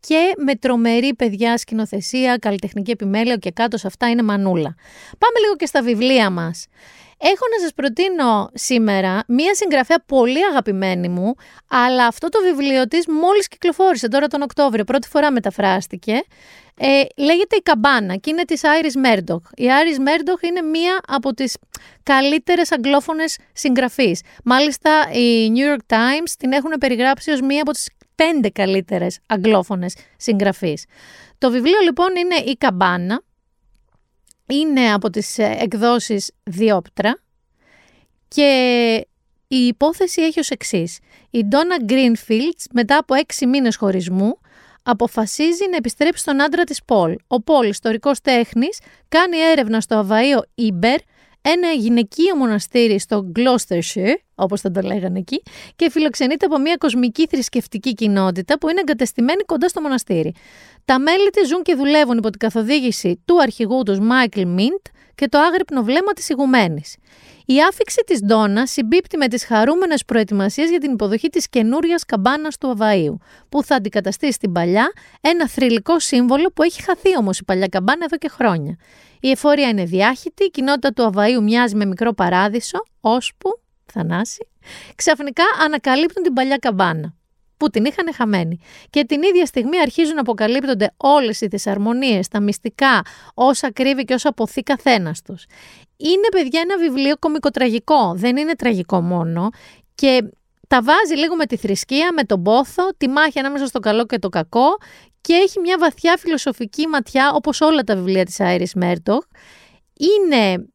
και με τρομερή παιδιά σκηνοθεσία, καλλιτεχνική επιμέλεια και κάτω σε αυτά είναι μανούλα. Πάμε λίγο και στα βιβλία μας. Έχω να σας προτείνω σήμερα μία συγγραφέα πολύ αγαπημένη μου, αλλά αυτό το βιβλίο της μόλις κυκλοφόρησε τώρα τον Οκτώβριο, πρώτη φορά μεταφράστηκε. Ε, λέγεται «Η Καμπάνα» και είναι της Iris Murdoch. Η Iris Murdoch είναι μία από τις καλύτερες αγγλόφωνες συγγραφείς. Μάλιστα, οι New York Times την έχουν περιγράψει ως μία από τις πέντε καλύτερες αγγλόφωνες συγγραφείς. Το βιβλίο λοιπόν είναι «Η Καμπάνα». Είναι από τις εκδόσεις Διόπτρα και η υπόθεση έχει ως εξής. Η Ντόνα Γκρίνφιλτς μετά από έξι μήνες χωρισμού αποφασίζει να επιστρέψει στον άντρα της Πολ. Ο Πολ, ιστορικός τέχνης, κάνει έρευνα στο Αβαΐο Ήμπερ, ένα γυναικείο μοναστήρι στο Gloucestershire, όπως θα το λέγανε εκεί, και φιλοξενείται από μια κοσμική θρησκευτική κοινότητα που είναι εγκατεστημένη κοντά στο μοναστήρι. Τα μέλη της ζουν και δουλεύουν υπό την καθοδήγηση του αρχηγού τους Μάικλ Μιντ και το άγρυπνο βλέμμα της ηγουμένης. Η άφιξη της Ντόνα συμπίπτει με τις χαρούμενες προετοιμασίες για την υποδοχή της καινούριας καμπάνας του Αβαΐου, που θα αντικαταστήσει την παλιά, ένα θρυλικό σύμβολο που έχει χαθεί όμως η παλιά καμπάνα εδώ και χρόνια. Η εφορία είναι διάχυτη, η κοινότητα του Αβαΐου μοιάζει με μικρό παράδεισο, ώσπου, Θανάση, ξαφνικά ανακαλύπτουν την παλιά καμπάνα, που την είχαν χαμένη. Και την ίδια στιγμή αρχίζουν να αποκαλύπτονται όλες οι δυσαρμονίες, τα μυστικά, όσα κρύβει και όσα αποθεί καθένας τους. Είναι, παιδιά, ένα βιβλίο κωμικοτραγικό, δεν είναι τραγικό μόνο. Και τα βάζει λίγο με τη θρησκεία, με τον πόθο, τη μάχη ανάμεσα στο καλό και το κακό και έχει μια βαθιά φιλοσοφική ματιά, όπως όλα τα βιβλία της Iris Murdoch. Είναι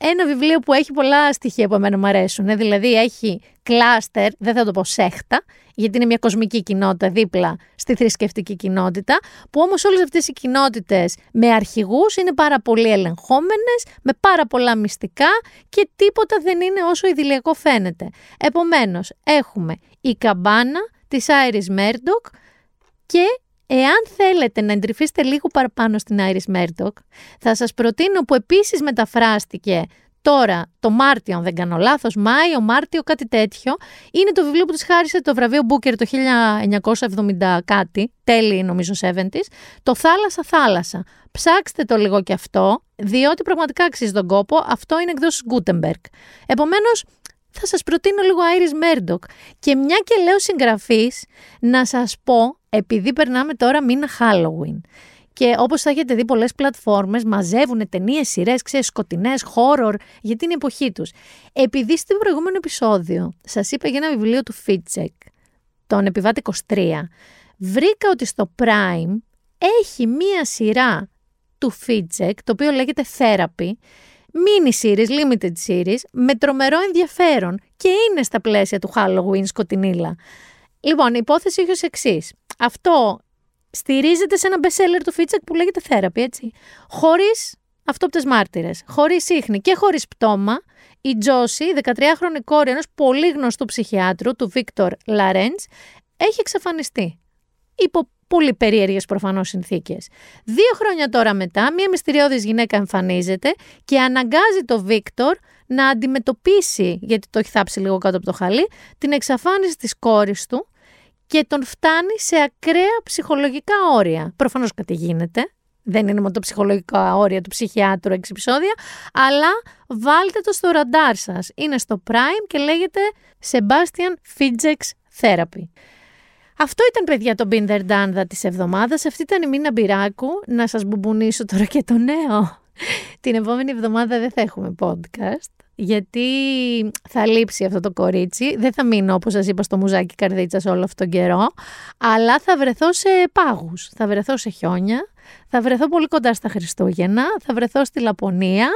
ένα βιβλίο που έχει πολλά στοιχεία που εμένα μου αρέσουν. Δηλαδή έχει κλάστερ, δεν θα το πω σέχτα, γιατί είναι μια κοσμική κοινότητα δίπλα στη θρησκευτική κοινότητα, που όμως όλες αυτές οι κοινότητες με αρχηγούς είναι πάρα πολύ ελεγχόμενες, με πάρα πολλά μυστικά και τίποτα δεν είναι όσο ιδηλιακό φαίνεται. Επομένως, έχουμε «Η Καμπάνα» της Iris Murdoch και εάν θέλετε να εντρυφήσετε λίγο παραπάνω στην Iris Murdoch, θα σας προτείνω που επίσης μεταφράστηκε τώρα το Μάρτιο, αν δεν κάνω λάθος, Μάιο, Μάρτιο, κάτι τέτοιο. Είναι το βιβλίο που της χάρισε το βραβείο Booker το χίλια εννιακόσια εβδομήντα κάτι, τέλη νομίζω εβδομήντα, το Θάλασσα Θάλασσα. Ψάξτε το λίγο κι αυτό, διότι πραγματικά αξίζει τον κόπο, αυτό είναι εκδόσεις Gutenberg. Επομένως, θα σας προτείνω λίγο Iris Murdoch. Και μια και λέω συγγραφής, να σας πω, επειδή περνάμε τώρα μήνα Halloween και όπως θα έχετε δει πολλές πλατφόρμες μαζεύουν ταινίες, σειρές, ξέρεις, σκοτεινές, horror για την εποχή τους. Επειδή στο προηγούμενο επεισόδιο σας είπα για ένα βιβλίο του Φίτσεκ τον επιβάτη είκοσι τρία, βρήκα ότι στο Prime έχει μία σειρά του Fitcheck, το οποίο λέγεται Therapy, mini series, limited series, με τρομερό ενδιαφέρον και είναι στα πλαίσια του Halloween σκοτεινήλα. Λοιπόν, η υπόθεση είχε ως εξής. Αυτό στηρίζεται σε ένα bestseller του Fitcheck που λέγεται Therapy, έτσι. Χωρίς αυτόπτες μάρτυρες, χωρίς ίχνη και χωρίς πτώμα, η Τζόση, δεκατριάχρονη κόρη ενός πολύ γνωστού ψυχιάτρου, του Βίκτορ Λαρέντς, έχει εξαφανιστεί. Υπό πολύ περίεργες προφανώς συνθήκες. Δύο χρόνια τώρα μετά, μία μυστηριώδης γυναίκα εμφανίζεται και αναγκάζει το Βίκτορ να αντιμετωπίσει, γιατί το έχει θάψει λίγο κάτω από το χαλί, την εξαφάνιση της κόρης του και τον φτάνει σε ακραία ψυχολογικά όρια. Προφανώς κάτι γίνεται. Δεν είναι μόνο τα ψυχολογικά όρια του ψυχιάτρου έξι επεισόδια, αλλά βάλτε το στο ραντάρ σας. Είναι στο Prime και λέγεται Sebastian Fitchek's Therapy. Αυτό ήταν, παιδιά, το Been There Done That της εβδομάδας. Αυτή ήταν η Μίνα Μπυράκου. Να σας μπουμπουνίσω τώρα και το νέο. Την επόμενη εβδομάδα δεν θα έχουμε podcast, γιατί θα λείψει αυτό το κορίτσι. Δεν θα μείνω, όπως σας είπα, στο Μουζάκι καρδίτσας όλο αυτόν τον καιρό, αλλά θα βρεθώ σε πάγους, θα βρεθώ σε χιόνια, θα βρεθώ πολύ κοντά στα Χριστούγεννα, θα βρεθώ στη Λαπωνία,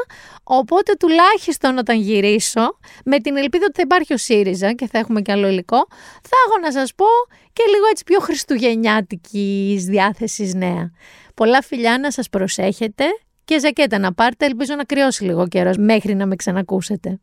οπότε τουλάχιστον όταν γυρίσω, με την ελπίδα ότι θα υπάρχει ο ΣΥΡΙΖΑ και θα έχουμε και άλλο υλικό, θα έχω να σας πω και λίγο έτσι πιο χριστουγεννιάτικης διάθεσης νέα. Πολλά φιλιά, να σας προσέχετε. Και ζακέτα να πάρτε, ελπίζω να κρυώσει λίγο καιρός μέχρι να με ξανακούσετε.